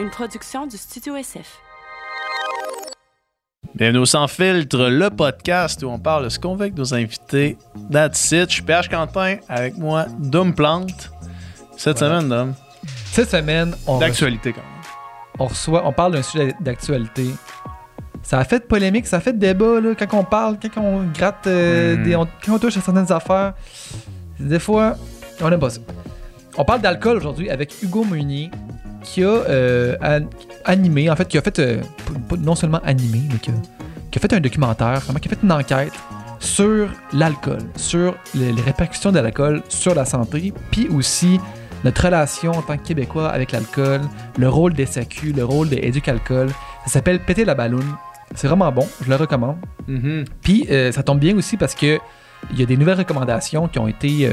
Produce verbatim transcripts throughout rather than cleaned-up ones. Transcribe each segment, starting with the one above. une production du Studio S F. Bienvenue au Sans Filtre, le podcast où on parle de ce qu'on veut avec nos invités. That's it. Je suis P H Quentin, avec moi, Doum Plante. Cette ouais. semaine, Doum. Cette semaine, on. D'actualité, reçoit, quand même. On, reçoit, on parle d'un sujet d'actualité. Ça a fait de polémique, ça a fait de débat, là, quand on parle, quand on gratte, euh, mm. des, on, quand on touche à certaines affaires. Des fois, on n'aime pas ça. On parle d'alcool aujourd'hui avec Hugo Meunier, qui a euh, an, animé, en fait, qui a fait, euh, non seulement animé, mais qui a, qui a fait un documentaire, vraiment, qui a fait une enquête sur l'alcool, sur les, les répercussions de l'alcool sur la santé, puis aussi notre relation en tant que Québécois avec l'alcool, le rôle des S A Q, le rôle des Éduc'alcool. Ça s'appelle « Péter la balloune ». C'est vraiment bon, je le recommande. Mm-hmm. Puis euh, ça tombe bien aussi parce que il y a des nouvelles recommandations qui ont été... Euh,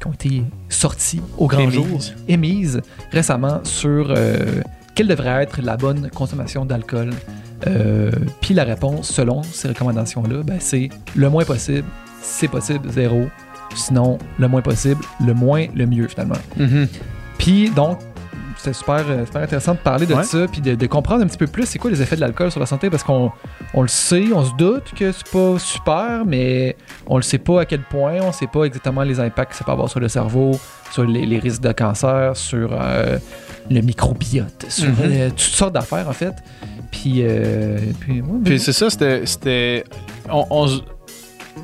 qui ont été sorties au grand émise. jour, émises récemment sur euh, quelle devrait être la bonne consommation d'alcool. Euh, Puis la réponse, selon ces recommandations-là, ben, c'est le moins possible, si c'est possible, zéro. Sinon, le moins possible, le moins, le mieux finalement. Mm-hmm. Puis donc, c'était super, super intéressant de parler de ouais. ça, puis de, de comprendre un petit peu plus c'est quoi les effets de l'alcool sur la santé, parce qu'on on le sait, on se doute que c'est pas super, mais on le sait pas à quel point, on sait pas exactement les impacts que ça peut avoir sur le cerveau, sur les, les risques de cancer, sur euh, le microbiote, sur mm-hmm. euh, toutes sortes d'affaires en fait. Puis, euh, puis, ouais, puis ouais. c'est ça, c'était... c'était on, on,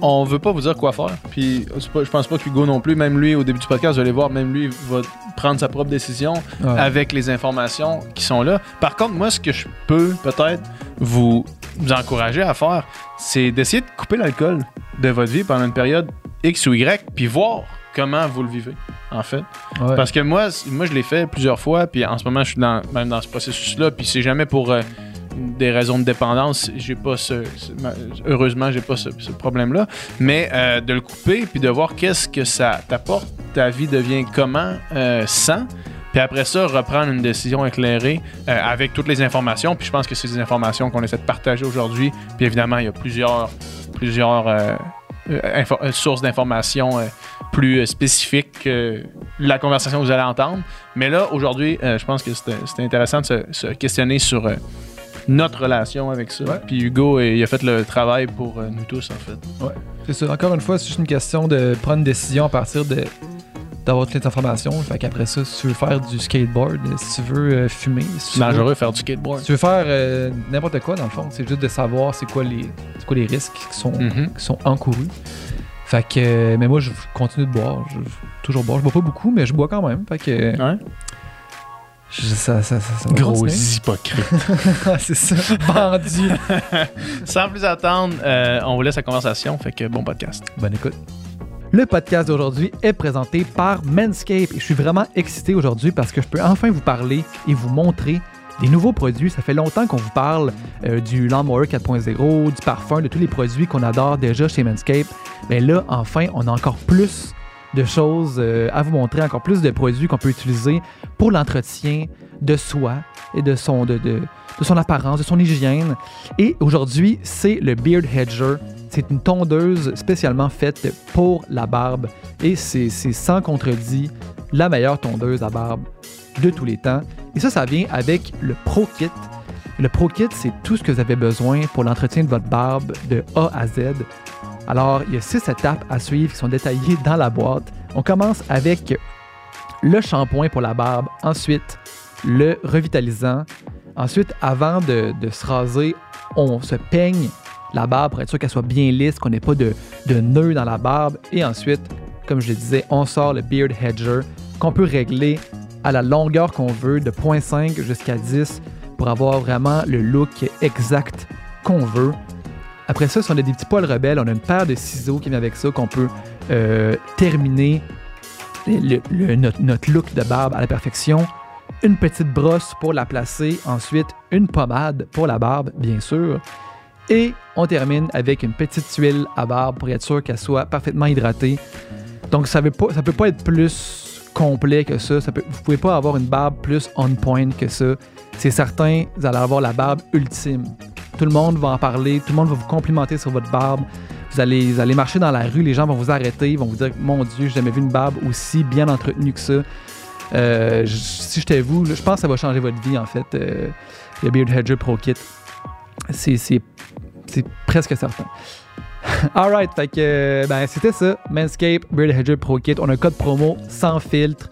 on veut pas vous dire quoi faire, puis je pense pas qu'Hugo non plus, même lui au début du podcast, vous allez voir, même lui va prendre sa propre décision ouais. avec les informations qui sont là. Par contre, moi, ce que je peux peut-être vous, vous encourager à faire, c'est d'essayer de couper l'alcool de votre vie pendant une période X ou Y, puis voir comment vous le vivez, en fait. Ouais. Parce que moi, moi je l'ai fait plusieurs fois, puis en ce moment, je suis dans, même dans ce processus-là, puis c'est jamais pour... Euh, des raisons de dépendance, j'ai pas ce, ce heureusement j'ai pas ce, ce problème-là, mais euh, de le couper puis de voir qu'est-ce que ça t'apporte, ta vie devient comment euh, sans, puis après ça reprendre une décision éclairée euh, avec toutes les informations, puis je pense que c'est des informations qu'on essaie de partager aujourd'hui, puis évidemment il y a plusieurs plusieurs euh, info- sources d'informations euh, plus spécifique que la conversation que vous allez entendre. Mais là, aujourd'hui, euh, je pense que c'était, c'était intéressant de se, se questionner sur euh, notre relation avec ça. Ouais. Puis Hugo, il a fait le travail pour euh, nous tous, en fait. Ouais, c'est ça. Encore une fois, c'est juste une question de prendre une décision à partir de, d'avoir toutes les informations. Fait qu'après ça, si tu veux faire du skateboard, si tu veux euh, fumer... Si c'est dangereux veux, faire du skateboard. Si tu veux faire euh, n'importe quoi, dans le fond. C'est juste de savoir c'est quoi les, c'est quoi les risques qui sont, mm-hmm. qui sont encourus. Fait que, mais moi, je continue de boire. Je, je toujours boire. Je bois pas beaucoup, mais je bois quand même. Fait que... Ouais. Je, ça, ça, ça, ça gros hypocrite. C'est ça, vendu. Sans plus attendre, euh, on vous laisse la conversation. Fait que bon podcast. Bonne écoute. Le podcast d'aujourd'hui est présenté par Manscaped. Et je suis vraiment excité aujourd'hui parce que je peux enfin vous parler et vous montrer des nouveaux produits. Ça fait longtemps qu'on vous parle euh, du Landmower quatre point zéro, du parfum, de tous les produits qu'on adore déjà chez Manscaped. Mais là, enfin, on a encore plus de choses euh, à vous montrer, encore plus de produits qu'on peut utiliser pour l'entretien de soi et de son, de, de, de son apparence, de son hygiène. Et aujourd'hui, c'est le Beard Hedger. C'est une tondeuse spécialement faite pour la barbe et c'est, c'est sans contredit la meilleure tondeuse à barbe de tous les temps. Et ça, ça vient avec le Pro Kit. Le Pro Kit, c'est tout ce que vous avez besoin pour l'entretien de votre barbe de A à Z. Alors, il y a six étapes à suivre qui sont détaillées dans la boîte. On commence avec le shampoing pour la barbe, ensuite le revitalisant. Ensuite, avant de, de se raser, on se peigne la barbe pour être sûr qu'elle soit bien lisse, qu'on n'ait pas de, de nœuds dans la barbe. Et ensuite, comme je le disais, on sort le Beard Hedger qu'on peut régler à la longueur qu'on veut, de zéro virgule cinq jusqu'à dix, pour avoir vraiment le look exact qu'on veut. Après ça, si on a des petits poils rebelles, on a une paire de ciseaux qui vient avec ça qu'on peut euh, terminer le, le, notre, notre look de barbe à la perfection. Une petite brosse pour la placer. Ensuite, une pommade pour la barbe, bien sûr. Et on termine avec une petite huile à barbe pour être sûr qu'elle soit parfaitement hydratée. Donc, ça ne peut pas être plus complet que ça. ça peut, vous ne pouvez pas avoir une barbe plus on point que ça. C'est certain, vous allez avoir la barbe ultime. Tout le monde va en parler, tout le monde va vous complimenter sur votre barbe. Vous allez, vous allez marcher dans la rue, les gens vont vous arrêter, ils vont vous dire « Mon Dieu, j'ai jamais vu une barbe aussi bien entretenue que ça. » Euh, je, si j'étais vous, là, je pense que ça va changer votre vie, en fait. Euh, le Beard Hedger Pro Kit, c'est, c'est, c'est presque certain. Alright, fait que ben, c'était ça. Manscaped, Beard Hedger Pro Kit. On a un code promo sans filtre.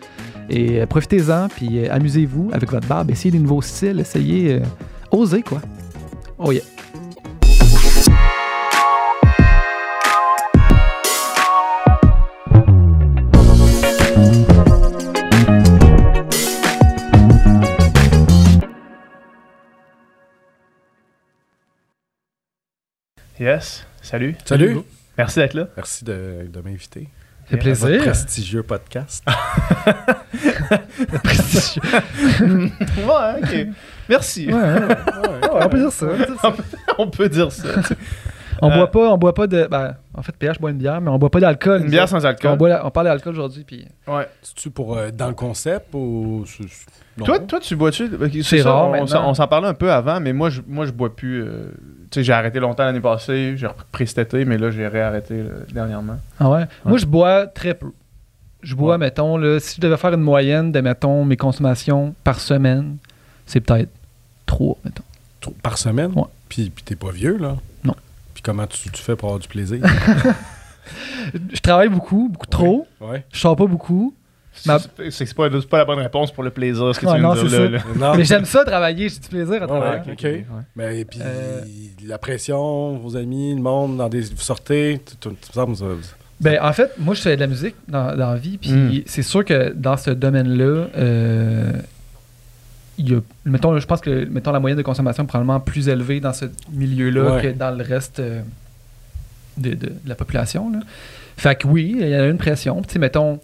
Et euh, profitez-en, puis euh, amusez-vous avec votre barbe. Essayez des nouveaux styles, essayez... Euh, osez, quoi. Oh yeah. Yes, salut. Salut. Salut. Merci d'être là. Merci de, de m'inviter. C'est plaisir. Votre prestigieux podcast. Prestigieux. Ouais, ok. Merci. Ouais, ouais, ouais, on peut dire ça. On peut dire ça. On euh, boit pas, on boit pas de. Ben, en fait, P H boit une bière, mais on boit pas d'alcool. Une bière ça. Sans alcool. On, boit la, on parle d'alcool aujourd'hui, puis. Ouais. C'est-tu pour euh, dans le concept ou. Toi, toi, tu bois-tu? C'est, c'est ça, rare. On s'en, on s'en parlait un peu avant, mais moi, je, moi, je bois plus. Euh, tu sais, j'ai arrêté longtemps l'année passée, j'ai repris cet été, mais là, j'ai réarrêté là, dernièrement. Ah ouais? ouais? Moi, je bois très peu. Je bois, ouais. mettons, là, si je devais faire une moyenne de, mettons, mes consommations par semaine, c'est peut-être trois, mettons. Trois par semaine? Ouais. Puis, puis t'es pas vieux, là? Non. Puis comment tu, tu fais pour avoir du plaisir? Je travaille beaucoup, beaucoup trop. Ouais, ouais. Je sors pas beaucoup. Ma... C'est, c'est, pas, c'est pas la bonne réponse pour le plaisir, ce que ouais, tu viens non, de dire là, là. Mais j'aime ça travailler, j'ai du plaisir à travailler. Ouais, ok. okay. Ouais. Mais, et puis euh... la pression, vos amis, le monde, dans des, vous sortez, tout ça. Ben, en fait, moi, je fais de la musique dans, dans la vie, puis mm. c'est sûr que dans ce domaine-là, euh, il y a, mettons, je pense que mettons, la moyenne de consommation est probablement plus élevée dans ce milieu-là ouais. que dans le reste euh, de, de, de la population. Là. Fait que oui, il y a une pression. Tu sais, mettons...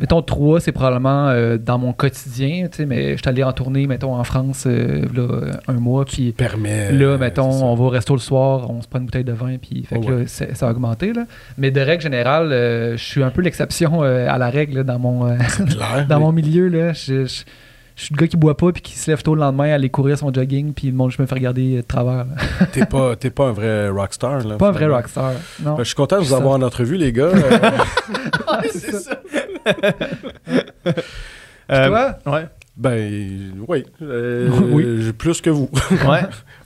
Mettons, trois, c'est probablement euh, dans mon quotidien, tu sais, mais je suis allé en tournée, mettons, en France, euh, là, un mois, puis permets, là, mettons, on va au resto le soir, on se prend une bouteille de vin, puis fait oh que ouais. là, c'est, ça a augmenté, là. Mais de règle générale, euh, je suis un peu l'exception euh, à la règle, là, dans mon, euh, clair, dans mais... mon milieu, là. Je suis le gars qui boit pas, puis qui se lève tôt le lendemain, aller courir son jogging, puis le monde, je me fais regarder de travers, là. T'es pas, t'es pas un vrai rockstar, là. Pas finalement. Un vrai rockstar, non. Ben, je suis content de vous avoir en entrevue, les gars. Euh... ah, c'est, c'est ça. ça. euh, toi? Ouais. Ben, oui. Euh, oui. Plus que vous. Ouais.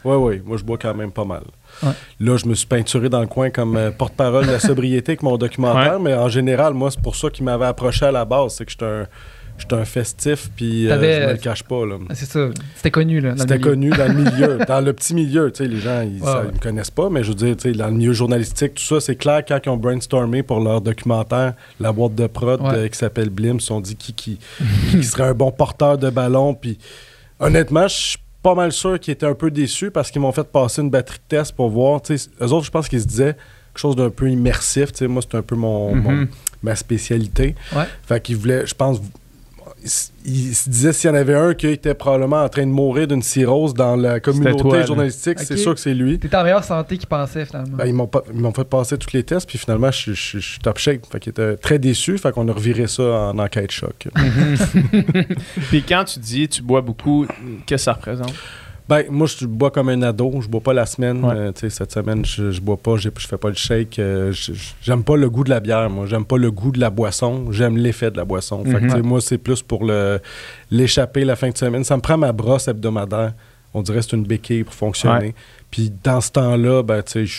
Oui, oui. Moi, je bois quand même pas mal. Ouais. Là, je me suis peinturé dans le coin comme euh, porte-parole de la sobriété avec mon documentaire, ouais. mais en général, moi, c'est pour ça qu'ils m'avaient approché à la base. C'est que j'étais un, j'étais un festif, puis euh, je me le cache pas. Là. C'est ça. C'était connu, là. Dans C'était le connu dans le milieu. Dans le petit milieu. Tu sais, les gens, ils, ouais, ça, ouais. ils me connaissent pas, mais je veux dire, tu sais, dans le milieu journalistique, tout ça, c'est clair, quand ils ont brainstormé pour leur documentaire, la boîte de prod ouais. euh, qui s'appelle Blim, ils se sont dit qui, qui, qui serait un bon porteur de ballon. Puis honnêtement, je suis pas mal sûr qu'ils étaient un peu déçus parce qu'ils m'ont fait passer une batterie de tests pour voir. Tu sais, eux autres, je pense qu'ils se disaient quelque chose d'un peu immersif. Tu sais, moi, c'est un peu mon, mm-hmm. mon ma spécialité. Ouais. Fait qu'ils voulaient, je pense... Il se disait s'il y en avait un qui était probablement en train de mourir d'une cirrhose dans la communauté toi, journalistique, okay. c'est sûr que c'est lui. T'étais en meilleure santé qu'il pensait finalement. Ben, ils, m'ont pas, ils m'ont fait passer tous les tests, puis finalement je suis top shape. Fait qu'ils étaient très déçus, fait qu'on a reviré ça en enquête choc. Puis quand tu dis tu bois beaucoup, qu'est-ce que ça représente? Ben, moi, je bois comme un ado. Je bois pas la semaine. Ouais. Euh, tu sais, cette semaine, je, je bois pas, je fais pas le shake. Euh, je, j'aime pas le goût de la bière, moi. J'aime pas le goût de la boisson. J'aime l'effet de la boisson. Mm-hmm. Fait que, tu sais, moi, c'est plus pour le, l'échapper la fin de semaine. Ça me prend ma brosse hebdomadaire. On dirait que c'est une béquille pour fonctionner. Ouais. Puis dans ce temps-là, ben, tu sais, je...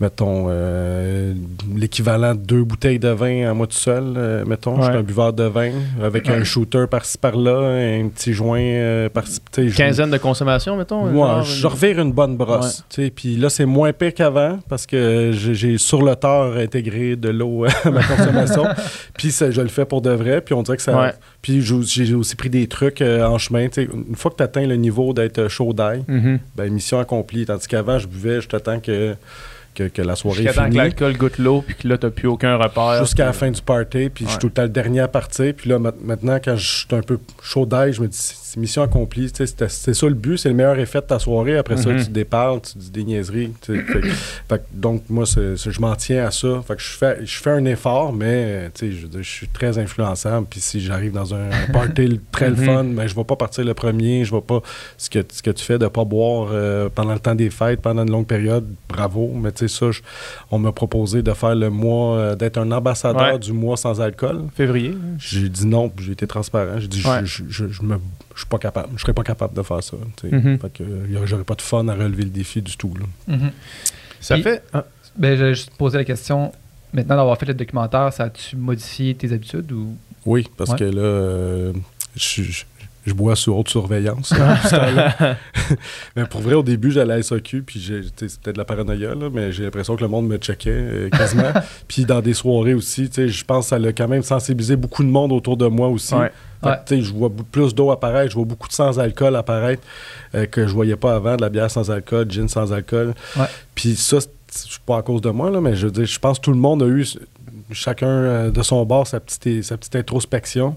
mettons, euh, l'équivalent de deux bouteilles de vin à moi tout seul, euh, mettons, ouais. je suis un buveur de vin, avec ouais. un shooter par-ci, par-là, un petit joint euh, par-ci. Quinzaine de consommation, mettons? Ouais, je revire une bonne brosse. Puis là, c'est moins pire qu'avant, parce que j'ai, j'ai sur le tard intégré de l'eau à ma consommation. Puis je le fais pour de vrai, puis on dirait que ça... Puis j'ai aussi pris des trucs euh, en chemin. T'sais, une fois que tu atteins le niveau d'être chaud d'ail, mm-hmm. ben, mission accomplie. Tandis qu'avant, je buvais, je t'attends que... Que, que la soirée est finie. Jusqu'à temps que l'alcool goûte l'eau, puis que là, t'as plus aucun repère. Jusqu'à que... la fin du party, puis ouais. je suis tout le temps le dernier à partir. Puis là, ma- maintenant, quand je suis un peu chaud d'ail, je me dis, c'est mission accomplie. C'est, c'est ça le but, c'est le meilleur effet de ta soirée. Après mm-hmm. ça, tu déparles, tu dis des niaiseries. Fait, fait, donc, moi, c'est, c'est, je m'en tiens à ça. Fait que je fais, je fais un effort, mais je, je suis très influençable. Puis si j'arrive dans un party très le fun, mais ben, je ne vais pas partir le premier. Je vais pas. Ce que, ce que tu fais de ne pas boire euh, pendant le temps des fêtes, pendant une longue période, bravo. Mais tu c'est ça, je, on m'a proposé de faire le mois, euh, d'être un ambassadeur ouais. du mois sans alcool. Février. J'ai dit non, j'ai été transparent. J'ai dit, ouais. je, je, je, je me... Je suis pas capable. Je serais pas capable de faire ça. Mm-hmm. Fait que j'aurais pas de fun à relever le défi du tout. Là. Mm-hmm. Ça Et, fait. Hein? Ben, j'allais juste poser la question. Maintenant d'avoir fait le documentaire, ça a-tu modifié tes habitudes ou? Oui, parce ouais. que là, euh, je, je, je bois sous haute surveillance. Là, mais pour vrai, au début, j'allais à S A Q, puis c'était de la paranoïa, là, mais j'ai l'impression que le monde me checkait euh, quasiment. Puis dans des soirées aussi, je pense que ça l'a quand même sensibilisé beaucoup de monde autour de moi aussi. Ouais. Ouais. Je vois plus d'eau apparaître, je vois beaucoup de sans-alcool apparaître euh, que je voyais pas avant, de la bière sans alcool, gin sans alcool. Ouais. Puis ça, c'est pas à cause de moi, là, mais je veux dire, je pense que tout le monde a eu, chacun euh, de son bord, sa petite, sa petite introspection.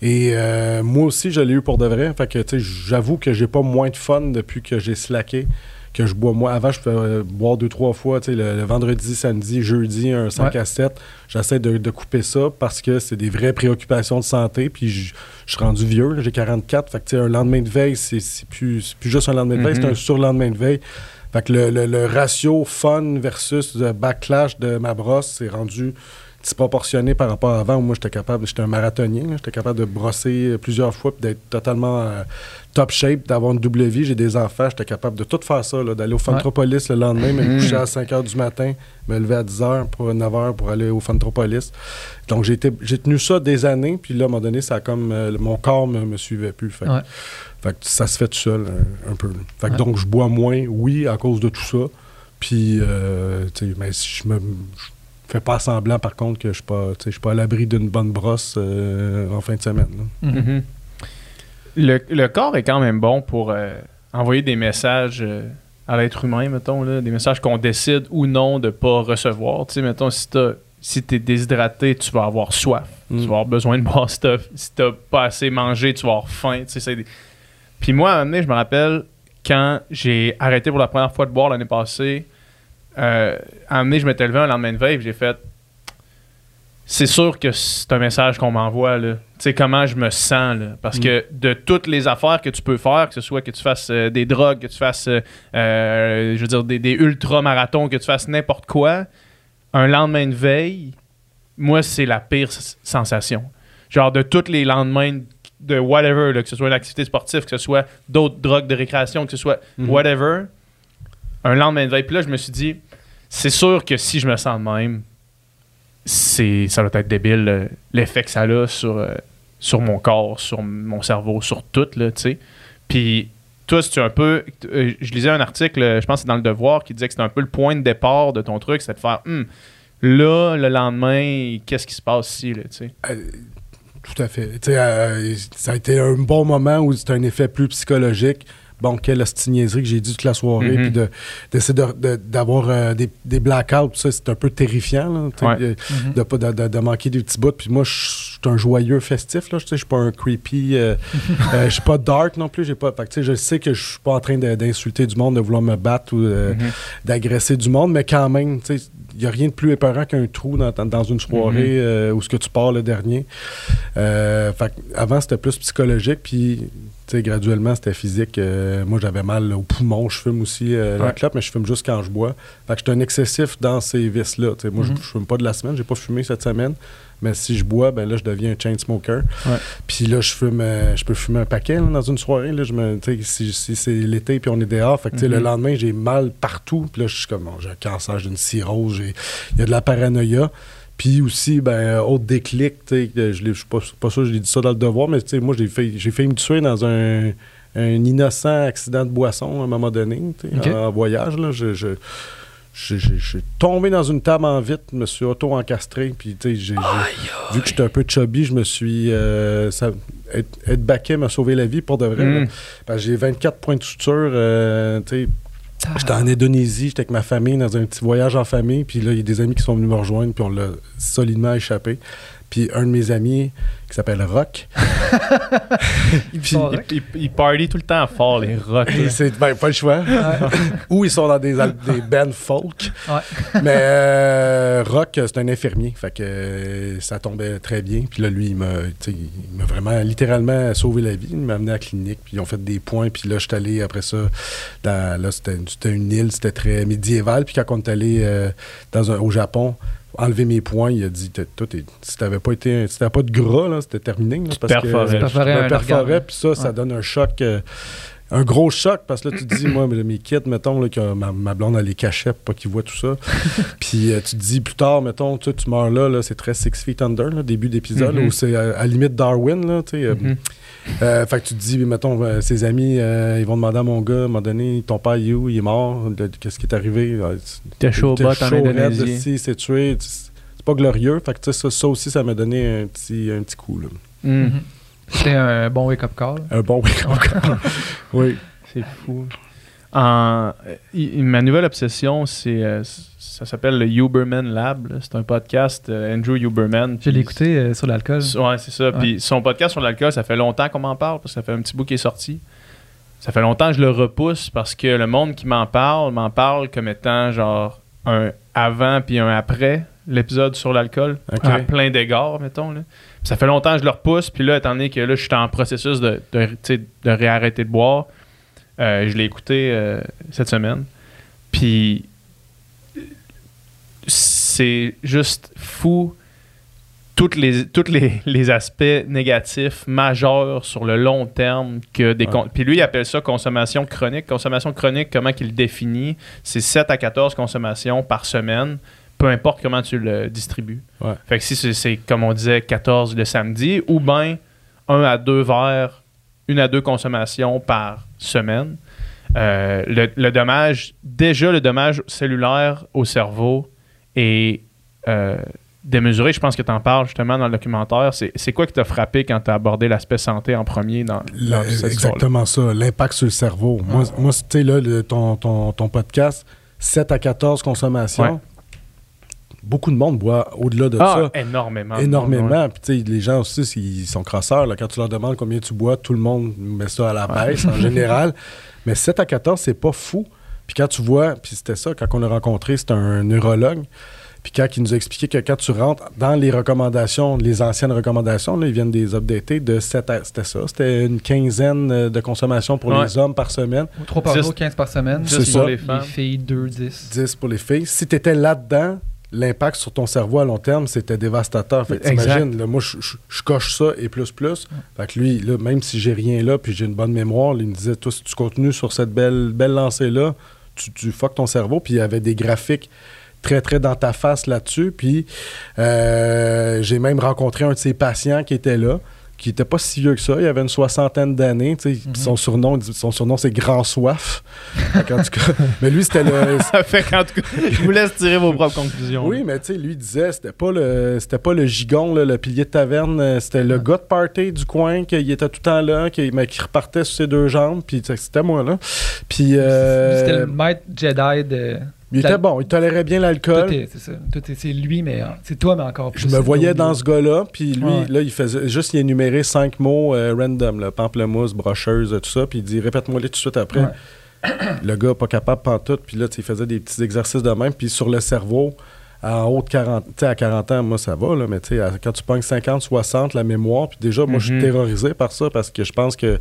Et euh, moi aussi, je l'ai eu pour de vrai. Fait que, tu sais, j'avoue que j'ai pas moins de fun depuis que j'ai slacké, que je bois moins. Avant, je pouvais boire deux, trois fois, tu sais, le, le vendredi, samedi, jeudi, un cinq à sept. J'essaie de, de couper ça parce que c'est des vraies préoccupations de santé. Puis je, je suis rendu vieux, là, j'ai quarante-quatre. Fait que, tu sais, un lendemain de veille, c'est, c'est, plus, c'est plus juste un lendemain de veille, mm-hmm. c'est un surlendemain de veille. Fait que le, le, le ratio fun versus le backlash de ma brosse, c'est rendu disproportionné par rapport à avant où moi j'étais capable, j'étais un marathonien, là, j'étais capable de brosser plusieurs fois et d'être totalement euh, top shape, d'avoir une double vie, j'ai des enfants, j'étais capable de tout faire ça, là, d'aller au Fantropolis ouais. le lendemain, me coucher à cinq heures du matin, me lever à dix heures pour neuf heures pour aller au Fantropolis. Donc j'ai, été, j'ai tenu ça des années, puis là à un moment donné, ça a comme, euh, mon corps me, me suivait plus. Fait, ouais. fait que ça se fait tout seul un, un peu. Fait que ouais. donc je bois moins, oui, à cause de tout ça, puis euh, tu sais, mais si je me... Je, Je ne fais pas semblant, par contre, que je ne suis pas à l'abri d'une bonne brosse euh, en fin de semaine. Mm-hmm. Le, le corps est quand même bon pour euh, envoyer des messages euh, à l'être humain, mettons, là, des messages qu'on décide ou non de ne pas recevoir. T'sais, mettons, si tu si t'es déshydraté, tu vas avoir soif, mm. tu vas avoir besoin de boire. Si tu n'as pas assez mangé, tu vas avoir faim. C'est... Puis moi, à un moment donné, je me rappelle, quand j'ai arrêté pour la première fois de boire l'année passée, Euh, à un moment donné, je m'étais levé un lendemain de veille, j'ai fait c'est sûr que c'est un message qu'on m'envoie, là. Tu sais, comment je me sens, là. Parce mm. que de toutes les affaires que tu peux faire, que ce soit que tu fasses euh, des drogues, que tu fasses, euh, euh, je veux dire, des, des ultra-marathons, que tu fasses n'importe quoi, un lendemain de veille, moi, c'est la pire s- sensation. Genre, de tous les lendemains de whatever, là, que ce soit une activité sportive, que ce soit d'autres drogues de récréation, que ce soit mm. whatever... Un lendemain de veille. Puis là, je me suis dit, c'est sûr que si je me sens de même, c'est, ça doit être débile, euh, l'effet que ça a sur, euh, sur mon corps, sur mon cerveau, sur tout, là, tu sais. Puis toi, c'est un peu... Euh, je lisais un article, je pense que c'est dans Le Devoir, qui disait que c'était un peu le point de départ de ton truc, c'est de faire, hum, là, le lendemain, qu'est-ce qui se passe ici, là, tu sais. Euh... Tout à fait. Tu sais, euh, ça a été un bon moment où c'était un effet plus psychologique. Bon, quelle ostiniaiserie que j'ai dit toute la soirée, mm-hmm. puis de, d'essayer de, de, d'avoir euh, des, des blackouts, ça, c'est un peu terrifiant, là, ouais. de, de, de, de manquer des petits bouts. Puis moi, je suis un joyeux festif, je ne suis pas un creepy, euh, euh, je suis pas dark non plus. J'ai pas, fait que, je sais que je suis pas en train de, d'insulter du monde, de vouloir me battre ou euh, mm-hmm. d'agresser du monde, mais quand même, tu sais, il n'y a rien de plus épeurant qu'un trou dans, dans une soirée mm-hmm. euh, où ce que tu pars le dernier. Euh, fait, avant, c'était plus psychologique, puis graduellement, c'était physique. Euh, moi, j'avais mal aux poumons. Je fume aussi euh, ouais. la clope, mais je fume juste quand je bois. Fait que j'étais un excessif dans ces vices-là. T'sais, moi, mm-hmm. je, je fume pas de la semaine. J'ai pas fumé cette semaine. Mais si je bois, ben là, je deviens un chain smoker. Ouais. Puis là, je fume, euh, je peux fumer un paquet là, dans une soirée. Là, je me, si, si c'est l'été puis on est dehors, fait que, mm-hmm. le lendemain, j'ai mal partout. Puis là, je suis comme, bon, j'ai un cancer, j'ai une cirrhose, j'ai... il y a de la paranoïa. Puis aussi, ben, autre déclic, je suis pas, pas sûr que je l'ai dit ça dans Le Devoir, mais moi, j'ai failli, j'ai failli me tuer dans un, un innocent accident de boisson à un moment donné, okay. en, en voyage. Là, je, je, je, je, je suis tombé dans une table en vitre, je me suis auto-encastré, puis j'ai, j'ai, vu que j'étais un peu chubby, je me suis... Euh, ça, être, être baquet m'a sauvé la vie, pour de vrai. Mm. Parce que j'ai vingt-quatre points de suture, euh, tu sais... J'étais en Indonésie, j'étais avec ma famille dans un petit voyage en famille, puis là, il y a des amis qui sont venus me rejoindre, puis on l'a solidement échappé. Puis un de mes amis qui s'appelle Rock. Puis, ils il, il party tout le temps fort, les Rock. C'est ben, pas le choix. Ouais. Ou ils sont dans des, des bands folk. Ouais. Mais euh, Rock, c'est un infirmier. Fait que ça tombait très bien. Puis là, lui, il m'a vraiment littéralement sauvé la vie. Il m'a amené à la clinique. Puis ils ont fait des points. Puis là, je suis allé après ça. Dans, là, c'était une, une île, c'était très médiéval. Puis quand on est allé euh, dans un, au Japon, enlever mes points, il a dit toi, si t'avais pas été, si t'avais pas de gras, là, c'était terminé. Là, tu parce perforais, que, tu perforais, perforais puis ça, ouais. Ça donne un choc, euh, un gros choc, parce que là, tu te dis, moi, mes kits, mettons, là, que ma, ma blonde, elle les cachait pour pas qu'ils voient tout ça. Puis euh, tu te dis, plus tard, mettons, tu meurs là, là c'est très Six Feet Under, là, début d'épisode, mm-hmm. où c'est à, à limite Darwin, là, tu sais. Euh, mm-hmm. Euh, fait que tu te dis, mettons, euh, ses amis, euh, ils vont demander à mon gars, à un moment donné, ton père, il est où, il est mort, qu'est-ce qui est arrivé? T'es chaud, t'es chaud, il s'est tué, c'est pas glorieux. Fait que ça, ça aussi, ça m'a donné un petit, un petit coup. Mm-hmm. C'était un bon wake-up call. Là. Un bon wake-up call, oui. C'est fou. En, y, ma nouvelle obsession, c'est euh, ça s'appelle le Huberman Lab. C'est un podcast, euh, Andrew Huberman. Je l'ai écouté euh, sur l'alcool. Oui, c'est ça. Puis son podcast sur l'alcool, ça fait longtemps qu'on m'en parle, parce que ça fait un petit bout qu'il est sorti. Ça fait longtemps que je le repousse, parce que le monde qui m'en parle, m'en parle comme étant genre un avant puis un après l'épisode sur l'alcool, okay. À plein d'égards, mettons. Là. Ça fait longtemps que je le repousse, puis là, étant donné que là, je suis en processus de, de, de réarrêter de boire, Euh, je l'ai écouté euh, cette semaine. Puis, c'est juste fou. Toutes les, toutes les, les aspects négatifs majeurs sur le long terme. Que des ouais. con- Puis lui, il appelle ça consommation chronique. Consommation chronique, comment qu'il le définit? C'est sept à quatorze consommations par semaine, peu importe comment tu le distribues. Ouais. Fait que si c'est, c'est, comme on disait, quatorze le samedi, ou bien un à deux verres, une à deux consommations par semaine. Euh, le, le dommage, déjà le dommage cellulaire au cerveau est euh, démesuré. Je pense que tu en parles justement dans le documentaire. C'est, c'est quoi qui t'a frappé quand tu as abordé l'aspect santé en premier dans, dans le, exactement ça, l'impact sur le cerveau. Ah. Moi, moi tu sais, là, le, ton, ton, ton podcast, sept à quatorze consommations. Ouais. Beaucoup de monde boit au-delà de ah, ça. Énormément. Énormément. Puis, tu sais, les gens aussi, ils sont crasseurs. Là. Quand tu leur demandes combien tu bois, tout le monde met ça à la baisse, ouais. En général. Mais sept à quatorze, c'est pas fou. Puis, quand tu vois, puis c'était ça, quand on l'a rencontré, c'était un neurologue. Puis, quand il nous a expliqué que quand tu rentres dans les recommandations, les anciennes recommandations, là, ils viennent des updatés de sept à. C'était ça. C'était une quinzaine de consommation pour ouais. les hommes par semaine. trois par jour, quinze par semaine. C'est ça. Pour les femmes. Les filles, deux, dix. dix pour les filles. Si tu étais là-dedans, l'impact sur ton cerveau à long terme, c'était dévastateur. Fait que t'imagines, là, moi, je, je, je coche ça et plus, plus. Fait que lui, là, même si j'ai rien là puis j'ai une bonne mémoire, là, il me disait, toi, si tu continues sur cette belle, belle lancée-là, tu, tu fuck ton cerveau. Puis il y avait des graphiques très, très dans ta face là-dessus. Puis euh, j'ai même rencontré un de ses patients qui était là, qui n'était pas si vieux que ça. Il avait une soixantaine d'années. Mm-hmm. Son surnom, son surnom, c'est Grand Soif. En tout cas, mais lui, c'était le... Fait qu'en tout cas, je vous laisse tirer vos propres conclusions. Oui, mais tu sais, lui disait, c'était pas le, c'était pas le gigon, là, le pilier de taverne. C'était le gars de party du coin qui était tout le temps là, qui, mais qui repartait sur ses deux jambes. Puis c'était moi, là. Puis... Euh, c'était le maître Jedi de... Il était bon, il tolérait bien l'alcool. Tout est, c'est ça. Tout est, c'est lui, mais c'est toi, mais encore plus. Je me voyais dans ce gars-là, puis lui, ouais. Là, il faisait juste, il énumérait cinq mots euh, random, là, pamplemousse, brocheuse, tout ça, puis il dit, répète-moi-les tout de suite après. Ouais. Le gars, pas capable, pantoute, puis là, il faisait des petits exercices de même, puis sur le cerveau, en haut de quarante, à quarante ans, moi, ça va, là, mais tu sais, quand tu pognes cinquante, soixante, la mémoire, puis déjà, moi, mm-hmm. je suis terrorisé par ça, parce que je pense que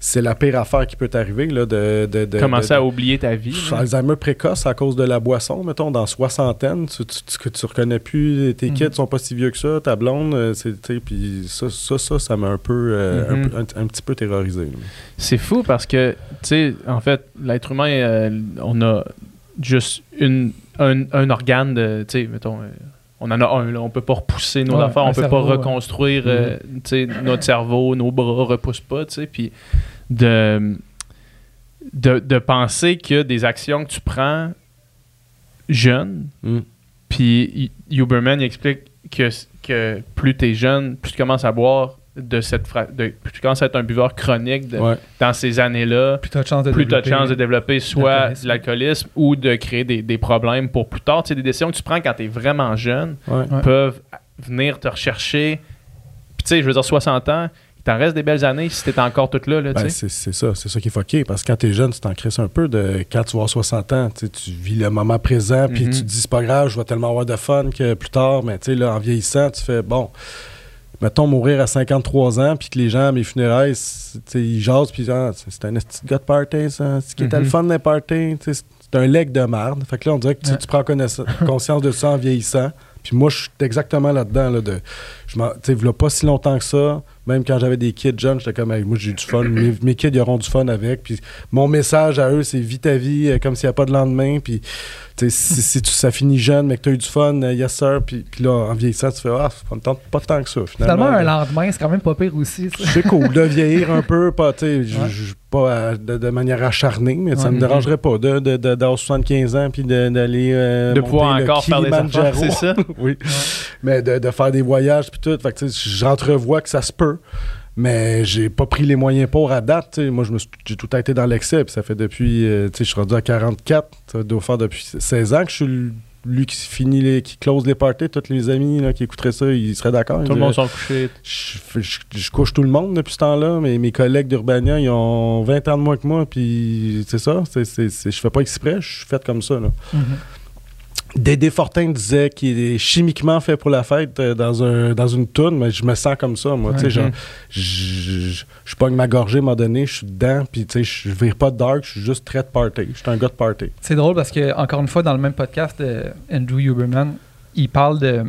c'est la pire affaire qui peut t'arriver. Là, de, de, de, Commencer de, de, à oublier ta vie. Pff, Alzheimer précoce à cause de la boisson, mettons, dans soixantaine, tu, tu, tu, tu reconnais plus, tes kids mm-hmm. sont pas si vieux que ça, ta blonde, c'est, puis ça, ça, ça, ça m'a un peu, euh, mm-hmm. un, un, un petit peu terrorisé. Là. C'est fou parce que, tu sais, en fait, l'être humain, euh, on a juste une, un, un organe de, tu sais, mettons... Euh, on en a un, là. On peut pas repousser nos ouais, affaires, on peut cerveau, pas reconstruire ouais. euh, notre cerveau, nos bras repoussent pas, tu sais, puis de, de, de penser que des actions que tu prends jeune, mm. puis Huberman il explique que, que plus tu es jeune, plus tu commences à boire, de cette fra- de, plus tu commences à être un buveur chronique de, ouais. dans ces années-là, plus tu as de chance de, plus t'as de, chance de développer soit de l'alcoolisme ou de créer des, des problèmes pour plus tard. Tu sais, des décisions que tu prends quand tu es vraiment jeune ouais. peuvent venir te rechercher. Puis tu sais, je veux dire, soixante ans, il t'en reste des belles années si t'es encore tout là. là ben, c'est ça, c'est ça qui est fucké. Parce que quand t'es jeune, tu t'en crisses un peu de quand tu vas avoir soixante ans, tu vis le moment présent, puis mm-hmm. tu te dis, c'est pas grave, je vais tellement avoir de fun que plus tard, mais tu sais, là, en vieillissant, tu fais, bon. Mettons, mourir à cinquante-trois ans, puis que les gens à mes funérailles, ils jasent, puis ah, c'est un petit gars de party, ça. C'est qui était mm-hmm. le fun des parties. C'est un leg de merde. Fait que là, on dirait que tu, ouais. tu prends conscience de ça en vieillissant. Puis moi, je suis exactement là-dedans. Là, de, je m'en, t'sais, il y a pas si longtemps que ça. Même quand j'avais des kids jeunes, j'étais comme, moi, j'ai eu du fun. Mes, mes kids, ils auront du fun avec. Puis mon message à eux, c'est vis ta vie comme s'il n'y a pas de lendemain. Puis si, si tu, ça finit jeune, mais que tu as eu du fun, yes sir. Puis, puis là, en vieillissant, tu fais, ah, ça me tente pas tant que ça. Finalement, finalement un là, lendemain, c'est quand même pas pire aussi. C'est cool de vieillir un peu, pas, tu sais, ouais. pas à, de, de manière acharnée, mais ouais, ça ne me dérangerait pas de, de, de, d'avoir soixante-quinze ans puis de, d'aller. Euh, de pouvoir encore faire des enfants, c'est ça? Oui. Ouais. Mais de, de faire des voyages, puis tout. Fait que tu sais, j'entrevois que ça se peut. Mais j'ai pas pris les moyens pour à date. T'sais. Moi, je me suis, j'ai tout été dans l'excès. Puis ça fait depuis. Euh, je suis rendu à quarante-quatre. Ça doit faire depuis seize ans que je suis lui qui finit les, qui close les parties. Tous les amis là, qui écouteraient ça, ils seraient d'accord. Tout le monde s'en couchait. Je, je, je couche tout le monde depuis ce temps-là. Mais mes collègues d'Urbania, ils ont vingt ans de moins que moi. Puis c'est ça. C'est, c'est, c'est, je fais pas exprès. Je suis fait comme ça. Là. Mm-hmm. Dédé Fortin disait qu'il est chimiquement fait pour la fête euh, dans, un, dans une toune, mais je me sens comme ça, moi. Okay. Genre, je pogne ma gorgée à un moment donné, je suis dedans, puis je ne vire pas de dark, je suis juste très de party. Je suis un gars de party. C'est drôle parce que, encore une fois, dans le même podcast de Andrew Huberman, il parle de.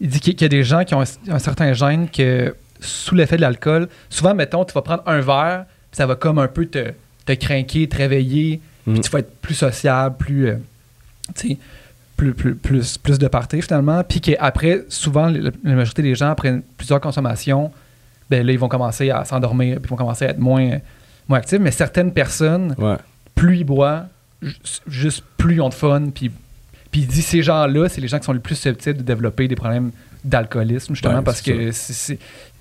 Il dit qu'il y a des gens qui ont un, un certain gène que, sous l'effet de l'alcool, souvent, mettons, tu vas prendre un verre, puis ça va comme un peu te, te craquer, te réveiller, puis mm. tu vas être plus sociable, plus. Euh, tu sais. Plus, plus, plus, plus de parties finalement, puis qu'après, souvent, la, la majorité des gens, après plusieurs consommations, ben là, ils vont commencer à s'endormir, puis ils vont commencer à être moins, moins actifs, mais certaines personnes, ouais. plus ils boivent, juste plus ils ont de fun, puis il dit ces gens-là, c'est les gens qui sont les plus susceptibles de développer des problèmes d'alcoolisme, justement, ouais, parce que c'est, c'est,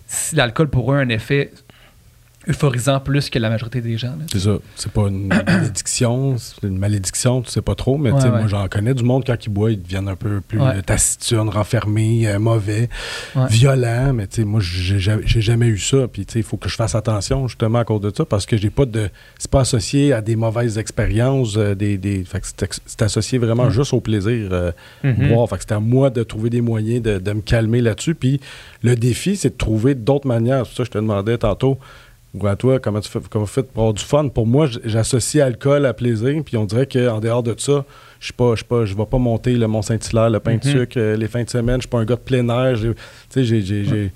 c'est, l'alcool, pour eux, a un effet euphorisant plus que la majorité des gens. Là. C'est ça. C'est pas une malédiction, c'est une malédiction, tu sais pas trop, mais ouais, ouais. moi, j'en connais du monde, quand ils boivent, ils deviennent un peu plus ouais. taciturnes, renfermés, euh, mauvais, ouais. violents, mais tu sais, moi, j'ai, j'ai jamais eu ça, puis tu sais, il faut que je fasse attention, justement, à cause de ça, parce que j'ai pas de... C'est pas associé à des mauvaises expériences, euh, des... des fait que c'est, c'est associé vraiment mmh. juste au plaisir euh, mmh. boire, fait que c'était à moi de trouver des moyens de, de me calmer là-dessus, puis le défi, c'est de trouver d'autres manières. C'est ça que je te demandais tantôt, ou à toi, comment tu fais, comment vous faites pour avoir du fun? Pour moi, j'associe alcool à plaisir, puis on dirait qu'en dehors de ça, je ne vais pas monter le Mont-Saint-Hilaire, le pain mm-hmm. de sucre, les fins de semaine, je ne suis pas un gars de plein air. J'ai, j'ai, j'ai, j'ai,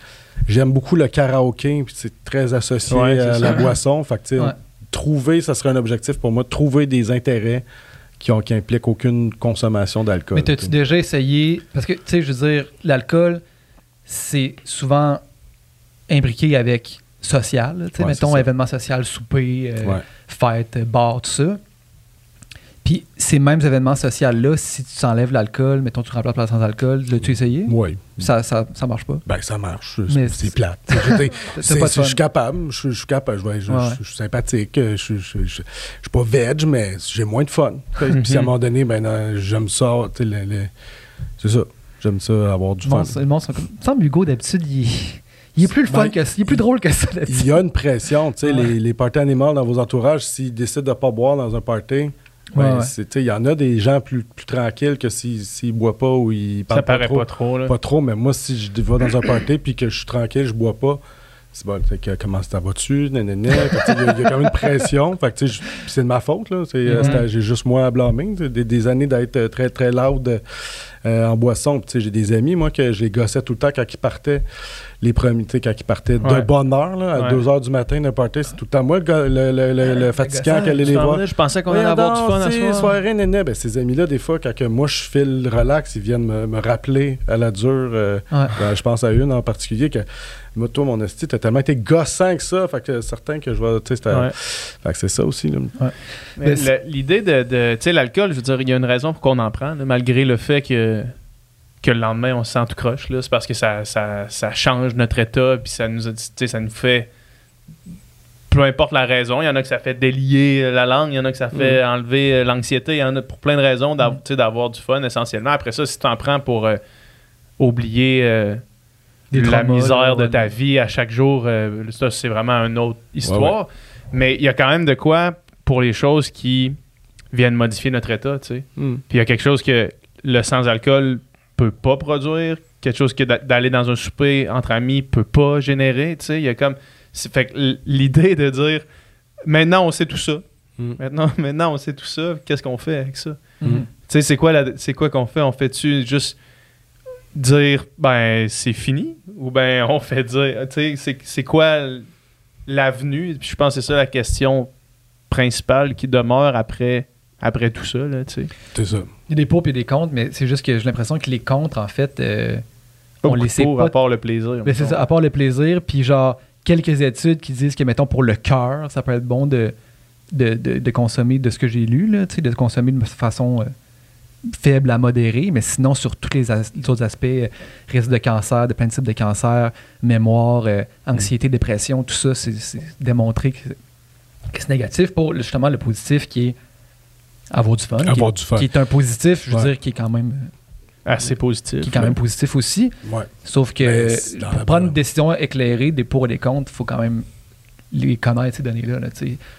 j'aime beaucoup le karaoké, puis c'est très associé ouais, c'est à ça. La boisson. Fait que, ouais. Trouver, ça serait un objectif pour moi, trouver des intérêts qui n'impliquent aucune consommation d'alcool. Mais t'as-tu t'sais. déjà essayé? Parce que, tu sais, je veux dire, l'alcool, c'est souvent imbriqué avec... social, tu sais, ouais, mettons, événement social, souper, euh, ouais. fête, bar, tout ça. Puis ces mêmes événements sociaux-là, si tu t'enlèves l'alcool, mettons, tu remplaces sans alcool, l'as-tu essayé? Oui. Ça, ça, ça marche pas? Ben, ça marche. Mais c'est, c'est plate. Je suis capable. Je suis capable. Je suis sympathique. Je suis pas veg, mais j'ai moins de fun. Puis à un moment donné, ben, non, j'aime ça. Le, le... C'est ça. J'aime ça, avoir du bon, fun. Il me semble, Hugo, d'habitude, il Il est plus le fun ben, que ça. Il est plus il, drôle que ça. Il y a une pression. Tu sais, ouais. les, les parties animales dans vos entourages, s'ils décident de ne pas boire dans un party, ben, ouais, ouais. il y en a des gens plus, plus tranquilles que s'ils ne boivent pas ou ils parlent pas trop. Ça paraît pas trop. Là. Pas trop, mais moi, si je vais dans un party puis que je suis tranquille, je ne bois pas, c'est bon, que, comment ça va dessus? Il y, y a quand même une pression. Fait que, c'est de ma faute. Là. C'est, mm-hmm. c'est, j'ai juste moi à blâmer. Des, des années d'être très, très loud euh, en boisson. Puis, j'ai des amis, moi, que je les gossais tout le temps quand ils partaient. Les premiers, tu sais, quand ils partaient ouais. de bonne heure, là, à deux heures ouais. du matin, d'un party, c'est tout le temps moi le, le, le, le, le fatigant qui allait les voir. Là, je pensais qu'on allait avoir du fun à soir. Soirée, néné. Ben, ces amis-là, des fois, quand que moi je file relax, ils viennent me, me rappeler à la dure. Euh, ouais. ben, je pense à une en particulier que. Moi, toi, mon esti, t'as tellement été gossant que ça. Fait que certain que je vois. Tu sais, ouais. Fait que c'est ça aussi. Là. Ouais. Mais Mais le, l'idée de. de tu sais, l'alcool, je veux dire, il y a une raison pour qu'on en prend, là, malgré le fait que, que le lendemain, on se sent tout croche. Là, c'est parce que ça, ça, ça change notre état, puis ça nous, ça nous fait. Peu importe la raison, il y en a que ça fait délier la langue, il y en a que ça fait mm. enlever l'anxiété, il y en a pour plein de raisons d'av- mm. d'avoir du fun essentiellement. Après ça, si t'en prends pour. Euh, oublier euh, la misère de ta vie à chaque jour. Euh, ça, c'est vraiment une autre histoire. Ouais, ouais. Mais il y a quand même de quoi pour les choses qui viennent modifier notre état, tu sais. Mm. Puis il y a quelque chose que le sans-alcool peut pas produire, quelque chose que d'aller dans un souper entre amis peut pas générer, tu sais. Il y a comme... Fait que l'idée de dire « Maintenant, on sait tout ça. Mm. Maintenant, maintenant, on sait tout ça. Qu'est-ce qu'on fait avec ça? Mm. » Tu sais, c'est quoi la, c'est quoi qu'on fait? On fait-tu juste dire « Ben, c'est fini? » Ou ben, on fait dire... Tu sais, c'est quoi l'avenue? Puis je pense que c'est ça la question principale qui demeure après... après tout ça, là, tu sais. C'est ça. Il y a des pour et des contre, mais c'est juste que j'ai l'impression que les contre, en fait, euh, on les sait pas. À part le plaisir. Mais c'est ça, à part le plaisir, puis genre, quelques études qui disent que, mettons, pour le cœur, ça peut être bon de, de, de, de consommer de ce que j'ai lu, là, tu sais, de consommer de façon euh, faible à modérée, mais sinon, sur tous les, as- les autres aspects, euh, risque de cancer, de plein de types de cancer, mémoire, euh, anxiété, dépression, tout ça, c'est, c'est démontré que c'est, que c'est négatif pour, justement, le positif qui est avoir du fun, avoir qui, du fun, qui est un positif, je veux ouais. dire, qui est quand même... assez positif. Qui est quand ouais. même positif aussi. Ouais. Sauf que pour prendre problème. Une décision éclairée, des pour et des contre, il faut quand même les connaître, ces données-là. Là,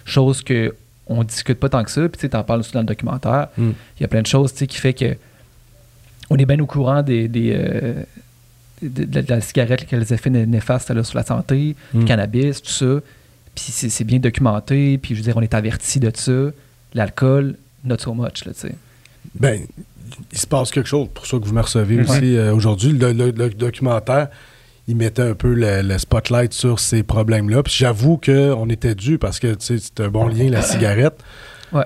chose qu'on ne discute pas tant que ça, puis tu en parles aussi dans le documentaire. Il mm. y a plein de choses qui fait que on est bien au courant des, des, euh, de, de, de la cigarette, les effets néfastes là, sur la santé, mm. le cannabis, tout ça. Puis c'est, c'est bien documenté, puis je veux dire, on est averti de ça. L'alcool... not so much, là, tu sais. Ben, il se passe quelque chose, pour ça que vous me recevez mm-hmm. aussi euh, aujourd'hui. Le, le, le documentaire, il mettait un peu le, le spotlight sur ces problèmes-là. Puis j'avoue qu'on était dû parce que, tu sais, c'est un bon lien, la cigarette. Ouais.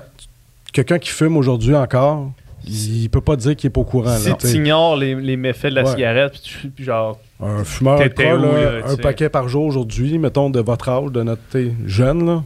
Quelqu'un qui fume aujourd'hui encore, il, il peut pas dire qu'il est pas au courant. Si tu ignores les, les méfaits de la ouais. cigarette, puis tu, genre... Un fumeur, pro, où, là, un paquet par jour aujourd'hui, mettons, de votre âge, de notre jeune, là.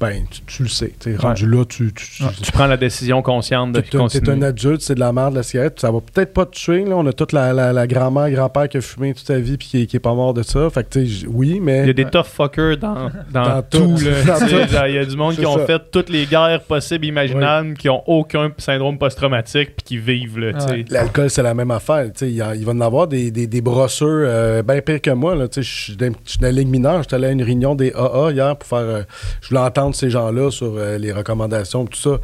Ben, tu, tu le sais. T'es ouais. rendu là, tu... Tu, ouais, tu, tu prends la décision consciente de t'es, continuer. T'es un adulte, c'est de la merde, la cigarette. Ça va peut-être pas te tuer. Là. On a toute la, la, la grand-mère, grand-père qui a fumé toute sa vie puis qui, qui est pas mort de ça. Fait que, tu sais, oui, mais... Il y a des tough fuckers dans, dans, dans tout. Il y a du monde c'est qui ont ça. fait toutes les guerres possibles, imaginables, oui. qui ont aucun syndrome post-traumatique puis qui vivent, là, ouais. L'alcool, c'est la même affaire. Il, y a, il va en avoir des, des, des brosseurs euh, bien pires que moi. Je suis dans la ligue mineure. J'étais allé à une réunion des A A hier pour faire... Euh, je voulais entendre ces gens-là sur euh, les recommandations, tout ça.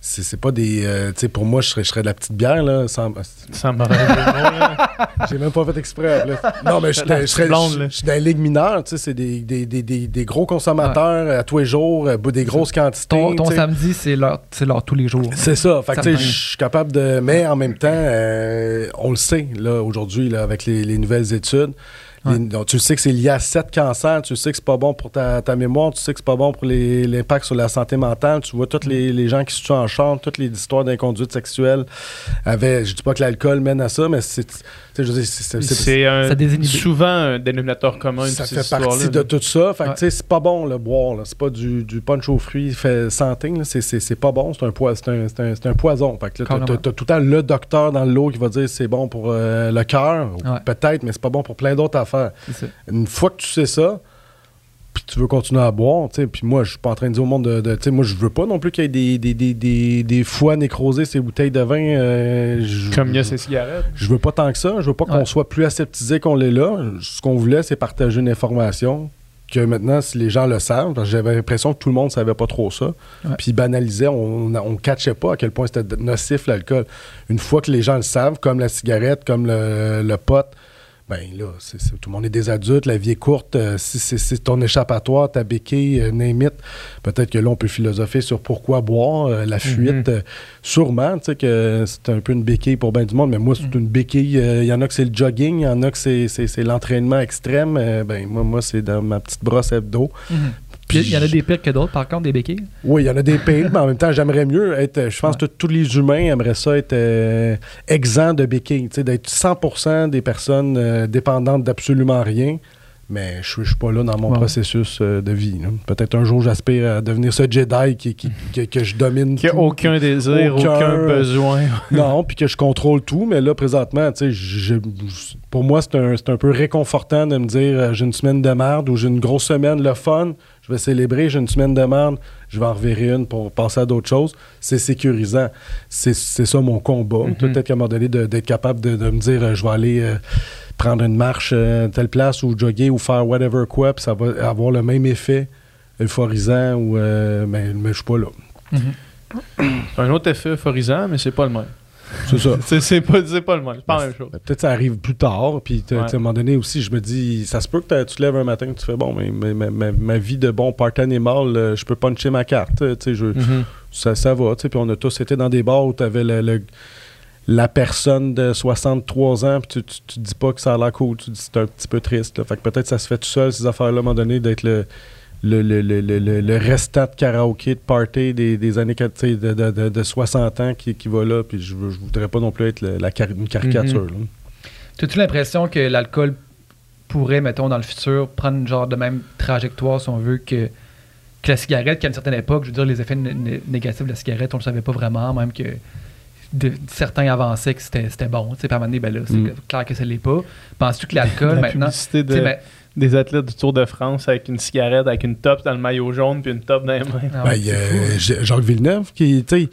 C'est, c'est pas des... Euh, tu sais, pour moi, je serais, je serais de la petite bière, là, sans... Sans mauvais jeu. J'ai même pas fait exprès, là. Non, mais je suis dans la ligue mineure, tu sais, c'est des, des, des, des, des gros consommateurs ouais. à tous les jours, des grosses quantités. Ton, ton samedi, c'est leur, c'est leur tous les jours. C'est ça. Fait que, tu sais, je suis capable de... Mais en même temps, euh, on le sait, là, aujourd'hui, là, avec les, les nouvelles études, les, donc, tu sais que c'est lié à sept cancers, tu sais que c'est pas bon pour ta, ta mémoire, tu sais que c'est pas bon pour les, l'impact sur la santé mentale. Tu vois tous les, les gens qui se tuent en char, toutes les histoires d'inconduite sexuelle. Avec, je dis pas que l'alcool mène à ça, mais c'est... Je veux dire, c'est, c'est, c'est, c'est un, ça désigne souvent un dénominateur commun. Ça fait partie de tout ça. Fait que, ouais. tu sais, c'est pas bon, le boire. Là. C'est pas du, du punch aux fruits fait santé. C'est, c'est, c'est pas bon. C'est un, pois, c'est un, c'est un, c'est un poison. Fait que là, t'as, t'as, t'as tout le temps le docteur dans le lot qui va dire c'est bon pour euh, le cœur. Ouais. Peut-être, mais c'est pas bon pour plein d'autres affaires. Une fois que tu sais ça, puis tu veux continuer à boire, tu sais, puis moi, je suis pas en train de dire au monde de... de tu sais, moi, je veux pas non plus qu'il y ait des, des, des, des, des foies nécrosées, ces bouteilles de vin. Euh, Comme il y a ces cigarettes. Je veux pas tant que ça. Je veux pas qu'on ouais. soit plus aseptisé qu'on l'est là. Ce qu'on voulait, c'est partager une information que maintenant, si les gens le savent, parce que j'avais l'impression que tout le monde savait pas trop ça, puis banalisait, on on catchait pas à quel point c'était nocif, l'alcool. Une fois que les gens le savent, comme la cigarette, comme le, le pot... Ben là, c'est, c'est, tout le monde est des adultes, la vie est courte. Euh, si c'est si, si ton échappatoire, ta béquille, euh, name it, peut-être que là, on peut philosopher sur pourquoi boire, euh, la fuite. Mm-hmm. Euh, sûrement, tu sais, que c'est un peu une béquille pour bien du monde, mais moi, c'est mm-hmm. une béquille. Il euh, y en a que c'est le jogging, il y en a que c'est, c'est, c'est l'entraînement extrême. Euh, ben moi, moi, c'est dans ma petite brosse hebdo. Mm-hmm. Puis il y en a des pires que d'autres, par contre, des béquilles? Oui, il y en a des pires, mais en même temps, j'aimerais mieux être... Je pense ouais. que tous les humains aimeraient ça être euh, exempts de béquilles, d'être cent pour cent des personnes euh, dépendantes d'absolument rien, Mais je ne suis pas là dans mon ouais. processus de vie. Peut-être un jour, j'aspire à devenir ce Jedi qui, qui, qui, que je domine. Qui n'a aucun désir, aucun, aucun besoin. Non, puis que je contrôle tout. Mais là, présentement, tu sais, pour moi, c'est un, un peu réconfortant de me dire j'ai une semaine de merde ou j'ai une grosse semaine, le fun, je vais célébrer, j'ai une semaine de merde, je vais en revirer une pour passer à d'autres choses. C'est sécurisant. C'est ça mon combat. Mm-hmm. Peut-être qu'à un moment donné, d'être capable de, de me dire je vais aller... Euh, prendre une marche à euh, telle place ou jogger ou faire whatever quoi, puis ça va avoir le même effet euphorisant ou euh, mais, mais je suis pas là. Mm-hmm. C'est un autre effet euphorisant, mais c'est pas le même. C'est ça. c'est pas, pas le même, c'est pas la même chose. Peut-être ça arrive plus tard, puis ouais. à un moment donné aussi, je me dis, ça se peut que tu te lèves un matin et tu fais, bon, mais, mais, mais, ma, ma vie de bon part animal, euh, je peux puncher ma carte, je, mm-hmm. ça, ça va, puis on a tous été dans des bars où tu avais le... le la personne de soixante-trois ans, puis tu, tu, tu dis pas que ça a l'air cool, tu dis c'est un petit peu triste. Là. Fait que peut-être ça se fait tout seul, ces affaires-là, à un moment donné, d'être le, le, le, le, le, le restant de karaoké, de party des, des années de, de, de, de soixante ans qui, qui va là, puis je, je voudrais pas non plus être le, la car une caricature. Mm-hmm. T'as-tu l'impression que l'alcool pourrait, mettons, dans le futur, prendre une genre de même trajectoire, si on veut, que, que la cigarette, qu'à une certaine époque, je veux dire, les effets né négatifs de la cigarette, on le savait pas vraiment, même que... De, certains avançaient que c'était bon. Puis à un moment donné, ben là, c'est mm. clair que ça l'est pas. Penses-tu que l'alcool, la maintenant... publicité de, ben, des athlètes du Tour de France avec une cigarette, avec une top dans le maillot jaune puis une top dans les mains. Ah, ben, il y a Jacques Villeneuve qui, tu sais...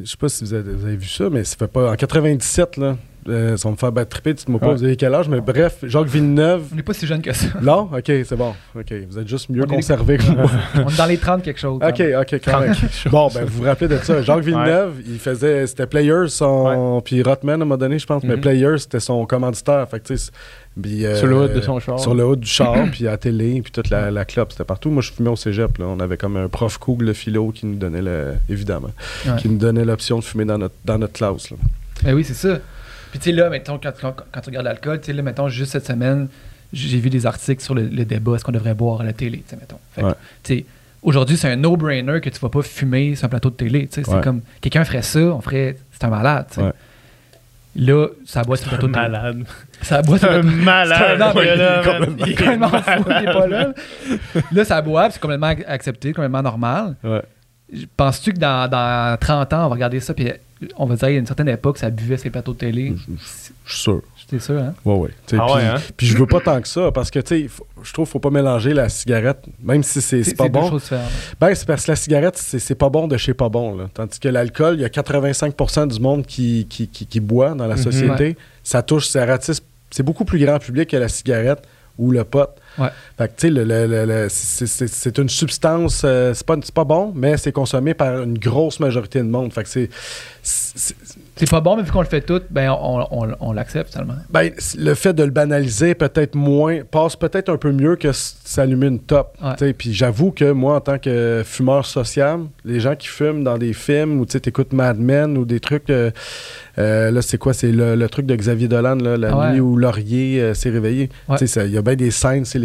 Je sais pas si vous avez, vous avez vu ça, mais ça fait pas... En quatre-vingt-dix-sept, là... Euh, ça va me faire battre triper, dites-moi pas, ouais. vous avez quel âge, mais bref, Jacques Villeneuve... On n'est pas si jeune que ça. Non? OK, c'est bon. OK, vous êtes juste mieux conservé que moi. On est dans les trente quelque chose. OK, OK, correct. Bon, ben vous vous rappelez de ça. Jacques Villeneuve, ouais. il faisait... C'était Players, son... Ouais. Puis Rotman, à un moment donné, je pense, mm-hmm. mais Players, c'était son commanditaire. Fait que, tu sais... Puis, euh, sur le haut de son char. Sur le haut du char, puis à la télé, puis toute la, la clope, c'était partout. Moi, je fumais au cégep, là. On avait comme un prof cool de philo qui nous donnait, le, évidemment, ouais. qui nous donnait l'option de fumer dans notre, dans notre classe, là. Ben oui, c'est ça. Puis, tu sais, là, mettons, quand, quand, quand tu regardes l'alcool, tu sais, là, mettons, juste cette semaine, j'ai vu des articles sur le, le débat, est-ce qu'on devrait boire à la télé, tu sais, mettons. Fait ouais. tu sais, aujourd'hui, c'est un no-brainer que tu vas pas fumer sur un plateau de télé, tu sais. C'est ouais. comme, quelqu'un ferait ça, on ferait, c'est un malade, tu sais. Ouais. Là, ça boit sur le plateau de télé. Malade. Ça boit sur le plateau de télé. Malade. Non, mais là, il est complètement fou, il est pas là. Là, ça boit, c'est complètement accepté, complètement normal. Ouais. Penses-tu que dans, dans trente ans, on va regarder ça, puis on va dire, il y a une certaine époque, ça buvait ces plateaux de télé. Je, je, je suis sûr. T'es sûr, hein? Ouais, ouais. Ah puis, ouais, hein? Puis je veux pas tant que ça, parce que, tu sais, je trouve qu'il faut pas mélanger la cigarette, même si c'est pas bon. C'est deux choses différentes. Ben, c'est parce que la cigarette, c'est pas bon de chez pas bon, là. Tandis que l'alcool, il y a quatre-vingt-cinq pour cent du monde qui, qui, qui, qui boit dans la société. Mm-hmm, ouais. Ça touche, ça ratisse. C'est beaucoup plus grand public que la cigarette ou le pot. Ouais. Fait que, tu sais, le, le, le, le, c'est une substance, euh, c'est pas, pas bon, mais c'est consommé par une grosse majorité de monde. Fait que c'est... C'est pas bon, mais vu qu'on le fait tout, ben on, on, on l'accepte finalement. Ben, le fait de le banaliser, peut-être moins, passe peut-être un peu mieux que s'allumer une top. Ouais. Puis j'avoue que moi, en tant que fumeur sociable, les gens qui fument dans des films où tu écoutes Mad Men ou des trucs... Euh, euh, là, c'est quoi? C'est le, le truc de Xavier Dolan, là, la ouais. nuit où Laurier euh, s'est réveillé. Il y a bien des scènes, c'est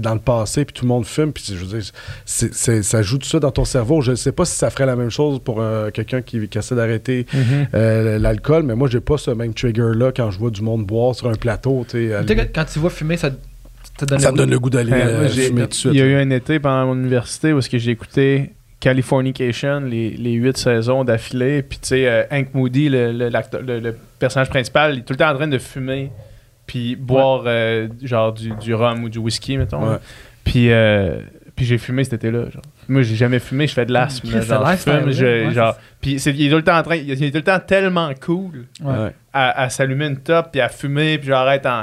dans le passé, puis tout le monde fume. Puis je veux dire, c'est, c'est, ça joue tout ça dans ton cerveau. Je ne sais pas si ça ferait la même chose pour euh, quelqu'un qui, qui essaie d'arrêter... Mm-hmm. Euh, l'alcool, mais moi, j'ai pas ce même trigger-là quand je vois du monde boire sur un plateau. T'sais, quand tu vois fumer, ça, ça, donne, ça me donne le goût d'aller euh, fumer tout de suite. Il y a eu un été pendant mon université où j'ai écouté Californication, les, les huit saisons d'affilée, puis tu sais, euh, Hank Moody, le, le, le, le personnage principal, il est tout le temps en train de fumer, puis boire ouais. euh, genre du, du rhum ou du whisky, mettons. Ouais. Puis euh, j'ai fumé cet été-là, genre. Moi, j'ai jamais fumé, je fais de l'asthme. Puis il est tout le temps en train, il est tout le temps tellement cool ouais. à, à s'allumer une top, puis à fumer, puis genre être en.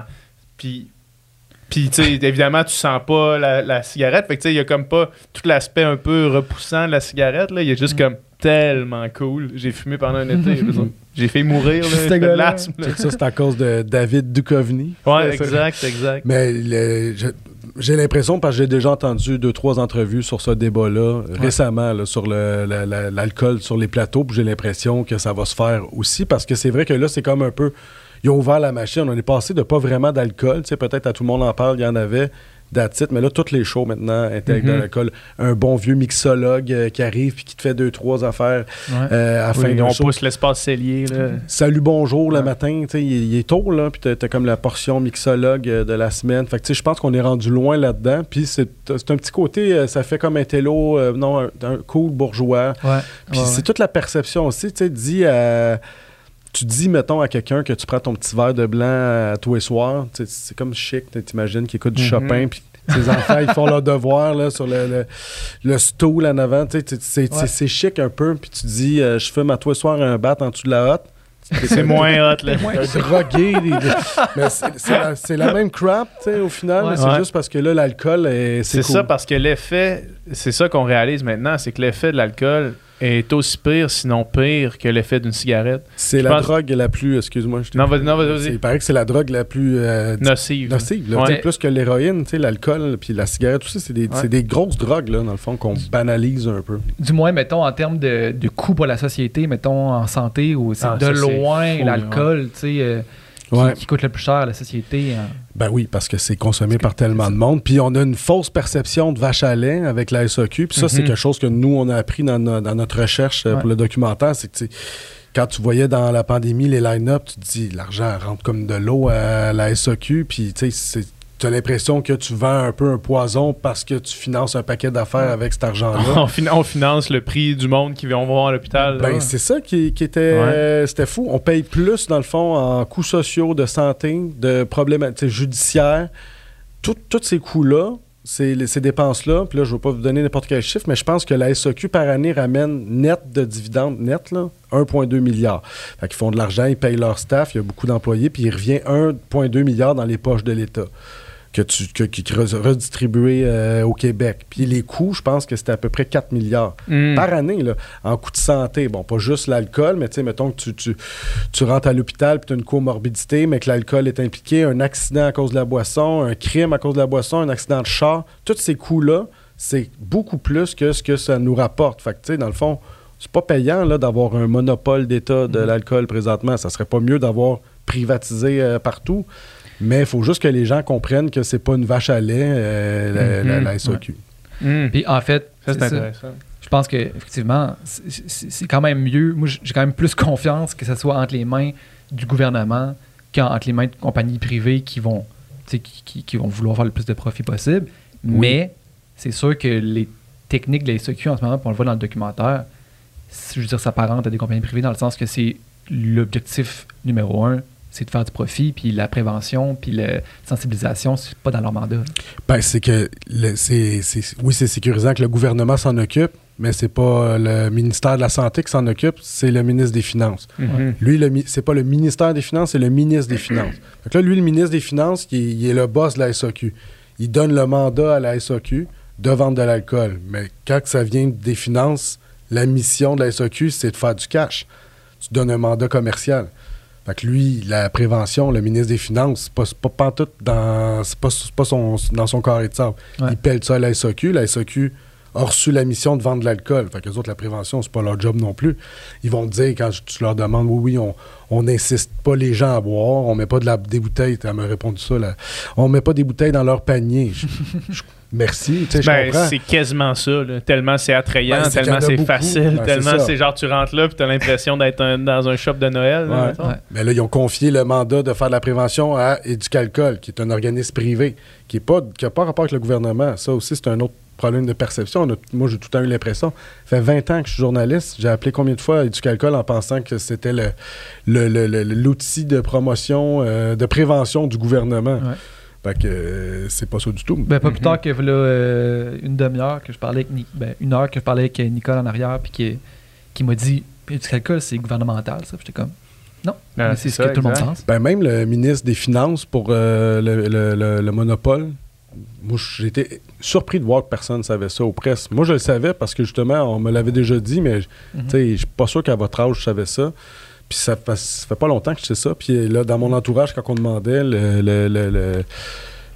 Puis, puis tu sais, évidemment, tu sens pas la, la cigarette. Fait que tu sais, il y a comme pas tout l'aspect un peu repoussant de la cigarette. Là. Il est juste mm. comme tellement cool. J'ai fumé pendant un été. J'ai fait mourir, là, de l'asthme. Ça, c'est à cause de David Duchovny. Ouais, exact, ça. exact. Mais le. Je... J'ai l'impression, parce que j'ai déjà entendu deux, trois entrevues sur ce débat-là ouais. récemment, là, sur l'alcool, sur les plateaux, puis j'ai l'impression que ça va se faire aussi, parce que c'est vrai que là, c'est comme un peu... Ils ont ouvert la machine, on est passé de pas vraiment d'alcool, tu sais, peut-être à tout le monde en parle, il y en avait, that's it. Mais là, toutes les shows maintenant intègrent mm-hmm. de l'alcool. Un bon vieux mixologue euh, qui arrive et qui te fait deux, trois affaires ouais. euh, à oui, fin oui, d'un show. On pousse l'espace cellier. Là. Salut, bonjour ouais. le matin. Il est tôt, là, puis t'as, t'as comme la portion mixologue de la semaine. Fait que je pense qu'on est rendu loin là-dedans. Puis c'est, c'est un petit côté, ça fait comme un télo, euh, non, un, un cool bourgeois. Ouais. Puis ouais, c'est ouais. toute la perception aussi. Tu sais, dis à... Tu dis, mettons, à quelqu'un que tu prends ton petit verre de blanc à tous les soirs, c'est comme chic, t'imagines, qu'il écoute du mm-hmm. Chopin, puis tes enfants, ils font leur devoir là, sur le, le, le stool en avant. T'sais, t'sais, c'est, ouais. c'est, c'est chic un peu, puis tu dis, euh, je fume à tous les soirs un bat en dessous de la hotte. C'est, c'est moins hot, là. C'est drogué. Les, mais c'est, c'est, la, c'est la même crap, tu sais, au final. Ouais. C'est ouais. juste parce que là, l'alcool, est, c'est C'est cool. ça, parce que l'effet, c'est ça qu'on réalise maintenant, c'est que l'effet de l'alcool est aussi pire, sinon pire, que l'effet d'une cigarette. C'est je la pense... drogue la plus... Excuse-moi. Je non, vas-y, non, vas-y. Il paraît que c'est la drogue la plus... Euh, nocive. Nocive. Là, ouais. Plus que l'héroïne, tu sais, l'alcool, puis la cigarette aussi, c'est des, ouais. c'est des grosses drogues, là, dans le fond, qu'on banalise un peu. Du moins, mettons, en termes de, de coût pour la société, mettons, en santé, ou c'est ah, de ça, loin c'est fou, l'alcool, ouais. tu sais... Euh, Qui, ouais. qui coûte le plus cher à la société. Hein. Ben oui, parce que c'est consommé que, par tellement de monde. Puis on a une fausse perception de vache à lait avec la S A Q. Puis ça, mm-hmm. c'est quelque chose que nous, on a appris dans, no- dans notre recherche ouais. pour le documentaire. C'est que quand tu voyais dans la pandémie les line-up, tu te dis l'argent rentre comme de l'eau à la S A Q. Puis tu sais, tu as l'impression que tu vends un peu un poison parce que tu finances un paquet d'affaires ouais. avec cet argent-là. On, fin- on finance le prix du monde qui vont voir à l'hôpital. Ben, c'est ça qui, qui était... Ouais. Euh, c'était fou. On paye plus, dans le fond, en coûts sociaux, de santé, de problèmes judiciaires. Tout, tous ces coûts-là, ces, ces dépenses-là, puis là, je ne veux pas vous donner n'importe quel chiffre, mais je pense que la S A Q par année ramène net de dividendes, net, là, un virgule deux milliard. Fait qu'ils font de l'argent, ils payent leur staff, il y a beaucoup d'employés, puis il revient un virgule deux milliard dans les poches de l'État. Que tu que, qui redistribué euh, au Québec. Puis les coûts, je pense que c'était à peu près quatre milliards mmh. par année, là, en coûts de santé. Bon, pas juste l'alcool, mais tu sais, mettons que tu, tu, tu rentres à l'hôpital puis tu as une comorbidité, mais que l'alcool est impliqué, un accident à cause de la boisson, un crime à cause de la boisson, un accident de char, tous ces coûts-là, c'est beaucoup plus que ce que ça nous rapporte. Fait que tu sais, dans le fond, c'est pas payant là, d'avoir un monopole d'État de mmh. l'alcool présentement. Ça serait pas mieux d'avoir privatisé euh, partout. Mais il faut juste que les gens comprennent que c'est pas une vache à lait, euh, mm-hmm. la, la, la S A Q. Ouais. Mm. Puis en fait, ça, c'est, c'est intéressant. Ça. Je pense qu'effectivement, c'est, c'est quand même mieux. Moi, j'ai quand même plus confiance que ce soit entre les mains du gouvernement qu'entre les mains de compagnies privées qui vont, qui, qui, qui vont vouloir faire le plus de profit possible. Oui. Mais c'est sûr que les techniques de la S A Q en ce moment, puis on le voit dans le documentaire, je veux dire, ça s'apparente à des compagnies privées dans le sens que c'est l'objectif numéro un. C'est de faire du profit, puis la prévention, puis la sensibilisation, c'est pas dans leur mandat. Ben, c'est que, le, c'est, c'est, oui, c'est sécurisant que le gouvernement s'en occupe, mais c'est pas le ministère de la Santé qui s'en occupe, c'est le ministre des Finances. Mm-hmm. Lui, le, c'est pas le ministère des Finances, c'est le ministre des Finances. Donc là, lui, le ministre des Finances, il, il est le boss de la S A Q. Il donne le mandat à la S A Q de vendre de l'alcool. Mais quand ça vient des Finances, la mission de la S A Q, c'est de faire du cash. Tu donnes un mandat commercial. Fait que lui, la prévention, le ministre des Finances, c'est pas, c'est pas pantoute dans, c'est pas, c'est pas son, dans son carré de sable. Ouais. Il pèle ça à la S A Q. La S A Q a reçu la mission de vendre de l'alcool. Fait que les autres, la prévention, c'est pas leur job non plus. Ils vont te dire, quand tu leur demandes, oui, oui, on n'insiste pas les gens à boire, on met pas de la, des bouteilles. Elle me répond ça, là. On met pas des bouteilles dans leur panier. Je, je, Merci, tu sais, ben, je comprends. C'est quasiment ça, là. Tellement c'est attrayant, ben, c'est tellement c'est beaucoup. facile, ben, tellement c'est, c'est genre tu rentres là puis t'as l'impression d'être un, dans un shop de Noël. Ouais. Là, ouais. Mais là, ils ont confié le mandat de faire de la prévention à Éduc'alcool, qui est un organisme privé, qui n'a pas rapport avec le gouvernement. Ça aussi, c'est un autre problème de perception. A, moi, j'ai tout le temps eu l'impression, ça fait vingt ans que je suis journaliste, j'ai appelé combien de fois Éduc'alcool en pensant que c'était le, le, le, le, l'outil de promotion, euh, de prévention du gouvernement. Ouais. Fait que euh, c'est pas ça du tout. Ben, pas plus mm-hmm. tard que là, euh, une demi-heure que je parlais avec Ni- ben, une heure que je parlais avec Nicole en arrière, puis qui, qui m'a dit Éduc'alcool, c'est gouvernemental, ça. J'étais comme non, ah, mais c'est, c'est ce ça, que exact. Tout le monde pense. Ben, même le ministre des Finances pour euh, le, le, le, le monopole, moi j'étais surpris de voir que personne ne savait ça aux presses. Moi je le savais parce que justement, on me l'avait déjà dit, mais mm-hmm. je suis pas sûr qu'à votre âge je savais ça. Puis ça fait, ça fait pas longtemps que je sais ça. Puis là, dans mon entourage, quand on demandait, le, le, le, le,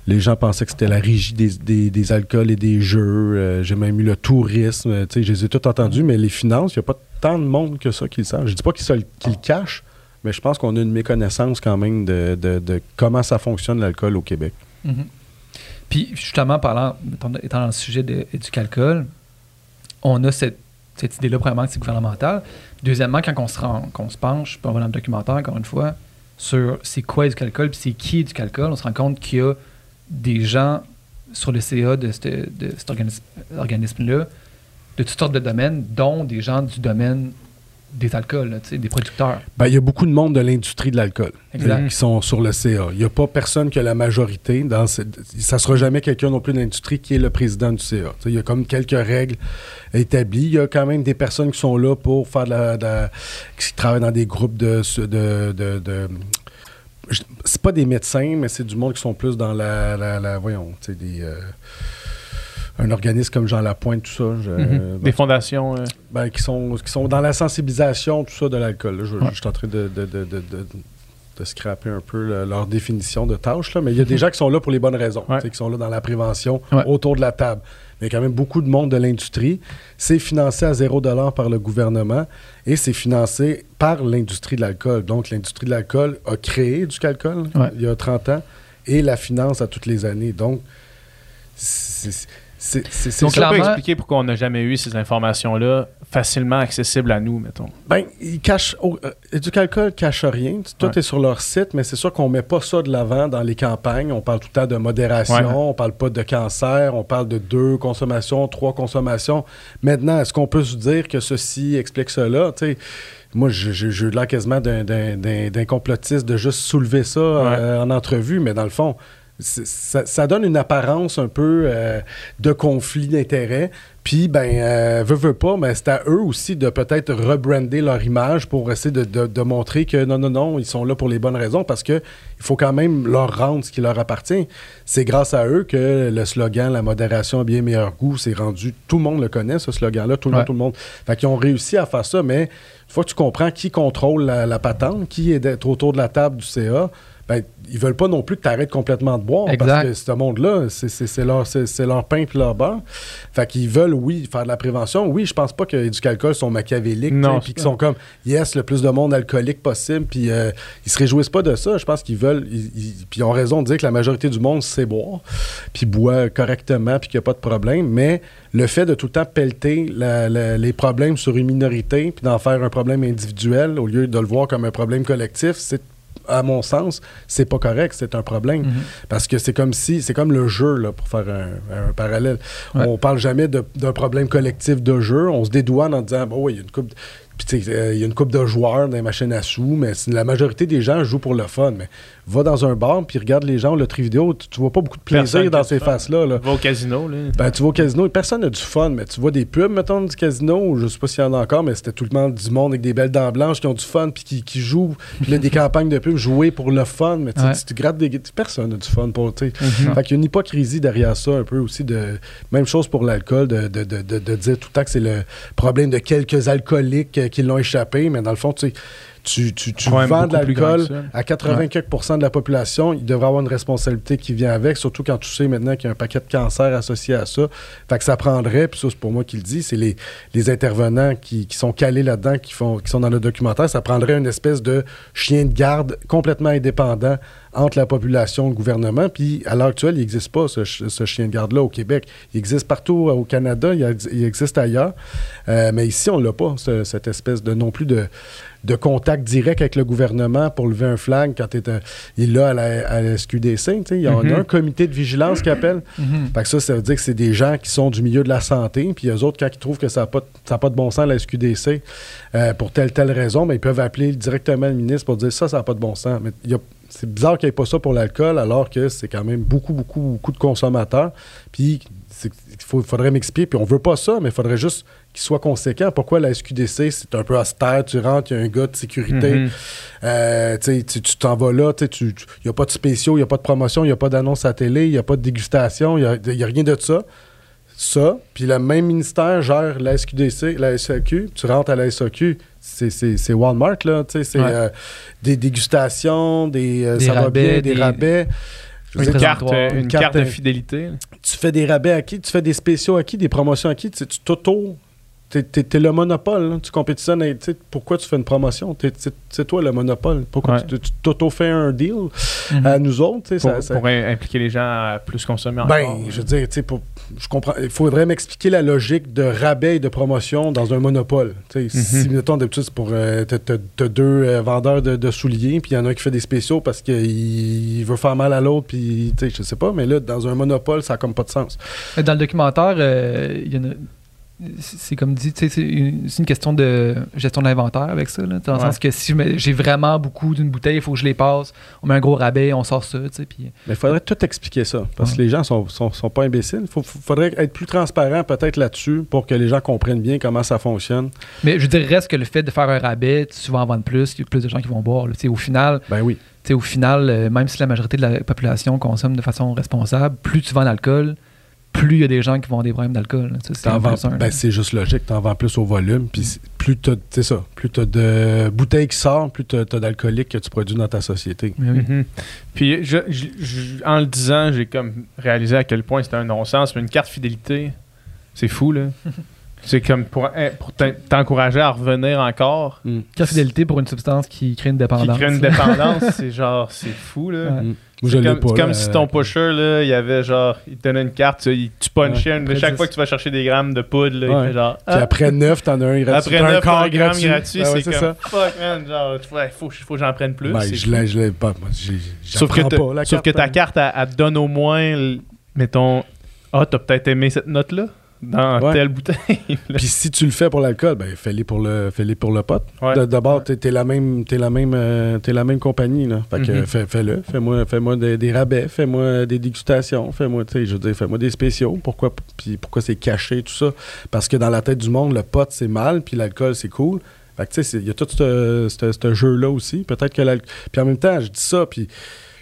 les gens pensaient que c'était la régie des, des, des alcools et des jeux. Euh, j'ai même eu le tourisme. Tu sais, je les ai tous entendus, mais les finances, il n'y a pas tant de monde que ça qui le savent. Je dis pas qu'ils, se, qu'ils le cachent, mais je pense qu'on a une méconnaissance quand même de, de, de comment ça fonctionne l'alcool au Québec. Mm-hmm. Puis justement, parlant, étant dans le sujet d'Éduc'alcool, on a cette, cette idée-là, premièrement, que c'est gouvernemental. Deuxièmement, quand on se, rend, qu'on se penche, puis on va dans le documentaire, encore une fois, sur c'est quoi Éduc'alcool, puis c'est qui Éduc'alcool, on se rend compte qu'il y a des gens sur le C A de, cette, de cet organisme, organisme-là, de toutes sortes de domaines, dont des gens du domaine des alcools, là, des producteurs. Ben, il y a beaucoup de monde de l'industrie de l'alcool qui sont sur le C A. Il n'y a pas personne qui a la majorité. Dans ce... Ça ne sera jamais quelqu'un non plus de l'industrie qui est le président du C A. Il y a comme quelques règles établies. Il y a quand même des personnes qui sont là pour faire de la... De la... qui travaillent dans des groupes de... de, de, de... C'est pas des médecins, mais c'est du monde qui sont plus dans la... la, la voyons, tu sais, des... Euh... un organisme comme Jean Lapointe, tout ça. Je, mm-hmm. ben, des fondations. Euh... Ben, qui, sont, qui sont dans la sensibilisation, tout ça, de l'alcool. Là. Je, ouais. je suis en train de, de, de, de, de, de scraper un peu là, leur définition de tâche, là. Mais il y a des gens qui sont là pour les bonnes raisons, ouais. qui sont là dans la prévention, ouais. autour de la table. Mais il y a quand même beaucoup de monde de l'industrie. C'est financé à zéro dollar par le gouvernement et c'est financé par l'industrie de l'alcool. Donc, l'industrie de l'alcool a créé Éduc'alcool ouais. il y a trente ans et la finance à toutes les années. Donc, c'est... C'est, c'est, c'est Donc, ça peut expliquer pourquoi on n'a jamais eu ces informations-là facilement accessibles à nous, mettons. Bien, ils cachent... Oh, euh, Éduc'alcool cache rien. Tout ouais. est sur leur site, mais c'est sûr qu'on ne met pas ça de l'avant dans les campagnes. On parle tout le temps de modération, ouais. on ne parle pas de cancer, on parle de deux consommations, trois consommations. Maintenant, est-ce qu'on peut se dire que ceci explique cela? Tu sais, moi, j'ai eu l'air quasiment d'un, d'un, d'un, d'un complotiste de juste soulever ça ouais. euh, en entrevue, mais dans le fond... Ça, ça donne une apparence un peu euh, de conflit d'intérêts. Puis, ben, euh, veut, veut pas, mais c'est à eux aussi de peut-être rebrander leur image pour essayer de, de, de montrer que non, non, non, ils sont là pour les bonnes raisons parce qu'il faut quand même leur rendre ce qui leur appartient. C'est grâce à eux que le slogan « La modération a bien meilleur goût » s'est rendu. Tout le monde le connaît, ce slogan-là, tout le ouais. monde, tout le monde. Fait qu'ils ont réussi à faire ça, mais une fois que tu comprends qui contrôle la, la patente, qui est autour de la table du C A, ben, ils veulent pas non plus que tu arrêtes complètement de boire exact. Parce que ce monde-là, c'est, c'est, c'est, leur, c'est, c'est leur pain puis leur beurre. Fait qu'ils veulent, oui, faire de la prévention. Oui, je pense pas que Éduc'alcool sont machiavéliques puis qu'ils sont comme, yes, le plus de monde alcoolique possible. Puis euh, ils se réjouissent pas de ça. Je pense qu'ils veulent, puis ils ont raison de dire que la majorité du monde sait boire puis boit correctement puis qu'il n'y a pas de problème. Mais le fait de tout le temps pelleter la, la, les problèmes sur une minorité puis d'en faire un problème individuel au lieu de le voir comme un problème collectif, c'est à mon sens, c'est pas correct, c'est un problème. Mm-hmm. Parce que c'est comme si, c'est comme le jeu, là, pour faire un, un parallèle. Ouais. On parle jamais de, d'un problème collectif de jeu, on se dédouane en disant, bon, il y a une coupe... Puis, il euh, y a une couple de joueurs dans les machines à sous, mais la majorité des gens jouent pour le fun. Mais va dans un bar, puis regarde les gens, le tri vidéo, tu, tu vois pas beaucoup de plaisir personne dans ces faces-là. Là. Tu vas au casino. Là. Ben, tu vas au casino, personne n'a du fun, mais tu vois des pubs, mettons, du casino, je sais pas s'il y en a encore, mais c'était tout le monde du monde avec des belles dents blanches qui ont du fun, puis qui, qui jouent. Puis là, des campagnes de pubs jouées pour le fun, mais ouais. tu, tu grattes des... Personne n'a du fun pour, tu sais. Mm-hmm. Fait qu'il y a une hypocrisie derrière ça, un peu aussi. De Même chose pour l'alcool, de, de, de, de, de dire tout le temps que c'est le problème de quelques alcooliques qui l'ont échappé, mais dans le fond, tu sais, tu, tu, tu vends de l'alcool à quatre-vingt-quatre pour cent de la population, il devrait avoir une responsabilité qui vient avec, surtout quand tu sais maintenant qu'il y a un paquet de cancers associé à ça. Fait que ça prendrait, puis ça, c'est pour moi qui le dis, c'est les, les intervenants qui, qui sont calés là-dedans, qui, font, qui sont dans le documentaire, ça prendrait une espèce de chien de garde complètement indépendant entre la population et le gouvernement. Puis à l'heure actuelle, il n'existe pas ce, ce chien de garde-là au Québec. Il existe partout au Canada, il, a, il existe ailleurs. Euh, mais ici, on ne l'a pas, ce, cette espèce de non plus de, de contact direct avec le gouvernement pour lever un flag quand t'es un, il est là à la, à la S Q D C. Il y en a un comité de vigilance qui appelle. Mm-hmm. Fait que ça, ça veut dire que c'est des gens qui sont du milieu de la santé. Puis eux autres, quand ils trouvent que ça n'a pas, pas de bon sens, la S Q D C, euh, pour telle telle raison, ben, ils peuvent appeler directement le ministre pour dire ça, ça n'a pas de bon sens. Mais il y a C'est bizarre qu'il n'y ait pas ça pour l'alcool, alors que c'est quand même beaucoup, beaucoup, beaucoup de consommateurs. Puis, il faudrait m'expliquer. Puis, on ne veut pas ça, mais il faudrait juste qu'il soit conséquent. Pourquoi la S Q D C, c'est un peu austère, tu rentres, il y a un gars de sécurité, mm-hmm. euh, tu, tu t'en vas là, il n'y a pas de spéciaux, il n'y a pas de promotion, il n'y a pas d'annonce à la télé, il n'y a pas de dégustation, il n'y a, a rien de ça. Ça, puis le même ministère gère la S Q D C, la S A Q, tu rentres à la S A Q, c'est, c'est, c'est Walmart, là, tu sais, c'est ouais. euh, des dégustations, des, euh, des ça rabais, va bien, des, des rabais. Une, dire, carte, une, une carte, une carte de fidélité. Tu fais des rabais à qui? Tu fais des spéciaux à qui? Des promotions à qui? Tu, tu t'auto T'es, t'es, t'es le monopole, là. Tu compétitionnes. Et, pourquoi tu fais une promotion? T'es, t'es, c'est toi le monopole. Pourquoi ouais. tu, tu t'auto-fais un deal mm-hmm. à nous autres? Pour, ça, ça... pour impliquer les gens à plus consommer encore. Ben, je veux dire, pour, je comprends, il faudrait m'expliquer la logique de rabais et de promotion dans un monopole. Mm-hmm. Si, mettons, d'habitude, c'est pour euh, t'as, t'as deux euh, vendeurs de, de souliers, puis il y en a un qui fait des spéciaux parce qu'il veut faire mal à l'autre, puis je sais pas, mais là, dans un monopole, ça n'a comme pas de sens. Dans le documentaire, il euh, y en a... c'est comme dit, c'est une, c'est une question de gestion de l'inventaire avec ça, là, dans ouais. le sens que si j'ai vraiment beaucoup d'une bouteille, il faut que je les passe, on met un gros rabais, on sort ça, tu sais, puis... Mais il faudrait tout expliquer ça, parce ouais. que les gens sont, sont, sont pas imbéciles. Il faudrait être plus transparent peut-être là-dessus pour que les gens comprennent bien comment ça fonctionne. Mais je dirais, reste que le fait de faire un rabais, tu vas en vendre plus, il y a plus de gens qui vont boire, là, tu sais, au final... Ben oui. Tu sais, au final, euh, même si la majorité de la population consomme de façon responsable, plus tu vends d'alcool... plus il y a des gens qui vont avoir des problèmes d'alcool. Là, c'est, vends, un, ben c'est juste logique, t'en vends plus au volume, puis plus t'as, c'est ça, plus t'as de bouteilles qui sortent, plus t'as, t'as d'alcoolique que tu produis dans ta société. Oui, oui. Mm-hmm. Puis je, je, je, en le disant, j'ai comme réalisé à quel point c'était un non-sens, mais une carte fidélité, c'est fou, là. C'est comme pour, pour t'encourager à revenir encore. Mm. Carte fidélité pour une substance qui crée une dépendance. Qui crée une dépendance, c'est genre, c'est fou, là. Ouais. Mm. C'est je comme, pas, c'est comme euh, si ton pusher, là, il y avait genre, il te donnait une carte, tu, tu punchais, ouais, une, chaque dix fois que tu vas chercher des grammes de poudre, là, ouais. il fait genre. Ah. Puis après neuf, t'en as un gratuit. Après neuf, t'en as un gramme gratuit, ah ouais, c'est, c'est comme. Ça. Fuck, man, genre, faut, faut, faut que j'en prenne plus. Ben, je l'ai, je l'ai pas. Moi, sauf que, pas, la sauf carte, que ta carte, elle, elle te donne au moins, mettons, ah, oh, t'as peut-être aimé cette note-là dans ouais. telle bouteille. Puis si tu le fais pour l'alcool, ben fais-le pour le fais-le pour le pot. Ouais. D'abord, t'es, t'es la même t'es la même euh, t'es la même compagnie, là. Fait que mm-hmm. fais, fais-le, fais-moi fais-moi des, des rabais, fais-moi des dégustations, fais-moi, tu sais, je veux dire, fais-moi des spéciaux. Pourquoi puis pourquoi c'est caché tout ça? Parce que dans la tête du monde, le pot c'est mal, puis l'alcool c'est cool. Fait que tu sais, il y a tout ce jeu-là aussi. Peut-être que l'alcool. Puis en même temps, je dis ça, puis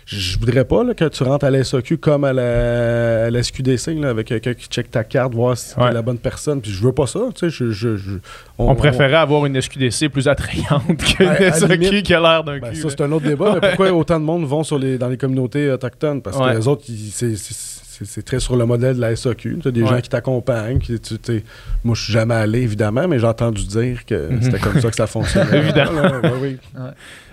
je voudrais pas là, que tu rentres à la S A Q comme à la, à la S Q D C là, avec quelqu'un qui check ta carte, voir si ouais. t'es la bonne personne. Puis je veux pas ça. Tu sais, je, je, je, on, on préférait on... avoir une S Q D C plus attrayante qu'une à, S A Q à limite, qui a l'air d'un ben, cul. Ça, c'est un autre débat. Ouais. Mais pourquoi autant de monde vont sur les, dans les communautés autochtones? Parce ouais. que les autres, ils, c'est, c'est, c'est, c'est très sur le modèle de la S A Q. Tu as des ouais. gens qui t'accompagnent. Qui, tu, moi, je suis jamais allé, évidemment, mais j'ai entendu dire que mm-hmm. c'était comme ça que ça fonctionnait. Évidemment. Là, ouais, oui. ouais.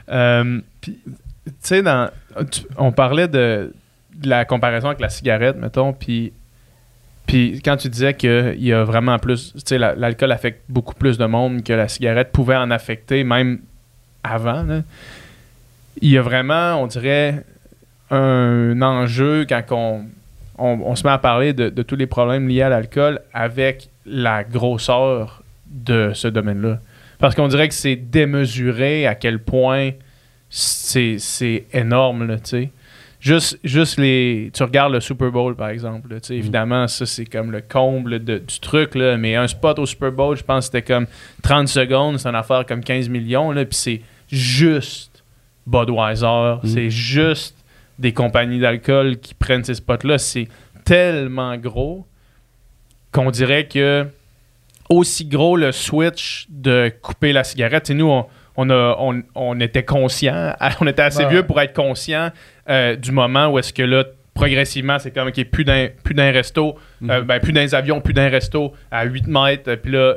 Euh, puis... Tu sais, dans tu, on parlait de, de la comparaison avec la cigarette, mettons, puis quand tu disais qu'il y a vraiment plus... Tu sais, la, l'alcool affecte beaucoup plus de monde que la cigarette pouvait en affecter, même avant. Il y a vraiment, on dirait, un enjeu quand on, on, on se met à parler de, de tous les problèmes liés à l'alcool avec la grosseur de ce domaine-là. Parce qu'on dirait que c'est démesuré à quel point... C'est, c'est énorme, là, tu sais. Juste, juste les... Tu regardes le Super Bowl, par exemple, là, tu sais, évidemment, ça, c'est comme le comble de, du truc, là, mais un spot au Super Bowl, je pense que c'était comme trente secondes, c'est une affaire comme quinze millions, là, puis c'est juste Budweiser, mm. c'est juste des compagnies d'alcool qui prennent ces spots-là. C'est tellement gros qu'on dirait que aussi gros le switch de couper la cigarette. Tu sais, nous, on... On, a, on, on était conscient, on était assez ah. vieux pour être conscient euh, du moment où est-ce que là, progressivement, c'est comme, OK, plus d'un, plus d'un resto, mm-hmm. euh, ben, plus d'un avion, plus d'un resto à huit mètres. Euh, puis là,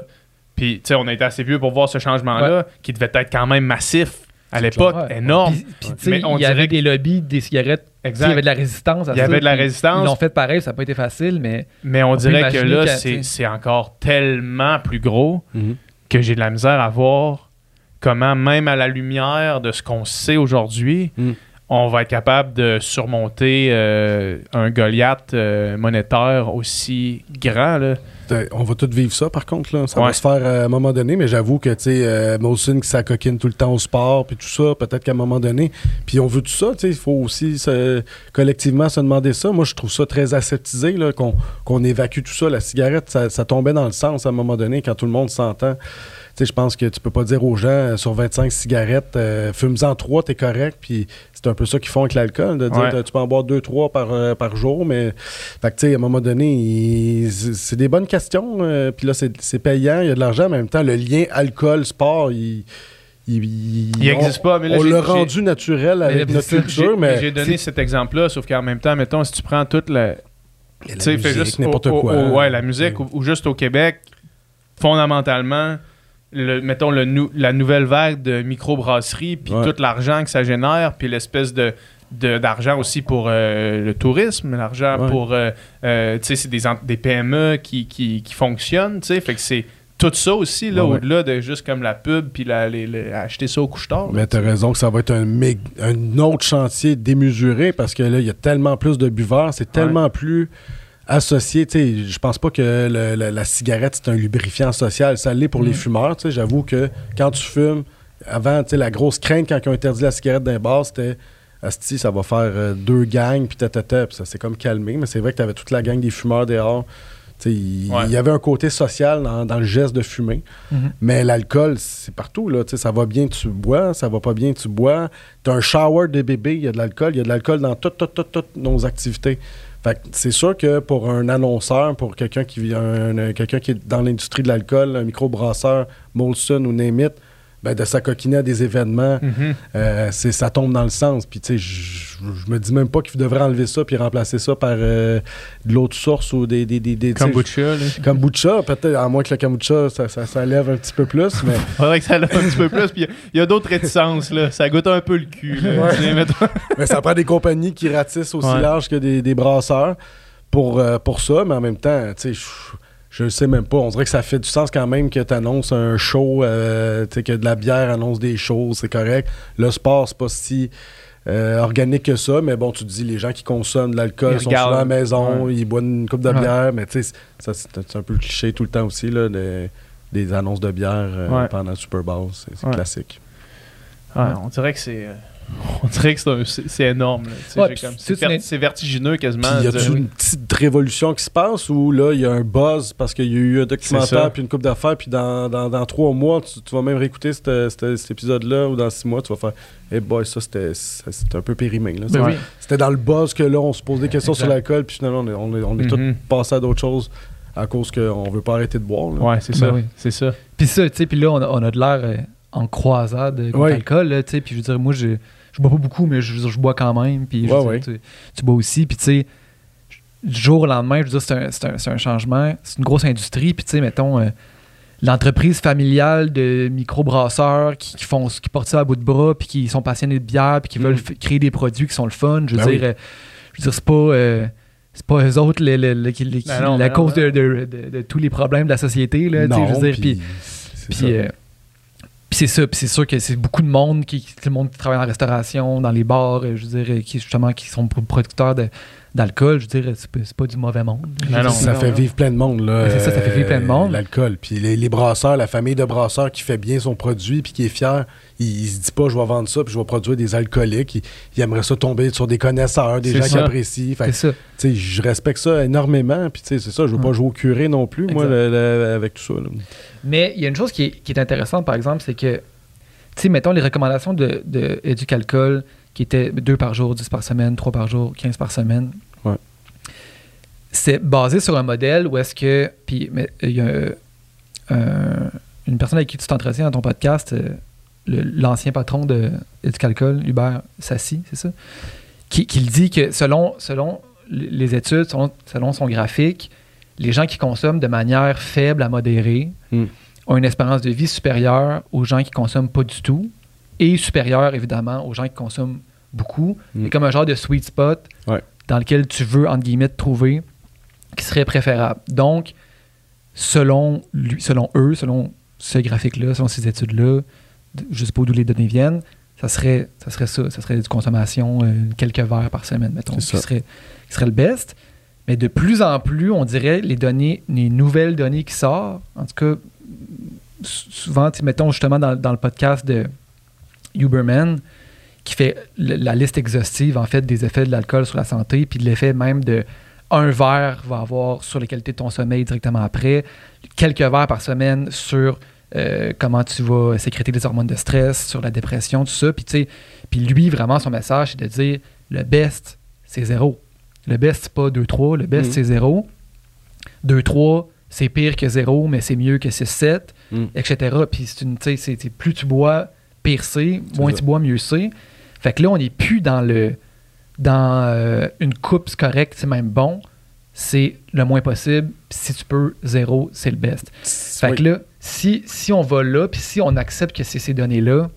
puis, tu sais, on était assez vieux pour voir ce changement-là, ouais. qui devait être quand même massif à c'est l'époque, clair, ouais. énorme. Puis, tu sais, il y avait des lobbies, des cigarettes, il y avait de la résistance à ça. Il y avait de la résistance. Ils l'ont fait pareil, ça n'a pas été facile, mais... Mais on, on dirait que là, c'est, c'est encore tellement plus gros mm-hmm. que j'ai de la misère à voir comment, même à la lumière de ce qu'on sait aujourd'hui, mm. on va être capable de surmonter euh, un Goliath euh, monétaire aussi grand, là. On va tous vivre ça, par contre, là. Ça ouais. va se faire à un moment donné, mais j'avoue que, tu sais, euh, Molson qui s'acoquine tout le temps au sport, puis tout ça, peut-être qu'à un moment donné, puis on veut tout ça, tu sais, il faut aussi se, collectivement se demander ça. Moi, je trouve ça très aseptisé, là, qu'on, qu'on évacue tout ça. La cigarette, ça, ça tombait dans le sens à un moment donné, quand tout le monde s'entend. Tu sais, je pense que tu peux pas dire aux gens, euh, sur vingt-cinq cigarettes, euh, fume-en trois, t'es correct, puis c'est un peu ça qu'ils font avec l'alcool, de dire, ouais. tu peux en boire deux, trois par, euh, par jour, mais, fait que, tu sais, à un moment donné, il... c'est des bonnes question, euh, puis là, c'est, c'est payant, il y a de l'argent, mais en même temps, le lien alcool-sport, il... Il, il, il existe on, pas, mais là, on l'a rendu naturel avec notre culture, mais... J'ai donné cet exemple-là, sauf qu'en même temps, mettons, si tu prends toute la... Tu sais, fais juste... n'importe au, quoi. Au, hein. Ouais, la musique, ouais. Ou, ou juste au Québec, fondamentalement, le, mettons, le nou, la nouvelle vague de microbrasserie, puis ouais. tout l'argent que ça génère, puis l'espèce de, de, d'argent aussi pour euh, le tourisme, l'argent ouais. pour... Euh, euh, tu sais, c'est des, des P M E qui, qui, qui fonctionnent, tu sais, fait que c'est... Tout ça aussi, là, ouais, au-delà de juste comme la pub puis la, les, les, acheter ça au couche-tard. Mais t'as raison que ça va être un, mig- un autre chantier démesuré parce que là, il y a tellement plus de buveurs, c'est tellement ouais. plus associé. Je pense pas que le, la, la cigarette, c'est un lubrifiant social. Ça l'est pour mmh. les fumeurs. J'avoue que quand tu fumes, avant, la grosse crainte quand ils ont interdit la cigarette dans les bars, c'était asti, ça va faire euh, deux gangs, puis tatata, puis ça s'est comme calmé. Mais c'est vrai que t'avais toute la gang des fumeurs dehors. Il ouais. y avait un côté social dans, dans le geste de fumer. Mm-hmm. Mais l'alcool, c'est partout. Là. Ça va bien, tu bois. Ça va pas bien, tu bois. Tu as un shower de bébé, il y a de l'alcool. Il y a de l'alcool dans toutes tout, tout, tout nos activités. Fait que c'est sûr que pour un annonceur, pour quelqu'un qui, un, un, quelqu'un qui est dans l'industrie de l'alcool, un microbrasseur, Molson ou name it, ben de s'acoquiner à des événements, mm-hmm. euh, c'est, ça tombe dans le sens. Puis tu sais, je me dis même pas qu'ils devraient enlever ça puis remplacer ça par euh, de l'autre source ou des... des, des, des kombucha. Là. Kombucha, peut-être, à moins que le kombucha, ça, ça, ça lève un petit peu plus, mais... faudrait que ça lève un petit peu plus, puis il y, y a d'autres réticences, là. Ça goûte un peu le cul. Là, ouais. Mais ça prend des compagnies qui ratissent aussi ouais. large que des, des brasseurs pour, euh, pour ça, mais en même temps, tu sais... Je le sais même pas. On dirait que ça fait du sens quand même que tu annonces un show, euh, que de la bière annonce des choses, c'est correct. Le sport, c'est pas si euh, organique que ça, mais bon, tu te dis, les gens qui consomment de l'alcool ils sont regardent. Souvent à la maison, ouais. ils boivent une coupe de ouais. bière, mais tu sais, ça, c'est, c'est un peu le cliché tout le temps aussi, là, des, des annonces de bière euh, ouais. pendant le Super Bowl, c'est, c'est ouais. classique. Ouais, ouais. On dirait que c'est... Euh... On dirait que c'est, un, c'est, c'est énorme. Là, ouais, pis, comme, c'est, ver- c'est vertigineux quasiment. Il y a dire, oui. une petite révolution qui se passe où là, il y a un buzz parce qu'il y a eu un documentaire puis une coupe d'affaires. Puis dans, dans, dans trois mois, tu, tu vas même réécouter c'te, c'te, cet épisode-là ou dans six mois, tu vas faire hey boy, ça c'était, ça, c'était un peu périmé. Là. Ben oui. C'était dans le buzz que là, on se pose des questions exact. Sur l'alcool. Puis finalement, on est, on est, on est mm-hmm. tous passés à d'autres choses à cause qu'on veut pas arrêter de boire. Là. Ouais, c'est ben ça. Oui. C'est ça. Puis ça, tu sais, puis là, on a, on a de l'air. Euh, en croisade contre ouais. l'alcool, tu sais, puis je veux dire, moi, je, je bois pas beaucoup, mais je, je bois quand même, puis ouais, ouais. tu, tu bois aussi, puis tu sais, du jour au lendemain, je veux dire, c'est un, c'est un, c'est un changement, c'est une grosse industrie, puis tu sais, mettons, euh, l'entreprise familiale de microbrasseurs qui, qui, font, qui portent ça à bout de bras, puis qui sont passionnés de bière, puis qui mmh. veulent f- créer des produits qui sont le fun, je veux ben dire, oui. euh, je veux dire, c'est pas... Euh, c'est pas eux autres les, les, les, les, les, ben non, la ben cause ben de, de, de, de, de tous les problèmes de la société, là, non, je veux dire, puis... puis c'est ça, puis c'est sûr que c'est beaucoup de monde qui, tout le monde qui travaille dans la restauration, dans les bars, je veux dire, qui justement qui sont producteurs de, d'alcool, je veux dire, c'est, c'est pas du mauvais monde. Non, non, ça non, fait non. vivre plein de monde, là. C'est ça, ça fait vivre plein de monde. L'alcool, puis les, les brasseurs, la famille de brasseurs qui fait bien son produit, puis qui est fier, il, il se dit pas, je vais vendre ça, puis je vais produire des alcooliques. Il, il aimerait ça tomber sur des connaisseurs, des c'est gens ça. Qui apprécient. Fait, c'est ça. Tu sais, je respecte ça énormément, puis tu sais, c'est ça, je veux hum. pas jouer au curé non plus, exact. Moi, le, le, avec tout ça, là. Mais il y a une chose qui est, qui est intéressante, par exemple, c'est que, tu sais, mettons, les recommandations de, de Éduc'alcool, qui étaient deux par jour, dix par semaine, trois par jour, quinze par semaine, ouais. c'est basé sur un modèle où est-ce que, puis il y a euh, une personne avec qui tu t'entretiens dans ton podcast, euh, le, l'ancien patron de Éduc'alcool, Hubert Sassi, c'est ça, qui, qui dit que selon, selon les études, selon, selon son graphique, les gens qui consomment de manière faible à modérée mm. ont une espérance de vie supérieure aux gens qui consomment pas du tout et supérieure, évidemment, aux gens qui consomment beaucoup. Mm. Et comme un genre de sweet spot ouais. dans lequel tu veux, entre guillemets, te trouver qui serait préférable. Donc, selon, lui, selon eux, selon ce graphique-là, selon ces études-là, je ne sais pas d'où les données viennent, ça serait ça, serait ça, ça serait une consommation euh, quelques verres par semaine, mettons, qui serait, qui serait le best. Mais de plus en plus, on dirait les données, les nouvelles données qui sortent. En tout cas, souvent, mettons justement dans, dans le podcast de Huberman, qui fait le, la liste exhaustive en fait des effets de l'alcool sur la santé, puis de l'effet même de un verre va avoir sur les qualités de ton sommeil directement après, quelques verres par semaine sur euh, comment tu vas sécréter des hormones de stress, sur la dépression, tout ça. Puis tu sais, puis lui vraiment son message c'est de dire le best c'est zéro. Le best, c'est pas deux trois. Le best, mmh. c'est zéro. deux trois, c'est pire que zéro, mais c'est mieux que six sept, mmh. et cetera. Puis, c'est une, c'est, c'est, plus tu bois, pire c'est. Moins c'est tu bois, mieux c'est. Fait que là, on n'est plus dans le dans euh, une coupe, c'est correct, c'est même bon. C'est le moins possible. Si tu peux, zéro, c'est le best. Fait oui. que là, si, si on va là, puis si on accepte que c'est ces données-là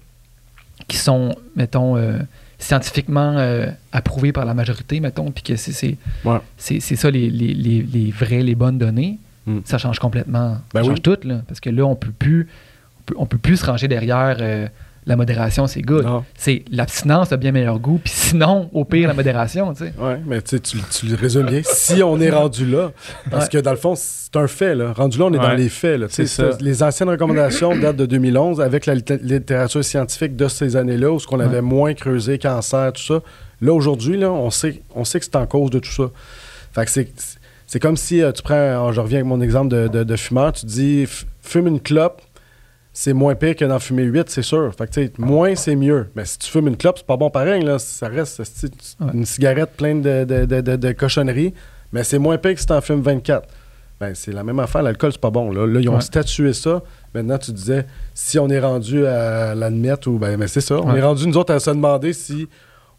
qui sont, mettons, euh, scientifiquement euh, approuvées par la majorité, mettons, puis que c'est, c'est, ouais. c'est, c'est ça les, les, les, les vraies, les bonnes données, mm. ça change complètement. Ben ça change oui. tout, là. Parce que là, on peut plus, on peut, on peut plus se ranger derrière... Euh, la modération, c'est good. Non. C'est l'abstinence a bien meilleur goût, puis sinon, au pire, la modération, tu sais. Oui, mais tu, tu le résumes bien. Si on est rendu là, parce ouais. que dans le fond, c'est un fait, là. Rendu là, on est ouais. dans les faits, là. C'est ça. Ça. Les anciennes recommandations datent de deux mille onze, avec la littérature scientifique de ces années-là, où ce qu'on ouais. avait moins creusé, cancer, tout ça. Là, aujourd'hui, là, on sait, on sait que c'est en cause de tout ça. Fait que c'est, c'est comme si euh, tu prends, je reviens avec mon exemple de, de, de fumeur, tu dis, fume une clope, c'est moins pire que d'en fumer huit, c'est sûr. Fait que, tu sais, moins, c'est mieux. Mais si tu fumes une clope, c'est pas bon pareil, là. Ça reste une cigarette pleine de, de, de, de, de cochonneries, mais c'est moins pire que si t'en fumes vingt-quatre. Ben, c'est la même affaire. L'alcool, c'est pas bon. Là, là ils ont ouais. statué ça. Maintenant, tu disais, si on est rendu à l'admettre, ou ben, ben c'est ça. On ouais. est rendu, nous autres, à se demander si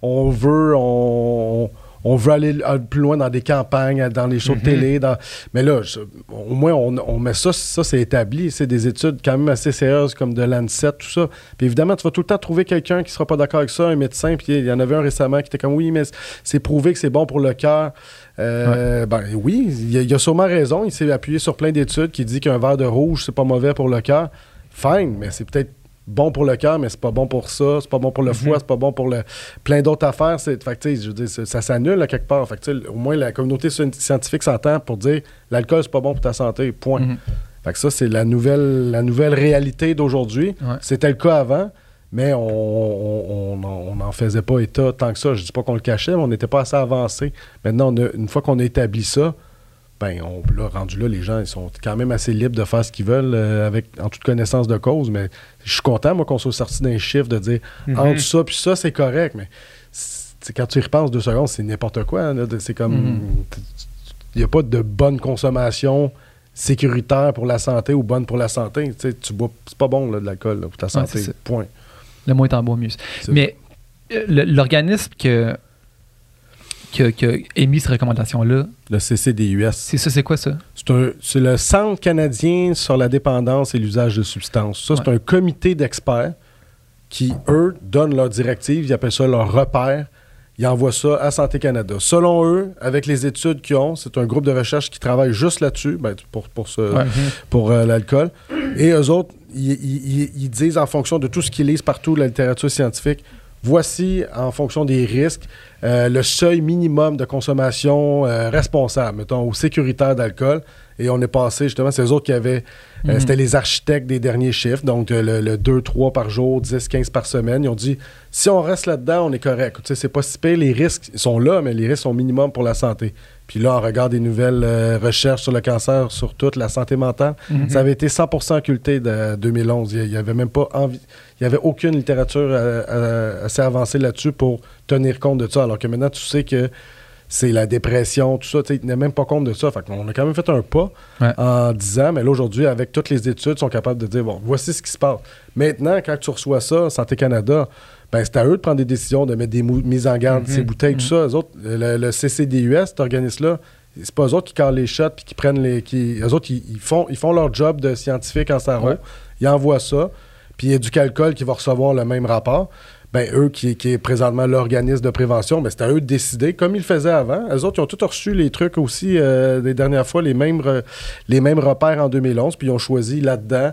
on veut... on, on veut aller plus loin dans des campagnes, dans les shows mm-hmm. de télé. Dans... Mais là, je... au moins, on, on met ça, ça, c'est établi. C'est des études quand même assez sérieuses comme de Lancet, tout ça. Puis évidemment, tu vas tout le temps trouver quelqu'un qui ne sera pas d'accord avec ça, un médecin. Puis il y en avait un récemment qui était comme, oui, mais c'est prouvé que c'est bon pour le cœur. Euh, ouais. Ben oui, il y, y a sûrement raison. Il s'est appuyé sur plein d'études qui disent qu'un verre de rouge, c'est pas mauvais pour le cœur. Fine, mais c'est peut-être bon pour le cœur, mais c'est pas bon pour ça, c'est pas bon pour le foie, mm-hmm. c'est pas bon pour le plein d'autres affaires. C'est... Fait que, je veux dire, ça s'annule à quelque part. Fait que, au moins, la communauté scientifique s'entend pour dire l'alcool, c'est pas bon pour ta santé, point. Mm-hmm. Fait que ça, c'est la nouvelle, la nouvelle réalité d'aujourd'hui. Ouais. C'était le cas avant, mais on n'en faisait pas état tant que ça. Je dis pas qu'on le cachait, mais on n'était pas assez avancé. Maintenant, on a, une fois qu'on a établi ça, ben, on là, rendu là, les gens, ils sont quand même assez libres de faire ce qu'ils veulent euh, avec, en toute connaissance de cause, mais je suis content, moi, qu'on soit sorti d'un chiffre de dire mm-hmm. entre ça puis ça, c'est correct, mais c'est, quand tu y repenses deux secondes, c'est n'importe quoi. Hein, là, c'est comme... Il mm-hmm. n'y a pas de bonne consommation sécuritaire pour la santé ou bonne pour la santé. Tu sais, tu bois... C'est pas bon, là, de l'alcool, là, pour ta santé, ouais, point. Le moins t'en bois mieux. C'est mais euh, le, l'organisme que... qui a émis ces recommandations-là. Le C C D U S. C'est ça, c'est quoi ça? C'est, un, c'est le Centre canadien sur la dépendance et l'usage de substances. Ça, ouais. c'est un comité d'experts qui, eux, donnent leurs directives, ils appellent ça leur repère, ils envoient ça à Santé Canada. Selon eux, avec les études qu'ils ont, c'est un groupe de recherche qui travaille juste là-dessus, ben, pour, pour, ce, ouais. pour euh, l'alcool. Et eux autres, ils, ils, ils disent, en fonction de tout ce qu'ils lisent partout, la littérature scientifique, voici, en fonction des risques, euh, le seuil minimum de consommation euh, responsable, mettons, ou sécuritaire d'alcool. Et on est passé, justement, c'est eux autres qui avaient... Euh, mm-hmm. C'était les architectes des derniers chiffres, donc euh, le, le deux trois par jour, dix quinze par semaine. Ils ont dit, si on reste là-dedans, on est correct. Tu sais, c'est pas si pire, les risques sont là, mais les risques sont minimums pour la santé. Puis là, on regarde des nouvelles euh, recherches sur le cancer, sur toute la santé mentale. Mm-hmm. Ça avait été cent pour cent occulté de deux mille onze. Il n'y avait même pas envie... Il n'y avait aucune littérature à, à, assez avancée là-dessus pour tenir compte de ça. Alors que maintenant, tu sais que c'est la dépression, tout ça. Tu sais, ils n'ont même pas compte de ça. Fait qu'on a quand même fait un pas ouais. en dix ans. Mais là, aujourd'hui, avec toutes les études, ils sont capables de dire, bon, voici ce qui se passe. Maintenant, quand tu reçois ça, Santé Canada, ben, c'est à eux de prendre des décisions, de mettre des mou- mises en garde, mm-hmm. ces bouteilles, mm-hmm. tout ça. Eux autres, le, le C C D U S, cet organisme-là, c'est pas eux autres qui carrent les shots puis qui prennent les... Qui, eux autres, ils, ils, font, ils font leur job de scientifique en sarreau. Ouais. Ils envoient ça. Puis Éduc'alcool qui va recevoir le même rapport, bien, eux, qui, qui est présentement l'organisme de prévention, bien, c'est à eux de décider, comme ils le faisaient avant. Eux autres, ils ont tous reçu les trucs aussi, euh, des dernières fois, les mêmes, les mêmes repères en deux mille onze, puis ils ont choisi là-dedans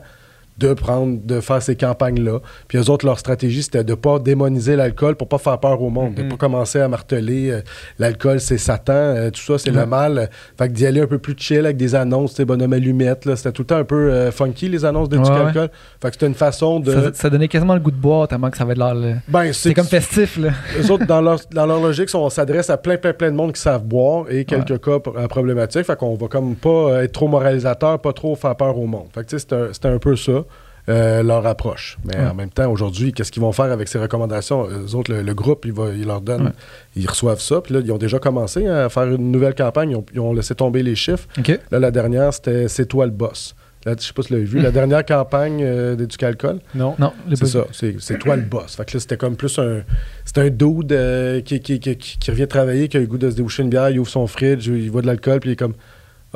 de prendre, de faire ces campagnes-là. Puis eux autres, leur stratégie, c'était de ne pas démoniser l'alcool pour ne pas faire peur au monde, mm-hmm. de ne pas commencer à marteler euh, l'alcool, c'est Satan, euh, tout ça, c'est mm-hmm. le mal. Fait que d'y aller un peu plus chill avec des annonces, tu sais, bonhomme allumette, là, c'était tout le temps un peu euh, funky, les annonces d'Éduc'alcool. Ouais, ouais. Fait que c'était une façon de... Ça, ça donnait quasiment le goût de boire, tellement que ça avait de l'air... Le... Ben, c'est, c'est comme festif, là. Eux autres, dans leur, dans leur logique, on s'adresse à plein, plein, plein de monde qui savent boire et quelques ouais. cas p- problématiques. Fait qu'on va comme pas être trop moralisateur, pas trop faire peur au monde. Fait que, tu sais, c'était, c'était un peu ça. Euh, leur approche. Mais ouais. en même temps, aujourd'hui, qu'est-ce qu'ils vont faire avec ces recommandations? Eux autres, le, le groupe, il, va, il leur donne, ouais. ils reçoivent ça. Puis là, ils ont déjà commencé à faire une nouvelle campagne. Ils ont, ils ont laissé tomber les chiffres. Okay. Là, la dernière, c'était « C'est toi le boss ». Je ne sais pas si tu l'as vu. Mmh. La dernière campagne euh, d'Éduc'alcool. Non. non c'est ça. C'est, c'est toi le boss. Fait que là, c'était comme plus un... C'était un dude euh, qui, qui, qui, qui, qui revient travailler, qui a le goût de se déboucher une bière, il ouvre son fridge, il voit de l'alcool, puis il est comme... «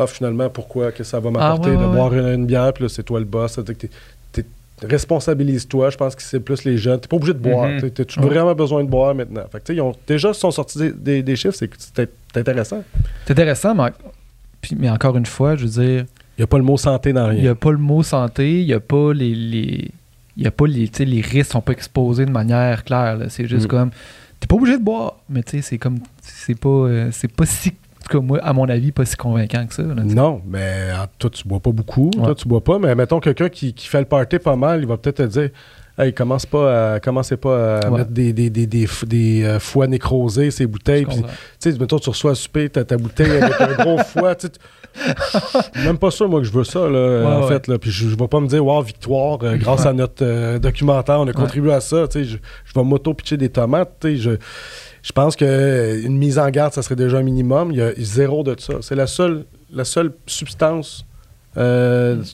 ah, finalement, pourquoi que ça va m'apporter ah, ouais, ouais, de ouais. boire une, une bière, puis là, c'est toi le boss. Responsabilise-toi, je pense que c'est plus les jeunes. T'es pas obligé de boire. Mm-hmm. T'as ouais. vraiment besoin de boire maintenant. Fait que, ils ont, déjà, ils sont sortis des, des, des chiffres. C'est, c'est, c'est intéressant. C'est intéressant, mais, puis, mais encore une fois, je veux dire... Il n'y a pas le mot santé dans rien. Il n'y a pas le mot santé, il n'y a pas les... les... Il y a pas les, les risques sont pas exposés de manière claire. Là. C'est juste mm. comme t'es pas obligé de boire, mais tu sais, c'est comme c'est pas euh, c'est pas si en tout cas moi, à mon avis, pas si convaincant que ça. Là, non, mais toi tu bois pas beaucoup, ouais. toi tu bois pas, mais mettons quelqu'un qui, qui fait le party pas mal, il va peut-être te dire hey, commence pas à commencez pas à ouais. mettre des, des, des, des, des euh, foies nécrosés, ces bouteilles. Tu sais, mettons tu reçois à souper, t'as ta bouteille avec un gros foie, tu sais. Même pas sûr, moi, que je veux ça, là, ouais, en ouais. fait. Là. Puis je ne vais pas me dire, wow, victoire, euh, grâce ouais. à notre euh, documentaire, on a ouais. contribué à ça. Je, je vais m'auto-pitcher des tomates. Je, je pense qu'une mise en garde, ça serait déjà un minimum. Il y a zéro de ça. C'est la seule, la seule substance euh, mm.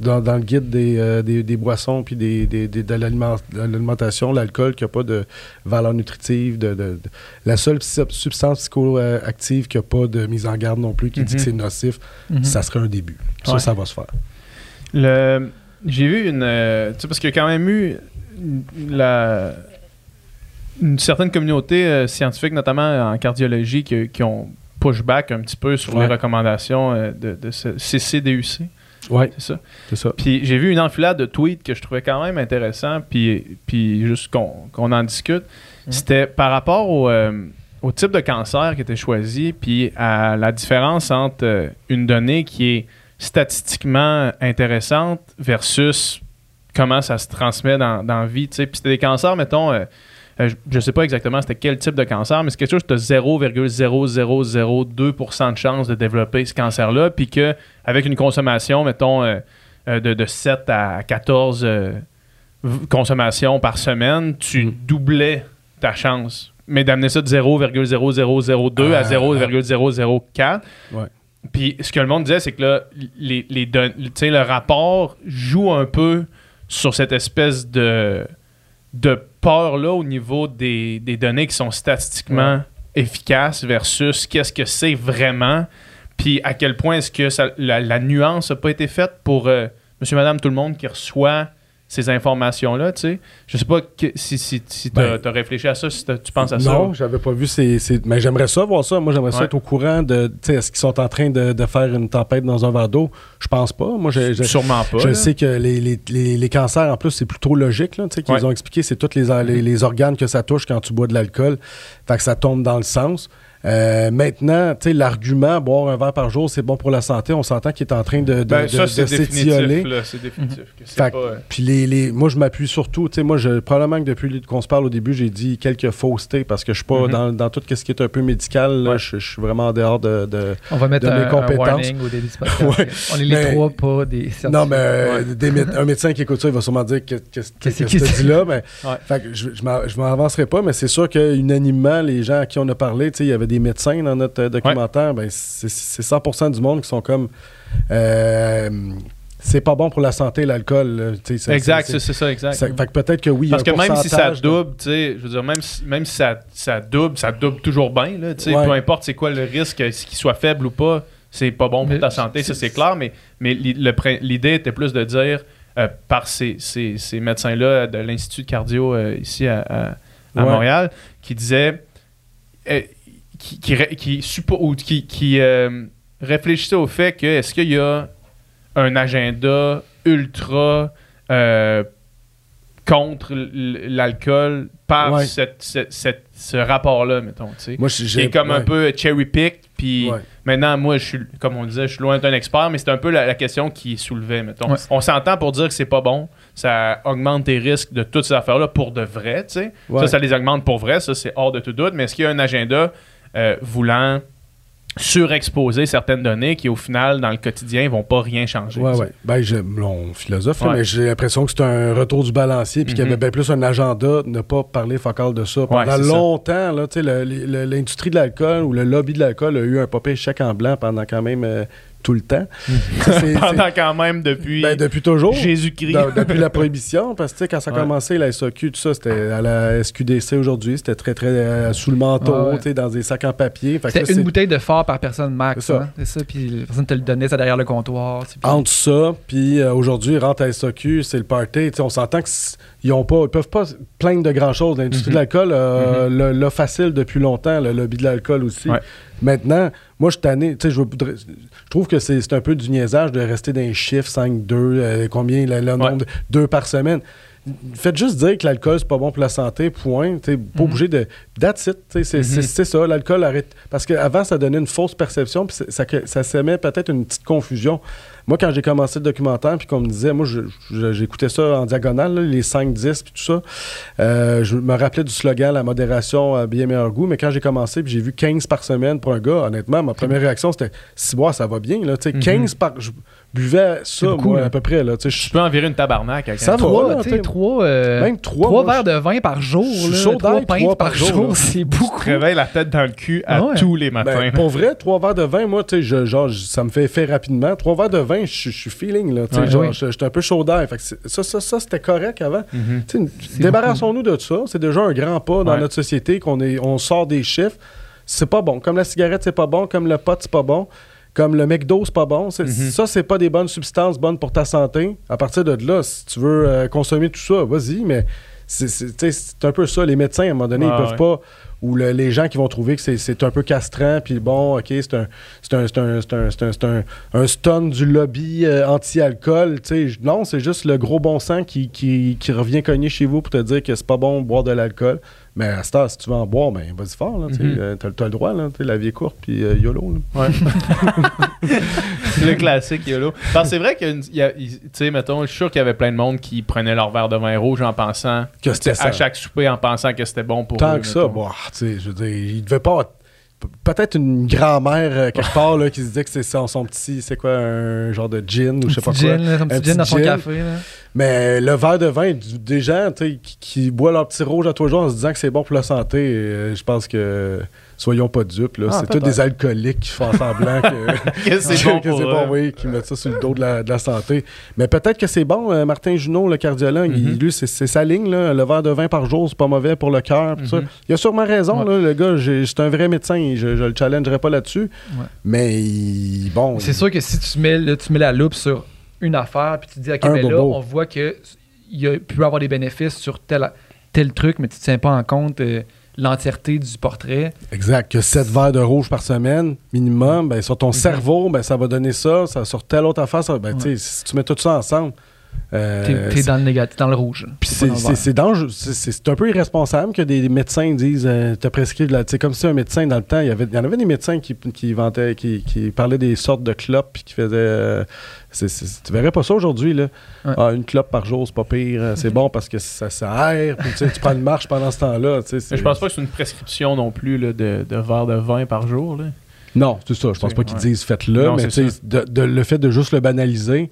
dans, dans le guide des, euh, des, des boissons puis des, des, des, de, l'aliment, de l'alimentation, l'alcool, qui n'a pas de valeur nutritive. De, de, de, la seule substance psychoactive qui n'a pas de mise en garde non plus, qui mm-hmm. dit que c'est nocif, mm-hmm. ça serait un début. Ça, ouais. ça va se faire. Le, j'ai vu une... Euh, tu sais, parce qu'il y a quand même eu la, une certaine communauté euh, scientifique, notamment en cardiologie, qui, qui ont push-back un petit peu sur ouais. les recommandations euh, de, de ce C C D U C. Oui, c'est ça. c'est ça. Puis j'ai vu une enfilade de tweets que je trouvais quand même intéressant, puis, puis juste qu'on, qu'on en discute. Mmh. C'était par rapport au, euh, au type de cancer qui était choisi, puis à la différence entre euh, une donnée qui est statistiquement intéressante versus comment ça se transmet dans la vie. T'sais. Puis c'était des cancers, mettons, euh, euh, je ne sais pas exactement c'était quel type de cancer, mais c'est quelque chose que tu as zéro virgule zéro zéro zéro deux pour cent de chance de développer ce cancer-là, puis que avec une consommation, mettons, euh, euh, de, de sept à quatorze euh, consommations par semaine, tu mm. doublais ta chance. Mais d'amener ça de zéro virgule zéro zéro zéro deux euh, à zéro virgule zéro zéro quatre. Ouais. Puis ce que le monde disait, c'est que là, les, les don- le rapport joue un peu sur cette espèce de, de peur-là au niveau des, des données qui sont statistiquement ouais. efficaces versus qu'est-ce que c'est vraiment. Puis à quel point est-ce que ça, la, la nuance n'a pas été faite pour euh, monsieur, madame, tout le monde qui reçoit ces informations-là, tu sais? Je sais pas que, si, si, si tu as ben, réfléchi à ça, si tu penses à non, ça. Non, j'avais pas vu ces, ces... Mais j'aimerais ça voir ça. Moi, j'aimerais ouais. ça être au courant de... Tu sais, est-ce qu'ils sont en train de, de faire une tempête dans un verre d'eau? Je pense pas. Moi, je, je, Sûrement pas. Je là. sais que les, les, les, les cancers, en plus, c'est plutôt logique, là, tu sais, qu'ils ouais. ont expliqué. C'est tous les, les, les organes que ça touche quand tu bois de l'alcool. Fait que ça tombe dans le sens. Euh, maintenant, tu sais, l'argument boire un verre par jour, c'est bon pour la santé, on s'entend qu'il est en train de, de, ben, ça, de, c'est de s'étioler. Là, c'est définitif. Mm-hmm. C'est fait, pas, euh... Puis les, les, moi, je m'appuie surtout, tu sais, moi, je, probablement que depuis qu'on se parle au début, j'ai dit quelques faussetés parce que je suis pas mm-hmm. dans, dans tout ce qui est un peu médical, là, ouais. je, je suis vraiment en dehors de, de, on va mettre de un, mes compétences. Un warning au début du podcast. ouais. On est les mais, trois pas des certificats. Non, mais ouais. des mé- un médecin qui écoute ça, il va sûrement dire que ce que tu dis là, mais je m'en avancerai pas, mais c'est sûr qu'unanimement, les gens à qui on a parlé, tu sais, il y avait des médecins dans notre documentaire, ouais. ben c'est, c'est cent pour cent du monde qui sont comme euh, c'est pas bon pour la santé l'alcool. Ça, exact, c'est, c'est, c'est ça, exact. Ça, fait que peut-être que oui, parce que même si ça double, tu sais, je veux dire, même si, même si ça, ça double, ça double toujours bien, là, tu sais, ouais. peu importe c'est quoi le risque, qu'il soit faible ou pas, c'est pas bon pour mais, ta santé, c'est, ça c'est clair, mais, mais le, le, l'idée était plus de dire euh, par ces, ces, ces médecins-là de l'Institut de cardio euh, ici à, à, à ouais. Montréal, qui disaient euh, qui, qui, qui, suppo- qui, qui euh, réfléchissait au fait que est-ce qu'il y a un agenda ultra euh, contre l'alcool par ouais. cette, cette, cette, ce rapport-là, mettons, tu sais. Moi, je, j'ai, qui est comme ouais. un peu cherry-picked, puis ouais. maintenant, moi, je suis, comme on disait, je suis loin d'un expert, mais c'est un peu la, la question qui soulevait, mettons. Ouais. On s'entend pour dire que c'est pas bon, ça augmente tes risques de toutes ces affaires-là pour de vrai, tu sais. Ouais. Ça, ça les augmente pour vrai, ça, c'est hors de tout doute, mais est-ce qu'il y a un agenda Euh, voulant surexposer certaines données qui, au final, dans le quotidien, vont pas rien changer. Oui, oui. Ben, on philosophe, ouais. là, mais j'ai l'impression que c'est un retour du balancier puis mm-hmm. qu'il y avait bien plus un agenda de ne pas parler focal de ça. Pendant ouais, longtemps, là, le, le, l'industrie de l'alcool ou le lobby de l'alcool a eu un papier chèque en blanc pendant quand même euh, tout le temps. Mmh. Ça, c'est, pendant c'est... quand même depuis, ben, depuis toujours. Jésus-Christ. De, depuis la Prohibition, parce que quand ça a ouais. commencé, la S A Q, tout ça, c'était à la S Q D C aujourd'hui, c'était très, très euh, sous le manteau, ah ouais. dans des sacs en papier. Fait c'était que là, une c'est... bouteille de phare par personne max. C'est ça. Hein? C'est ça, puis la personne te le donnait, ça derrière le comptoir. Puis... Entre ça, puis euh, aujourd'hui, rentre à S A Q, c'est le party. T'sais, on s'entend qu'ils ont pas, ils peuvent pas plaindre de grand-chose. L'industrie mm-hmm. de l'alcool euh, mm-hmm. l'a, l'a facile depuis longtemps, le lobby de l'alcool aussi. Ouais. Maintenant, moi, je suis tanné. Tu sais, je, je trouve que c'est, c'est un peu du niaisage de rester dans les chiffres cinq, deux, euh, combien, le, le nombre, ouais. deux par semaine. Faites juste dire que l'alcool, c'est pas bon pour la santé, point. Tu sais, pas mm-hmm. obligé de. That's it. Tu sais, c'est, mm-hmm. c'est, c'est ça, l'alcool arrête. Parce qu'avant, ça donnait une fausse perception, puis ça, ça s'émet peut-être une petite confusion. Moi, quand j'ai commencé le documentaire, puis qu'on me disait, moi, je, je, j'écoutais ça en diagonale, là, les cinq dix, puis tout ça, euh, je me rappelais du slogan « La modération a bien meilleur goût », mais quand j'ai commencé, puis j'ai vu quinze par semaine pour un gars, honnêtement, ma première réaction, c'était « Si boire, ça va bien, là, tu sais, mm-hmm. quinze par... » Je buvais ça, beaucoup, moi, là. À peu près, là, tu sais. Je peux en virer une tabarnak. À ça va, tu sais, trois... Euh, même trois. Trois verres de vin par jour, là, chaud trois pintes par jour, jour c'est beaucoup. Je réveille la tête dans le cul à ouais. tous les matins. Ben, pour vrai, trois verres de vin, moi, tu sais, genre, ça me fait effet rapidement. Trois verres de vin, je suis feeling, là. Ouais, genre, oui. J'étais un peu chaud d'air. Fait que ça, ça, ça, c'était correct avant. Mm-hmm. Débarrassons-nous de ça. C'est déjà un grand pas dans ouais. notre société qu'on est, on sort des chiffres. C'est pas bon. Comme la cigarette, c'est pas bon. Comme le pot, c'est pas bon. Comme le McDo, c'est pas bon. C'est, mm-hmm. Ça, c'est pas des bonnes substances bonnes pour ta santé. À partir de là, si tu veux euh, consommer tout ça, vas-y, mais c'est, c'est, c'est un peu ça. Les médecins, à un moment donné, ah, ils peuvent ouais. pas... Ou le, les gens qui vont trouver que c'est, c'est un peu castrant, puis bon, OK, c'est un, c'est un, c'est un, c'est un, c'est un, c'est un, un stun du lobby euh, anti-alcool. T'sais, non, c'est juste le gros bon sens qui, qui, qui revient cogner chez vous pour te dire que c'est pas bon de boire de l'alcool. Mais à ce temps, si tu veux en boire, ben, vas-y fort. Là, mm-hmm. t'as, t'as le droit, là, la vie est courte, puis euh, YOLO. Là. Ouais. Le classique YOLO. Parce que c'est vrai que, tu sais, mettons, je suis sûr qu'il y avait plein de monde qui prenait leur verre de vin rouge en pensant que c'était ça. À chaque souper, en pensant que c'était bon pour tant eux. Tant que mettons. Ça, bah, tu sais, je veux dire, il devait pas être... Peut-être une grand-mère euh, quelque part là, qui se disait que c'est son, son petit, c'est quoi, un genre de gin ou je sais pas quoi. Un petit gin dans son café. Là. Mais le verre de vin, des gens qui, qui boivent leur petit rouge à tous les jours en se disant que c'est bon pour la santé, euh, je pense que... Soyons pas dupes, là. Ah, c'est tous des alcooliques qui font semblant que, que c'est que, bon, que, pour que c'est bon oui, qui mettent ça sur le dos de la, de la santé. Mais peut-être que c'est bon. Euh, Martin Juneau, le cardiologue, mm-hmm. il, lui, c'est, c'est sa ligne, là. Le verre de vin par jour, c'est pas mauvais pour le cœur. Mm-hmm. Il a sûrement raison, ouais. là, le gars. J'ai, c'est un vrai médecin. Je, je le challengerai pas là-dessus. Ouais. Mais il, bon. C'est il... sûr que si tu mets, là, tu mets la loupe sur une affaire, puis tu te dis, OK, mais ben là, on voit qu'il peut avoir des bénéfices sur tel, tel truc, mais tu ne tiens pas en compte. Euh, l'entièreté du portrait. Exact. Que sept verres de rouge par semaine, minimum, ben, sur ton mm-hmm. cerveau, ben, ça va donner ça, ça. Sur telle autre affaire, ça, ben, ouais. si tu mets tout ça ensemble... Euh, t'es t'es dans le négatif, dans le rouge. Puis c'est, c'est, c'est, dangereux, c'est, c'est un peu irresponsable que des, des médecins disent euh, « t'as prescrit de la... » C'est comme si un médecin, dans le temps, il y avait, il y en avait des médecins qui, qui, vantaient, qui, qui parlaient des sortes de clopes puis qui faisaient... Euh, c'est, c'est, tu verrais pas ça aujourd'hui, là. Ouais. Ah, une clope par jour, c'est pas pire. C'est bon parce que ça, ça aère. Puis, tu prends une marche pendant ce temps-là. C'est... Je pense pas que c'est une prescription non plus là, de, de verre de vin par jour. Là. Non, c'est ça. Je pense c'est, pas qu'ils ouais. disent « faites-le », mais de, de, le fait de juste le banaliser,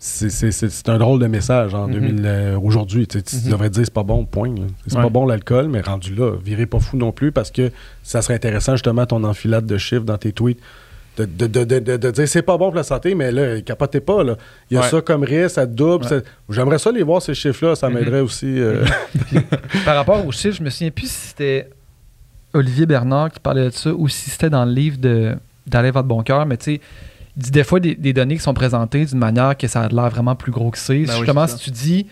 c'est, c'est, c'est, c'est un drôle de message en mm-hmm. deux mille, euh, aujourd'hui. Tu mm-hmm. devrais dire c'est pas bon, point. Là. C'est ouais. pas bon l'alcool, mais rendu là, virez pas fou non plus parce que ça serait intéressant justement ton enfilade de chiffres dans tes tweets. De, de, de, de, de, de dire c'est pas bon pour la santé, mais là, capotez pas. Là. Il y a ouais. ça comme risque, ça double. Ouais. Ça... J'aimerais ça les voir, ces chiffres-là, ça mm-hmm. m'aiderait aussi. Euh... Puis, par rapport aux chiffres, je me souviens plus si c'était Olivier Bernard qui parlait de ça ou si c'était dans le livre de, d'Aller vers le bon cœur, mais tu sais, dis des fois des, des données qui sont présentées d'une manière que ça a l'air vraiment plus gros que c'est. Ben justement, oui, c'est si tu dis,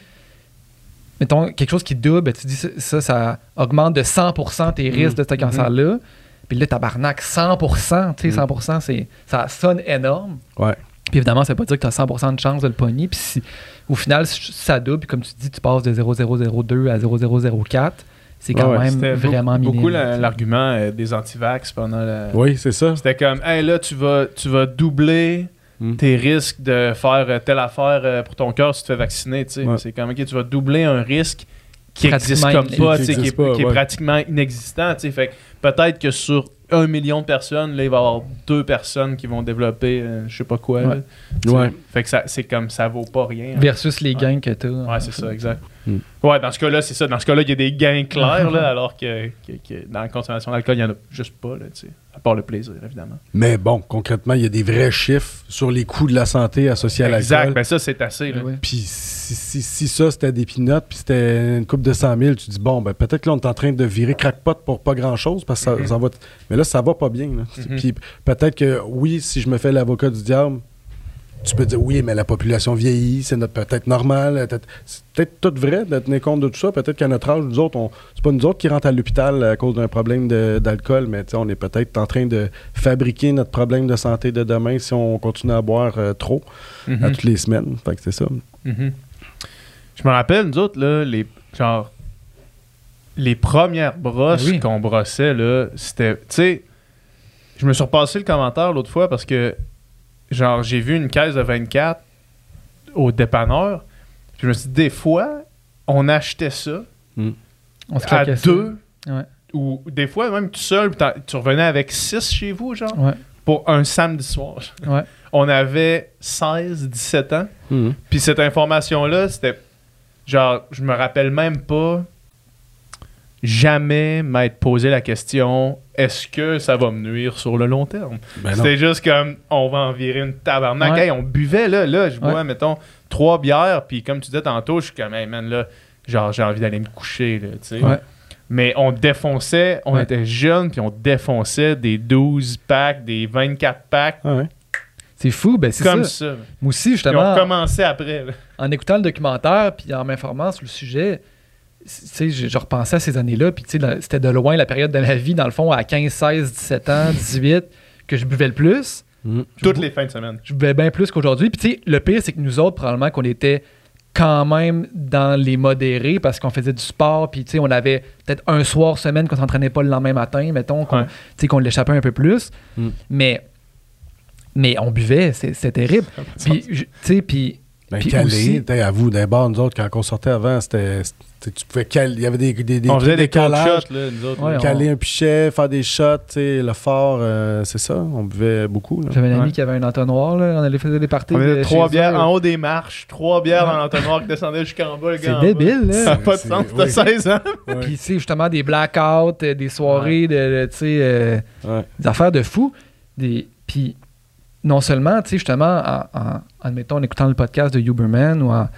mettons, quelque chose qui double, tu dis ça, ça, ça augmente de cent pour cent tes mmh. risques de ce cancer-là. Mmh. Puis là, tabarnak, cent pour cent, tu sais, mmh. cent pour cent, c'est, ça sonne énorme. Ouais. Puis évidemment, ça veut pas dire que tu as cent pour cent de chance de le pogner. Puis si, au final, si ça double, puis comme tu dis, tu passes de zéro zéro zéro deux à zéro zéro zéro quatre. C'est quand ouais, même vraiment minime. Beaucoup la, l'argument euh, des anti-vax pendant la... Oui, c'est ça. C'était comme, hey, là, tu vas, tu vas doubler mm. tes risques de faire euh, telle affaire euh, pour ton cœur si tu te fais vacciner. Tu sais. Ouais. C'est comme, OK, tu vas doubler un risque qui n'existe comme pas, qui, qui, est, pas, qui ouais. est pratiquement inexistant. Tu sais. Fait que peut-être que sur un million de personnes, là, il va y avoir deux personnes qui vont développer euh, je sais pas quoi. Ouais. Ouais. Fait que ça, c'est comme ça vaut pas rien. Hein. Versus les gains ouais. que t'as. Ouais, c'est ça, exact. Mm. Ouais, dans ce cas-là, c'est ça. Dans ce cas-là, il y a des gains clairs, là, alors que, que, que dans la consommation d'alcool, il y en a juste pas, là, tu sais. À part le plaisir, évidemment. Mais bon, concrètement, il y a des vrais chiffres sur les coûts de la santé associés à l'alcool. Exact, ben ça, c'est assez. Là. Oui. Puis si, si, si ça, c'était des pinottes, puis c'était une coupe de cent mille, tu dis, bon, ben peut-être que là, on est en train de virer crackpot pour pas grand-chose, parce que mm-hmm. ça, ça va... T- Mais là, ça va pas bien. Là. Mm-hmm. Puis peut-être que, oui, si je me fais l'avocat du diable, tu peux dire, oui, mais la population vieillit, c'est notre, peut-être normal. Peut-être, c'est peut-être tout vrai de tenir compte de tout ça. Peut-être qu'à notre âge, nous autres, on, c'est pas nous autres qui rentrent à l'hôpital à cause d'un problème de, d'alcool, mais on est peut-être en train de fabriquer notre problème de santé de demain si on continue à boire euh, trop mm-hmm. à toutes les semaines. Fait que c'est ça. Mm-hmm. Je me rappelle, nous autres, là, les, genre, les premières brosses oui. qu'on brossait, là, c'était... Tu sais, je me suis repassé le commentaire l'autre fois parce que genre, j'ai vu une caisse de vingt-quatre au dépanneur. Puis je me suis dit, des fois, on achetait ça mm. on se à deux. Ouais. Ou des fois, même tout seul, tu revenais avec six chez vous, genre, ouais. pour un samedi soir. Ouais. On avait seize, dix-sept ans. Mm. Puis cette information-là, c'était genre, je me rappelle même pas jamais m'être posé la question est-ce que ça va me nuire sur le long terme? Ben c'était non. juste comme on va en virer une tabarnak. Ouais. Hey, on buvait là, là, je bois, ouais. mettons, trois bières, puis comme tu disais tantôt, je suis comme hey man, là, genre j'ai envie d'aller me coucher, là, tu sais. Ouais. Mais on défonçait, on ouais. était jeunes, puis on défonçait des douze packs, des vingt-quatre packs. Ouais. C'est fou, ben c'est comme ça. ça. Moi aussi, justement. Puis on commençait après. Là. En écoutant le documentaire, puis en m'informant sur le sujet. T'sais, je, je repensais à ces années-là, puis c'était de loin la période de ma vie, dans le fond, à quinze, seize, dix-sept ans, dix-huit, que je buvais le plus. Mmh. Toutes bou- les fins de semaine. Je buvais bien plus qu'aujourd'hui. Puis tu sais, le pire, c'est que nous autres, probablement qu'on était quand même dans les modérés parce qu'on faisait du sport, puis tu sais, on avait peut-être un soir semaine qu'on s'entraînait pas le lendemain matin, mettons, qu'on, ouais. qu'on l'échappait un peu plus. Mmh. Mais, mais on buvait, c'est, c'est terrible. Puis tu sais, puis... Ben, puis calé, à vous, d'un bar, nous autres, quand on sortait avant, c'était, c'était tu pouvais caler, il y avait des des des, on faisait des calages, shots, là, nous autres, ouais, caler on... un pichet, faire des shots, tu sais, le fort, euh, c'est ça, on buvait beaucoup. Là. J'avais un ami ouais. qui avait un entonnoir, là, on allait faire des parties. On avait de trois bières eux. En haut des marches, trois bières ouais. dans l'entonnoir qui descendaient jusqu'en bas. Le c'est débile, là. Ça n'a pas de sens, t'as oui. seize ans. Ouais. Puis tu sais, justement, des blackouts, des soirées, ouais. de, de, tu sais, euh, ouais. des affaires de fous, des... puis... Non seulement, tu sais, justement, en, en, admettons, en écoutant le podcast de Huberman, ou en,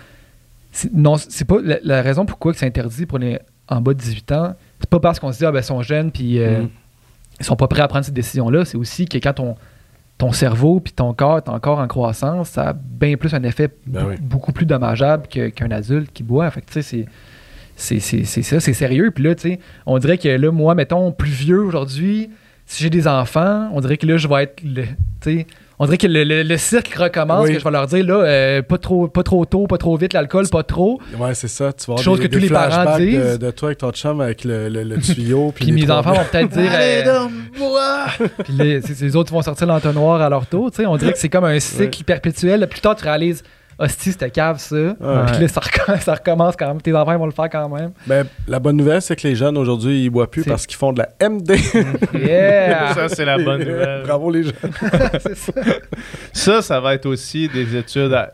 c'est, non, c'est pas la, la raison pourquoi que c'est interdit pour les en bas de dix-huit ans, c'est pas parce qu'on se dit, ah ben, ils sont jeunes, puis euh, mm. ils sont pas prêts à prendre cette décision-là, c'est aussi que quand ton, ton cerveau, puis ton corps est encore en croissance, ça a bien plus un effet ben b- oui. beaucoup plus dommageable que, qu'un adulte qui boit. Fait que, tu sais, c'est. C'est, c'est, c'est ça, c'est sérieux. Puis là, tu sais, on dirait que là, moi, mettons, plus vieux aujourd'hui, si j'ai des enfants, on dirait que là, je vais être. Tu sais. On dirait que le, le, le cirque recommence, oui. que je vais leur dire, là, euh, pas, trop, pas trop tôt, pas trop vite, l'alcool, pas trop. Ouais, c'est ça. Tu vas avoir chose des, que des tous les parents disent. De, de toi avec ton chum, avec le, le, le tuyau. Puis mes enfants vont peut-être dire... Allez, euh, moi! Puis les, les autres vont sortir l'entonnoir à leur tour. On dirait que c'est comme un cycle oui. perpétuel. Plus tard, tu réalises, hostie, c'était cave, ça. Ouais. Puis là, ça recommence, ça recommence quand même. Tes enfants ils vont le faire quand même. Ben, la bonne nouvelle, c'est que les jeunes, aujourd'hui, ils boivent plus c'est... parce qu'ils font de la M D. Yeah! Ça, c'est la bonne nouvelle. Bravo, les jeunes. C'est ça. Ça, ça va être aussi des études à...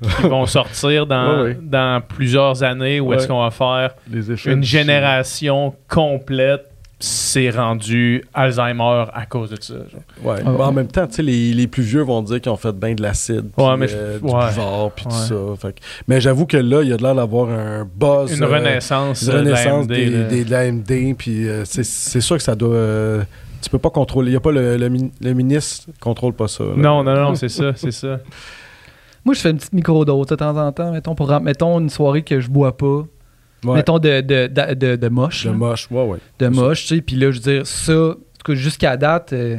qui vont sortir dans, ouais, ouais. dans plusieurs années où ouais. est-ce qu'on va faire une génération complète. C'est rendu Alzheimer à cause de ça. Ouais. Ouais. En même temps, les, les plus vieux vont dire qu'ils ont fait bien de l'acide, puis ouais, euh, du ouais. buvard, puis ouais. tout ça. Fait que, mais j'avoue que là, il y a de l'air d'avoir un buzz. Une euh, renaissance, une renaissance de l'A M D. Des, des, de l'A M D puis euh, c'est, c'est sûr que ça doit... Euh, tu peux pas contrôler. Il n'y a pas le, le, le ministre contrôle pas ça. Là. Non, non, non, c'est ça, c'est ça. Moi, je fais une petite micro-dose de temps en temps, mettons, pour, mettons une soirée que je bois pas. Ouais. Mettons de, de, de, de, de moche. De là. moche, ouais, ouais. De c'est moche, tu sais. Puis là, je veux dire, ça, en tout cas, jusqu'à date, euh,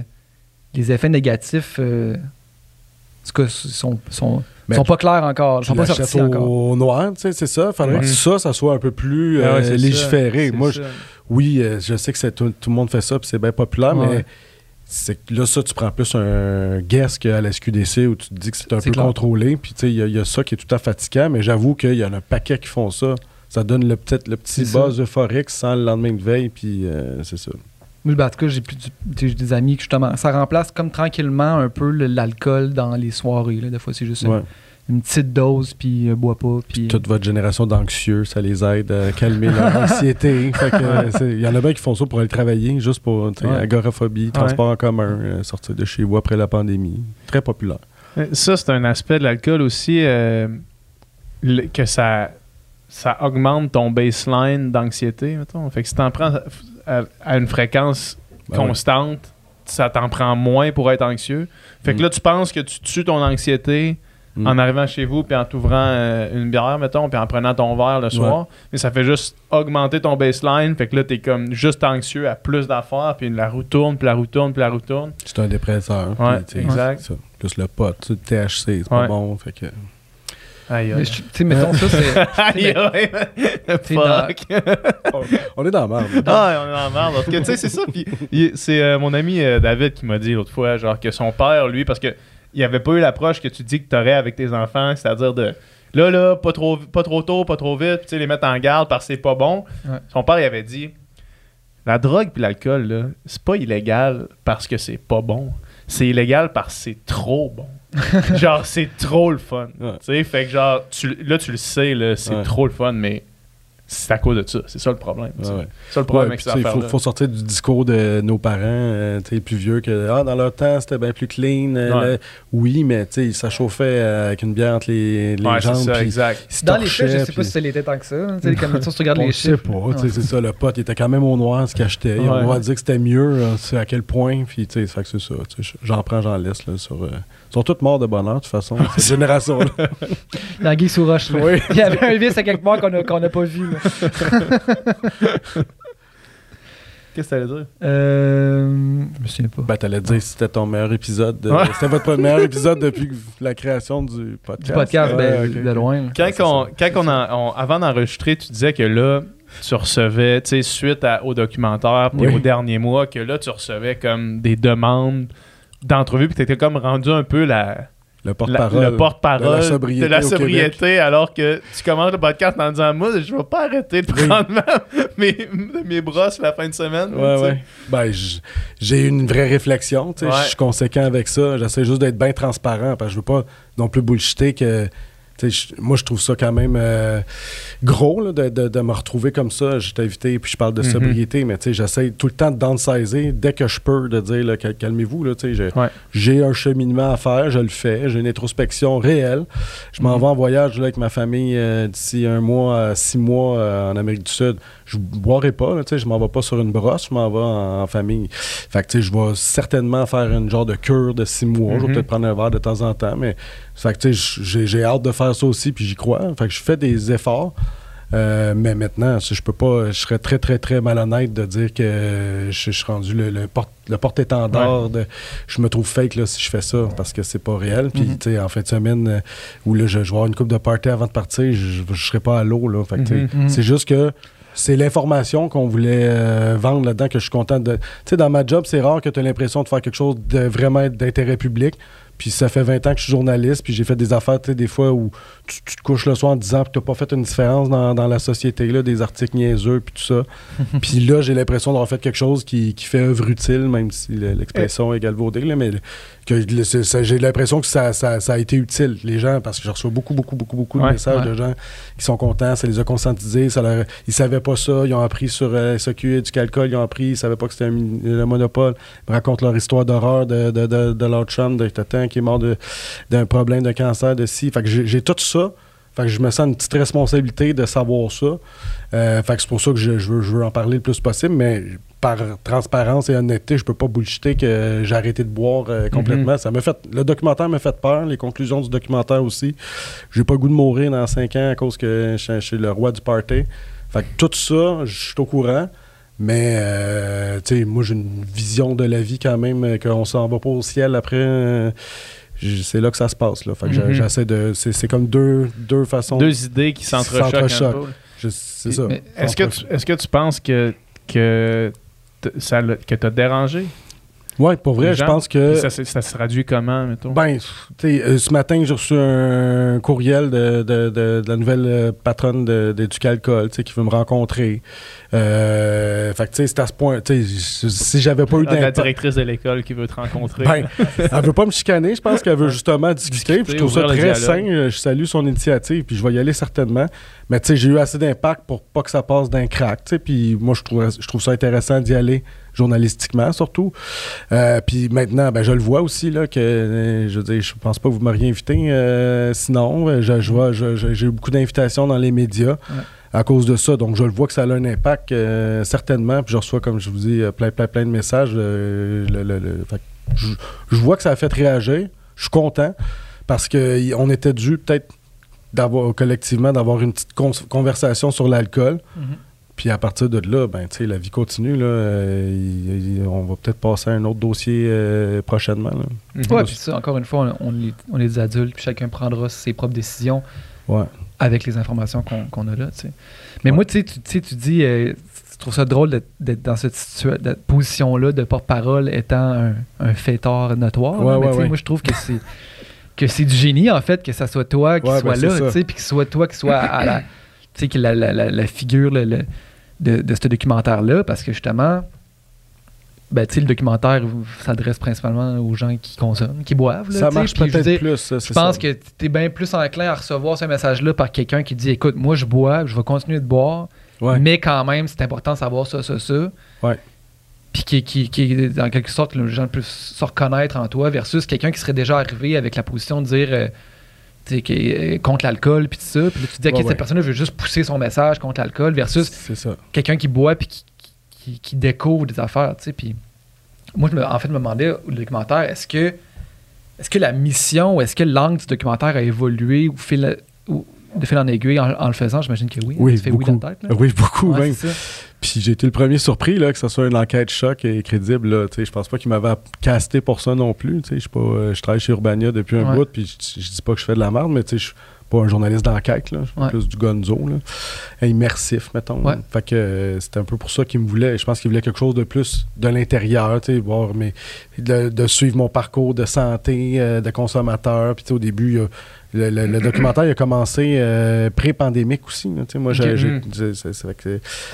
les effets négatifs, euh, en tout cas, sont, sont, sont pas clairs encore. Ils sont pas sortis encore. Au noir, tu sais, c'est ça. Faudrait ouais. que ça, ça soit un peu plus euh, ouais, légiféré. Ça, moi, je, oui, euh, je sais que c'est tout, tout le monde fait ça, puis c'est bien populaire, ouais. mais. C'est que là, ça, tu prends plus un guess qu'à la S Q D C où tu te dis que c'est un c'est peu clair. Contrôlé. Puis, tu sais, il y, y a ça qui est tout à fait fatigant, mais j'avoue qu'il y en a un paquet qui font ça. Ça donne le, peut-être le petit buzz euphorique sans le lendemain de veille, puis euh, c'est ça. Ben, en tout cas, j'ai plus du, des amis que justement, ça remplace comme tranquillement un peu le, l'alcool dans les soirées. Là. Des fois, c'est juste ouais. une, une petite dose, puis euh, bois pas. Puis toute votre génération d'anxieux, ça les aide à calmer leur anxiété. Il y en a bien qui font ça pour aller travailler, juste pour ouais. agoraphobie, transport ouais. en commun, euh, sortir de chez vous après la pandémie. Très populaire. Ça, c'est un aspect de l'alcool aussi, euh, le, que ça, ça augmente ton baseline d'anxiété, mettons. Fait que si t'en prends à, à une fréquence ben constante, ouais. ça t'en prend moins pour être anxieux. Fait que mm. là, tu penses que tu tues ton anxiété mm. en arrivant chez vous puis en t'ouvrant euh, une bière, mettons, puis en prenant ton verre le soir. Ouais. Mais ça fait juste augmenter ton baseline. Fait que là, t'es comme juste anxieux à plus d'affaires, puis la roue tourne, puis la roue tourne, puis la roue tourne. C'est un dépresseur. Ouais, pis, exact. C'est ça. Plus le pot, tu sais, le T H C, c'est ouais. pas bon, fait que... Aïe, aïe. Tu sais, mettons ça, c'est... Aïe, aïe, fuck! On est dans la merde. Ah, on est dans la merde, parce que, tu sais, c'est ça, puis c'est euh, mon ami euh, David qui m'a dit l'autre fois, genre, que son père, lui, parce que il avait pas eu l'approche que tu dis que t'aurais avec tes enfants, c'est-à-dire de... Là, là, pas trop, pas trop tôt, pas trop vite, tu sais, les mettre en garde parce que c'est pas bon. Ouais. Son père, il avait dit, la drogue puis l'alcool, là, c'est pas illégal parce que c'est pas bon. C'est illégal parce que c'est trop bon. Genre, c'est trop le fun. Ouais. Tu sais, fait que genre, tu, là, tu le sais, là, c'est ouais. trop le fun, mais c'est à cause de ça. C'est ça le problème. Ouais, ouais. C'est ça le problème ouais, avec cette affaire-là. Il faut, faut sortir du discours de nos parents euh, plus vieux que ah, dans leur temps, c'était bien plus clean. Euh, ouais. là, oui, mais tu sais, ça chauffait euh, avec une bière entre les, les ouais, jambes. C'est ça, exact. Dans les faits, je sais pis... pas si ça l'était tant que ça. Hein, les si tu regardes bon, les chiffres. Je sais pas. Ouais. C'est ça, le pote, il était quand même au noir ce qu'il achetait. Ouais. On va dire que c'était mieux, hein, à quel point. Puis tu sais, c'est ça. J'en prends, j'en laisse. Là, sur, euh... Ils sont tous morts de bonheur, de toute façon. Cette génération-là. L'anguille sous roche. Oui. Il y avait un vice à quelque part qu'on n'a pas vu. Qu'est-ce que t'allais dire? Euh, je me souviens pas. Ben, t'allais dire si c'était ton meilleur épisode. De, ouais. C'était votre meilleur épisode depuis la création du podcast. Du podcast, ah, ben, okay. de loin. Là. Quand, ah, qu'on, quand qu'on a, on, avant d'enregistrer, tu disais que là, tu recevais, tu sais, suite à, au documentaire et oui. aux derniers mois, que là, tu recevais comme des demandes d'entrevue, puis t'étais comme rendu un peu la... Le porte-parole, la, le porte-parole de la sobriété, de la sobriété alors que tu commences le podcast en disant « Moi, je vais pas arrêter de prendre oui. mes, mes brosses la fin de semaine. Ouais, » ouais. Ben, j'ai une vraie réflexion. Ouais. Je suis conséquent avec ça. J'essaie juste d'être bien transparent parce que je veux pas non plus bullshiter que... Moi, je trouve ça quand même euh, gros là, de, de, de me retrouver comme ça. Je t'ai invité puis je parle de sobriété, mm-hmm. mais j'essaie tout le temps de downsizer dès que je peux, de dire là, calmez-vous. Là, j'ai, ouais. j'ai un cheminement à faire, je le fais. J'ai une introspection réelle. Je m'en mm-hmm. vais en voyage là, avec ma famille euh, d'ici un mois, euh, six mois euh, en Amérique du Sud. Je ne boirai pas, là, je m'en vais pas sur une brosse, je m'en vais en, en famille. Fait que je vais certainement faire une genre de cure de six mois. Mm-hmm. Je vais peut-être prendre un verre de temps en temps, mais fait que, j'ai, j'ai hâte de faire ça aussi, puis j'y crois. Fait que je fais des efforts, euh, mais maintenant, je peux pas, je serais très, très, très malhonnête de dire que je, je suis rendu le, le, porte, le porte-étendard. Ouais. De, je me trouve fake là, si je fais ça, parce que c'est pas réel. Puis, mm-hmm. tu sais, en fin de semaine, où là, je, je vais avoir une coupe de party avant de partir, je ne serai pas à l'eau. Là. Fait que, mm-hmm. c'est juste que c'est l'information qu'on voulait euh, vendre là-dedans, que je suis content de... Tu sais, dans ma job, c'est rare que tu aies l'impression de faire quelque chose de vraiment d'intérêt public. Puis ça fait vingt ans que je suis journaliste, puis j'ai fait des affaires, tu sais, des fois où tu, tu te couches le soir en disant que tu n'as pas fait une différence dans, dans la société, là, des articles niaiseux, puis tout ça. Puis là, j'ai l'impression d'avoir fait quelque chose qui, qui fait œuvre utile, même si l'expression est galvaudée, là, mais que, le, c'est, ça, j'ai l'impression que ça, ça, ça a été utile, les gens, parce que je reçois beaucoup, beaucoup, beaucoup, beaucoup de ouais, messages ouais. de gens qui sont contents, ça les a conscientisés, ça leur, ils ne savaient pas ça, ils ont appris sur euh, S A Q, Éduc'alcool, ils ont appris, ils ne savaient pas que c'était un, le monopole, ils racontent leur histoire d'horreur de, de, de, de leur chum, de tatan, qui est mort de, d'un problème de cancer, de ci. Fait que j'ai, j'ai tout ça. Fait que je me sens une petite responsabilité de savoir ça. Euh, fait que c'est pour ça que je, je, veux, je veux en parler le plus possible, mais par transparence et honnêteté, je peux pas bullshiter que j'ai arrêté de boire euh, complètement. Mm-hmm. Ça m'a fait, le documentaire m'a fait peur, les conclusions du documentaire aussi. J'ai pas le goût de mourir dans cinq ans à cause que je suis le roi du party. Fait que tout ça, je suis au courant. Mais, euh, tu sais, moi, j'ai une vision de la vie quand même, qu'on s'en va pas au ciel après. Euh, c'est là que ça se passe, là. Fait que mm-hmm. j'essaie de... C'est, c'est comme deux, deux façons... Deux idées qui s'entrechoquent, s'entrechoquent. Un peu. Je, c'est ça. Mais est-ce que, tu, est-ce que tu penses que, que, ça, que t'as dérangé? Oui, pour vrai, je pense que... Ça, ça se traduit comment, mettons? Ben, tu sais, ce matin, j'ai reçu un courriel de, de, de, de la nouvelle patronne d'Éduc'alcool, tu sais, qui veut me rencontrer. Euh, fait que, tu sais, c'est à ce point... Tu sais, si j'avais pas eu d'impact... La directrice de l'école qui veut te rencontrer. Ben, elle veut pas me chicaner, je pense qu'elle veut justement discuter, puis je trouve ça très sain. Je salue son initiative, puis je vais y aller certainement. Mais, tu sais, j'ai eu assez d'impact pour pas que ça passe d'un crack, tu sais, puis moi, je trouve, je trouve ça intéressant d'y aller journalistiquement, surtout. Euh, puis maintenant, ben, je le vois aussi, là, que euh, je veux dire, je pense pas que vous m'auriez invité. Euh, sinon, je, je vois, je, je, j'ai eu beaucoup d'invitations dans les médias ouais. à cause de ça. Donc, je le vois que ça a un impact, euh, certainement. Puis je reçois, comme je vous dis, plein, plein, plein de messages. Euh, le, le, le, fait, je, je vois que ça a fait réagir. Je suis content parce qu'on était dû, peut-être, d'avoir collectivement, d'avoir une petite con- conversation sur l'alcool. Mm-hmm. Puis à partir de là, ben, tu sais, la vie continue. Là, euh, y, y, on va peut-être passer à un autre dossier euh, prochainement. Mm-hmm. Oui, puis ça, encore une fois, on, on, est, on est des adultes, puis chacun prendra ses propres décisions ouais. avec les informations qu'on, qu'on a là. T'sais. Mais ouais. moi, tu sais, tu dis, euh, tu trouves ça drôle d'être, d'être dans cette, situa- cette position-là de porte-parole étant un, un fêtard notoire. Ouais, là, ouais, mais ouais. moi, je trouve que c'est, que c'est du génie, en fait, que ça soit toi qui ouais, soit ben, là, puis que soit toi qui soit à la, que la, la, la, la figure... Le, le, De, de ce documentaire-là, parce que justement, ben, tu sais, le documentaire s'adresse principalement aux gens qui consomment, qui boivent. Là, ça marche peut-être je dire, plus, c'est Je pense ça. que tu es bien plus enclin à recevoir ce message-là par quelqu'un qui dit « Écoute, moi, je bois, je vais continuer de boire, ouais. mais quand même, c'est important de savoir ça, ça, ça. Ouais. » Puis qui, qui, qui, dans quelque sorte, les gens peuvent se reconnaître en toi versus quelqu'un qui serait déjà arrivé avec la position de dire euh, contre l'alcool, puis tout ça. Puis là, tu te dis, OK, ouais, ouais. cette personne-là veut juste pousser son message contre l'alcool versus quelqu'un qui boit puis qui, qui, qui découvre des affaires, tu sais. Puis moi, je me, en fait, je me demandais au documentaire, est-ce que, est-ce que la mission ou est-ce que l'angle du documentaire a évolué ou fait la, ou, de fil en aiguille en, en le faisant? J'imagine que oui. Oui, tu fais beaucoup. Oui, dans la tête, là. Oui, beaucoup, ouais, même. Puis j'ai été le premier surpris là, que ce soit une enquête choc et crédible. Là, je pense pas qu'il m'avait casté pour ça non plus. Pas, euh, je travaille chez Urbania depuis un ouais. bout, puis je, je dis pas que je fais de la merde, mais je suis pas un journaliste d'enquête. Je suis ouais. plus du gonzo. Là. Immersif, mettons. Ouais. Fait que euh, c'était un peu pour ça qu'il me voulait. Je pense qu'il voulait quelque chose de plus de l'intérieur, voir, mais de, de suivre mon parcours de santé, euh, de consommateur. Puis au début, il a, Le, le, le documentaire il a commencé euh, pré-pandémique aussi. Là, moi, j'ai, j'ai, j'ai, c'est, c'est vrai que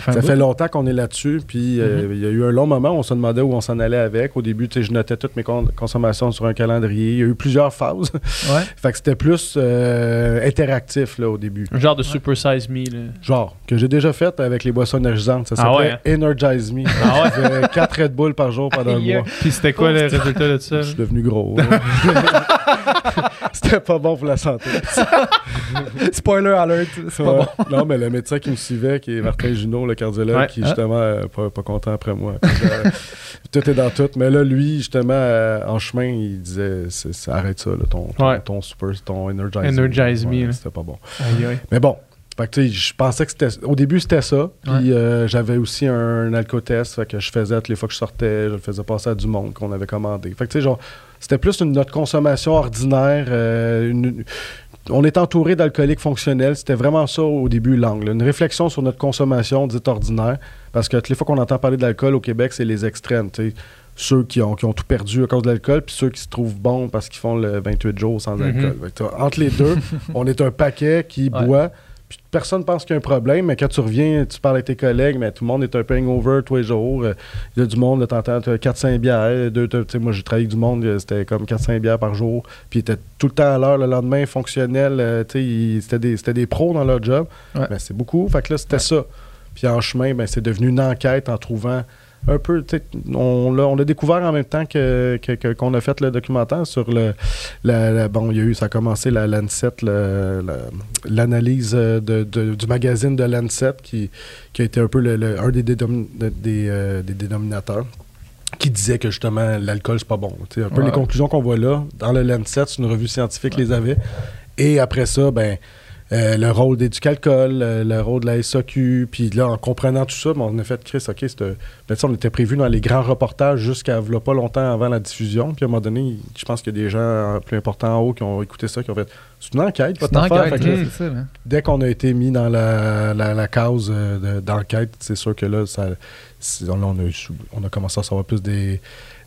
c'est, ça fait longtemps qu'on est là-dessus. Puis euh, mm-hmm. il y a eu un long moment où on se demandait où on s'en allait avec. Au début, je notais toutes mes con- consommations sur un calendrier. Il y a eu plusieurs phases. Ouais. Fait que c'était plus euh, interactif là, au début. Un genre de ouais. Super Size Me. Là. Genre, que j'ai déjà fait avec les boissons énergisantes. Ça s'appelait ah ouais, hein? Energize Me. Ah ouais? quatre Red Bull par jour pendant ah, un yeah. mois. Puis c'était quoi oh, le résultat de ça? Je suis devenu gros. C'était pas bon pour la santé. Spoiler alert, c'est ouais. pas bon. Non, mais le médecin qui me suivait, qui est Martin Juneau, le cardiologue, ouais. qui est justement euh, pas, pas content après moi. Euh, tout est dans tout. Mais là, lui, justement, euh, en chemin, il disait c'est, c'est, arrête ça, là, ton, ton, ouais. ton super, ton energize, energize me. me ouais, c'était pas bon. Aye, aye. Mais bon. Fait que, tu sais, je pensais que c'était... Au début, c'était ça. Puis ouais. euh, j'avais aussi un, un alcotest. Fait que je faisais, toutes les fois que je sortais, je le faisais passer à du monde qu'on avait commandé. Fait que, tu sais, genre, c'était plus une, notre consommation ordinaire. Euh, une, on est entouré d'alcooliques fonctionnels. C'était vraiment ça, au début, l'angle. Une réflexion sur notre consommation dite ordinaire. Parce que toutes les fois qu'on entend parler de l'alcool au Québec, c'est les extrêmes, tu sais. Ceux qui ont, qui ont tout perdu à cause de l'alcool, puis ceux qui se trouvent bons parce qu'ils font le vingt-huit jours sans mm-hmm. alcool. Fait que, entre les deux, on est un paquet qui ouais. boit... Puis personne ne pense qu'il y a un problème, mais quand tu reviens, tu parles avec tes collègues, mais tout le monde est un peu hangover tous les jours. Il y a du monde, tu entends quatre à cinq bières. Deux, moi, j'ai travaillé avec du monde, c'était comme quatre à cinq bières par jour. Puis ils étaient tout le temps à l'heure, le lendemain, fonctionnel. Ils, c'était, des, c'était des pros dans leur job. Ouais. Ben, c'est beaucoup. Fait que là, c'était ouais. ça. Puis en chemin, ben, c'est devenu une enquête en trouvant un peu. On l'a, on l'a découvert en même temps que, que, que, qu'on a fait le documentaire sur le. La, la, bon, il y a eu, ça a commencé la Lancet, la, la, l'analyse de, de, du magazine de Lancet qui, qui a été un peu le, le, un des, dédom, des, des, euh, des dénominateurs qui disait que justement l'alcool, c'est pas bon. Un ouais. peu les conclusions qu'on voit là, dans le Lancet, c'est une revue scientifique, ouais. les avait. Et après ça, ben. Euh, le rôle d'Éduc'alcool, euh, le rôle de la S A Q, puis là, en comprenant tout ça, ben, on a fait, Chris, OK, c'était, ben, on était prévu dans les grands reportages jusqu'à là, pas longtemps avant la diffusion, puis à un moment donné, je pense qu'il y a des gens plus importants en haut qui ont écouté ça, qui ont fait, c'est une enquête, pas de faire. Mmh. Ça, hein? Dès qu'on a été mis dans la, la, la cause euh, de, d'enquête, c'est sûr que là, ça, on, on, a, on a commencé à savoir plus des...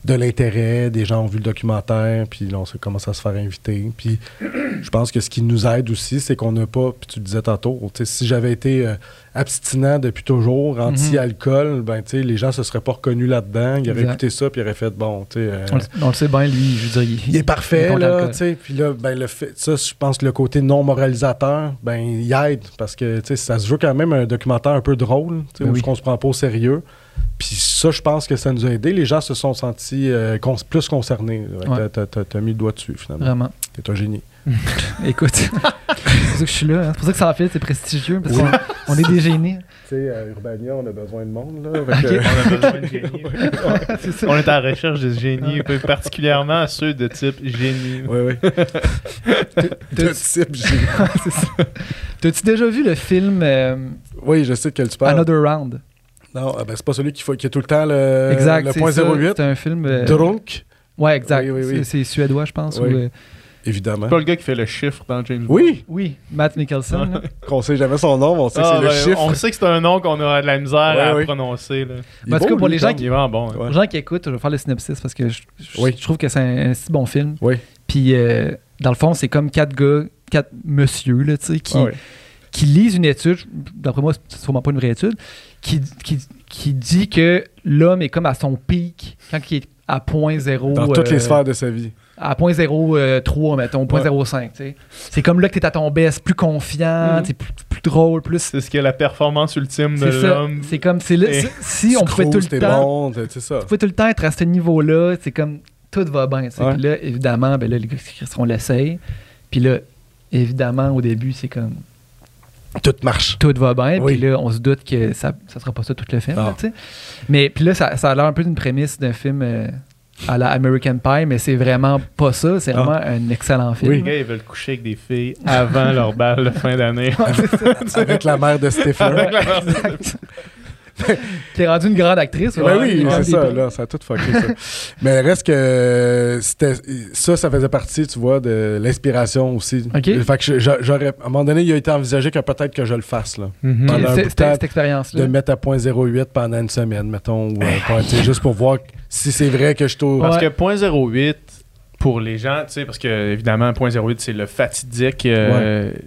de l'intérêt, des gens ont vu le documentaire, puis là, on commence à se faire inviter. Puis je pense que ce qui nous aide aussi, c'est qu'on n'a pas, puis tu le disais tantôt, si j'avais été euh, abstinent depuis toujours, anti-alcool, ben tu sais, les gens se seraient pas reconnus là-dedans, ils auraient exact. écouté ça, puis ils auraient fait, bon, tu sais... Euh, on, on le sait bien, lui, je veux dire, il, il est parfait, il là, tu sais, puis là, ben, le fait, ça, je pense que le côté non-moralisateur, ben, il aide, parce que, tu sais, ça se veut quand même un documentaire un peu drôle, tu sais, ben où oui. on se prend pas au sérieux. Puis ça, je pense que ça nous a aidé. Les gens se sont sentis euh, cons plus concernés. Ouais, t'as, t'as, t'as mis le doigt dessus, finalement. Vraiment. T'es un génie. Écoute, c'est pour ça que je suis là. Hein. C'est pour ça que ça en fait, c'est prestigieux. Parce oui. qu'on on est des génies. Tu sais, à Urbania, on a besoin de monde. Là, avec, okay. euh, on a besoin de génies. Ouais. Est on est à la recherche de génies, particulièrement ceux de type génie. Oui, oui. De type génie. C'est ça. T'as-tu déjà vu le film euh, Oui, je sais de quel tu parles. Another Round? Non, ben c'est pas celui qui, faut, qui est tout le temps le, exact, le point zéro huit. C'est un film... Euh, Drunk. Ouais, exact. Oui, oui, oui. C'est suédois, je pense. Oui. Où, euh, évidemment. C'est pas le gars qui fait le chiffre dans James Bond. Oui. Oui, Matt Mikkelsen. Qu'on sait jamais son nom, on sait ah, que c'est ben, le chiffre. On sait que c'est un nom qu'on a de la misère ouais, à oui. prononcer. Là. Ben, en tout cas, pour les gens, qui, bon, hein. ouais. gens qui écoutent, je vais faire le synopsis parce que je, je, oui. je trouve que c'est un, un si bon film. Oui. Puis, euh, dans le fond, c'est comme quatre gars, quatre messieurs, là, tu sais, qui... Ah, oui. qui lisent une étude, d'après moi, c'est sûrement pas une vraie étude, qui, qui, qui dit que l'homme est comme à son pic quand il est à zéro point zéro... Dans euh, toutes les sphères de sa vie. À zéro point zéro trois, mettons, zéro point zéro cinq, ouais. tu sais. C'est comme là que t'es à ton best, plus confiant, mm-hmm. t'es plus, plus drôle, plus... C'est ce qui est la performance ultime de l'homme. C'est comme, c'est là, si on pouvait tout le temps... c'est ça. On pouvait tout le temps être à ce niveau-là, c'est comme, tout va bien, tu sais. Puis là, évidemment, ben là, les gars, on l'essaye. Puis là, évidemment, au début, c'est comme... Tout marche. Tout va bien. Oui. Puis là, on se doute que ça ne sera pas ça tout le film. Là, mais puis là, ça, ça a l'air un peu d'une prémisse d'un film euh, à la American Pie, mais c'est vraiment pas ça. C'est vraiment ah. un excellent film. Oui, les gars, ils veulent coucher avec des filles avant leur bal de fin d'année. Avec la mère de Stéphane. Avec la mère de Stéphane. Qui est rendue une grande actrice. Ben ouais, oui, c'est ça, là, ça a tout fucké, ça. Mais reste que ça, ça faisait partie, tu vois, de l'inspiration aussi. Okay. Fait que j'aurais, à un moment donné, il a été envisagé que peut-être que je le fasse, là. Mm -hmm. Pendant cette expérience-là. De mettre à zéro point zéro huit pendant une semaine, mettons, ou un point, juste pour voir si c'est vrai que je trouve. Parce ouais. que zéro point zéro huit, pour les gens, tu sais, parce que évidemment, zéro point zéro huit, c'est le fatidique. Euh, ouais.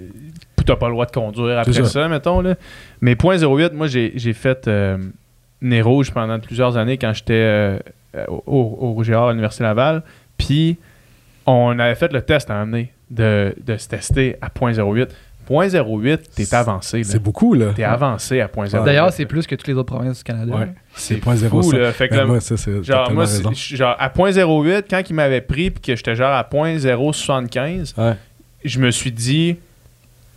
T'as pas le droit de conduire après ça. ça, mettons. Là. Mais zéro point zéro huit, moi, j'ai fait euh, nez rouge pendant plusieurs années quand j'étais euh, au, au Rouge et Or à l'Université Laval. Puis, on avait fait le test à un moment donné de, de se tester à zéro point zéro huit. zéro point zéro huit, t'es avancé. C'est beaucoup, là. T'es avancé à zéro point zéro huit. D'ailleurs, c'est plus que toutes les autres provinces du Canada. Ouais. C'est fou, là. Fait que là, moi, ça, genre, moi, genre, à zéro point zéro huit, quand ils m'avaient pris puis que j'étais genre à zéro point zéro soixante-quinze, ouais. je me suis dit...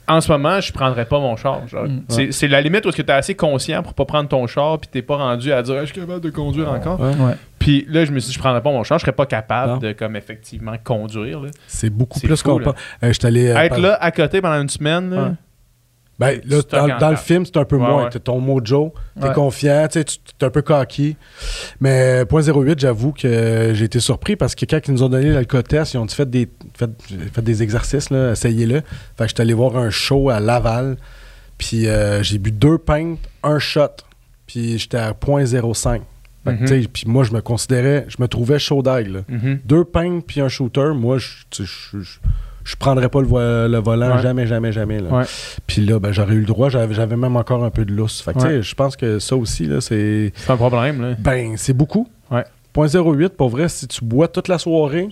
En ce moment, je prendrais pas mon char. Mm. C'est ouais. la limite où tu es assez conscient pour pas prendre ton char, puis t'es pas rendu à dire hey, « je suis capable de conduire ouais. encore ouais. ». Puis là, je me suis dit « je prendrais pas mon char, je serais pas capable non. de comme effectivement conduire ». C'est beaucoup plus qu'on pense. Euh, Être par... là, à côté pendant une semaine, là, hein? Ben, là, dans, dans le film, c'est un peu ouais, moins. Ouais. T'as ton mojo, t'es ouais. confiant, t'es un peu cocky. Mais zéro point zéro huit, j'avoue que j'ai été surpris parce que quand ils nous ont donné l'alcotest, ils ont dit fait des, fait, fait des exercices, essayez-le. Fait que j'étais allé voir un show à Laval, puis euh, j'ai bu deux pintes, un shot, puis j'étais à zéro point zéro cinq. Fait que, mm-hmm. Puis moi, je me considérais, je me trouvais chaud d'ail. Mm-hmm. Deux pintes, puis un shooter, moi, je. Je prendrais pas le, vo le volant ouais. jamais, jamais, jamais. Là. Ouais. Puis là, ben, j'aurais eu le droit, j'avais même encore un peu de lousse. Fait que ouais. je pense que ça aussi, c'est... C'est un problème. Là. Ben, c'est beaucoup. Ouais. zéro point zéro huit, pour vrai, si tu bois toute la soirée,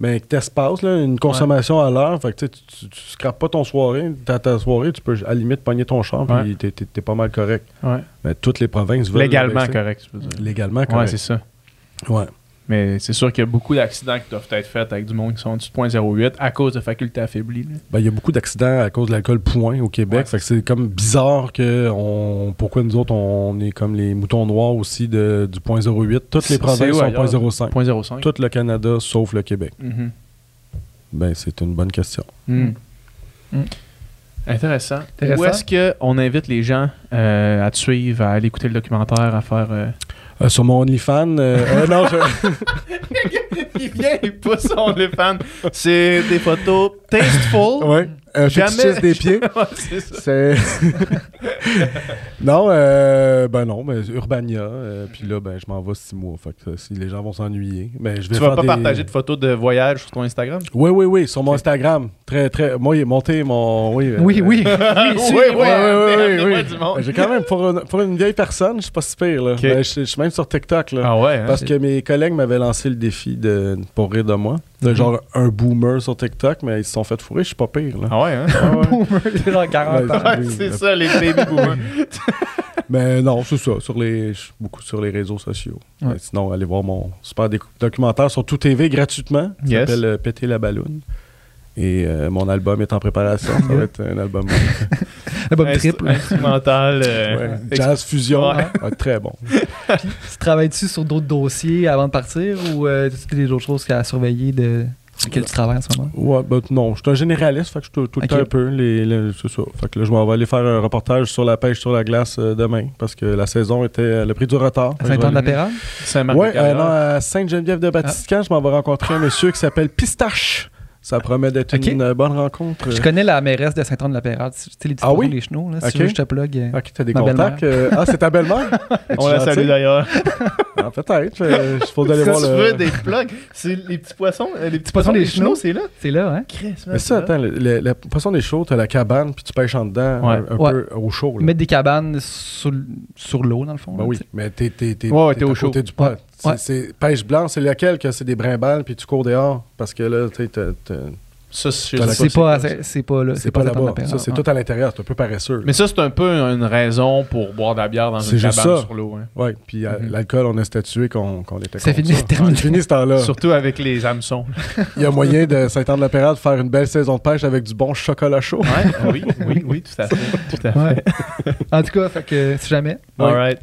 ben, que t'espaces, là, une consommation ouais. à l'heure, fait que tu, tu, tu scrapes pas ton soirée, ta, ta soirée, tu peux à la limite pogner ton champ, puis t'es, t'es, t'es pas mal correct. Ouais. Ben, toutes les provinces veulent... Légalement correct, je veux dire. Légalement correct. Ouais, c'est ça. Ouais. Mais c'est sûr qu'il y a beaucoup d'accidents qui doivent être faits avec du monde qui sont du zéro point zéro huit à cause de facultés affaiblies. Ben, il y a beaucoup d'accidents à cause de l'alcool point au Québec. Ouais. Fait que c'est comme bizarre que on, pourquoi nous autres, on est comme les moutons noirs aussi de, du zéro point zéro huit. Toutes les provinces sont zéro point zéro cinq. Tout le Canada, sauf le Québec. Mm-hmm. Ben, c'est une bonne question. Mm. Mm. Intéressant. Intéressant. Où est-ce qu'on invite les gens euh, à te suivre, à aller écouter le documentaire, à faire... Euh... Euh, sur mon OnlyFans, euh, euh, non, je... il vient, il pousse son OnlyFans. C'est des photos Tasteful. Ouais. Un fétichiste des pieds. Ouais, c'est ça. Non, euh, ben non, mais Urbania. Euh, puis là, ben je m'en vais six mois. Fait que si les gens vont s'ennuyer, ben je vais. Tu vas pas des... partager de photos de voyage sur ton Instagram? Oui, oui, oui, sur mon Instagram. Très, très. Moi, il est monté mon. Oui, oui, euh... oui. Oui, oui, oui, oui, oui, oui, oui. J'ai quand même pour une, pour une vieille personne, je suis pas si pire là. Okay. Ben, je suis même sur TikTok là. Ah ouais. Hein, parce que mes collègues m'avaient lancé le défi de pour rire de moi. De genre un boomer sur TikTok, mais ils se sont fait fourrer, je suis pas pire là. Ah ouais, hein? Ah ouais. Boomer, c'est genre quarante ans. Ouais, c'est ça, les baby boomers. Mais non, c'est ça. Sur les, je suis beaucoup sur les réseaux sociaux. Ouais. Mais sinon, allez voir mon super documentaire sur Tout T V gratuitement. Qui yes. s'appelle euh, Péter la balloune. Et euh, mon album est en préparation. Ça va être un album. Album triple. Instrumental. Euh, ouais. Jazz fusion. Ouais. Hein? Ah, très bon. Puis, tu travailles-tu sur d'autres dossiers avant de partir ou euh, tu as des autres choses à surveiller de sur lesquelles tu travailles en ce moment? Ouais, ben, non. Je suis un généraliste. Fait que je suis tout le okay. temps un peu. Les, les, c'est ça. Fait que là, je m'en vais aller faire un reportage sur la pêche sur la glace euh, demain parce que la saison était. Le prix du retard. À Saint-Anne-de-la-Pérade? Oui, à Sainte-Geneviève-de-Batiscan. Je m'en vais rencontrer un monsieur qui s'appelle Pistache. Ça promet d'être okay. une bonne rencontre. Je connais la mairesse de Saint-Anne-de-la-Pérade. Tu sais, les petits ah oui? les chenaux, là. Si okay. tu veux, je te plug. Ok, t'as des contacts. Euh, ah, c'est ta belle-mère? On la salue d'ailleurs. Ah, peut-être. Euh, faut si aller voir tu le... veux des plugs, c'est les petits poissons. Les petits, petits poissons des chenaux, c'est là? C'est là, hein? Christmas, mais ça, attends, le, le, le poisson des chenaux, t'as la cabane, puis tu pêches en dedans, ouais. un, un ouais. peu au chaud. Là. Mettre des cabanes sur, sur l'eau, dans le fond. Ben là, oui, t'sais. Mais t'es, t'es, t'es, ouais, t'es, t'es au chaud. Côté du pot. Ouais. C'est pêche blanche, c'est laquelle que c'est des brimbales puis tu cours dehors parce que là tu ça c'est pas c'est pas là c'est pas là-bas. Ça c'est tout à l'intérieur, c'est un peu paresseux. Mais ça c'est un peu une raison pour boire de la bière dans une cabane sur l'eau. Oui, puis l'alcool on a statué qu'on qu'on était. C'est fini, terminé. C'est fini ce temps-là. Surtout avec les hameçons. Il y a moyen de Saint-Anne-de-la-Pérade de faire une belle saison de pêche avec du bon chocolat chaud. Oui, oui, oui, tout à fait, tout à fait. En tout cas, fait que si jamais. All right.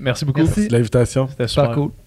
Merci beaucoup. Merci de l'invitation. C'était super cool.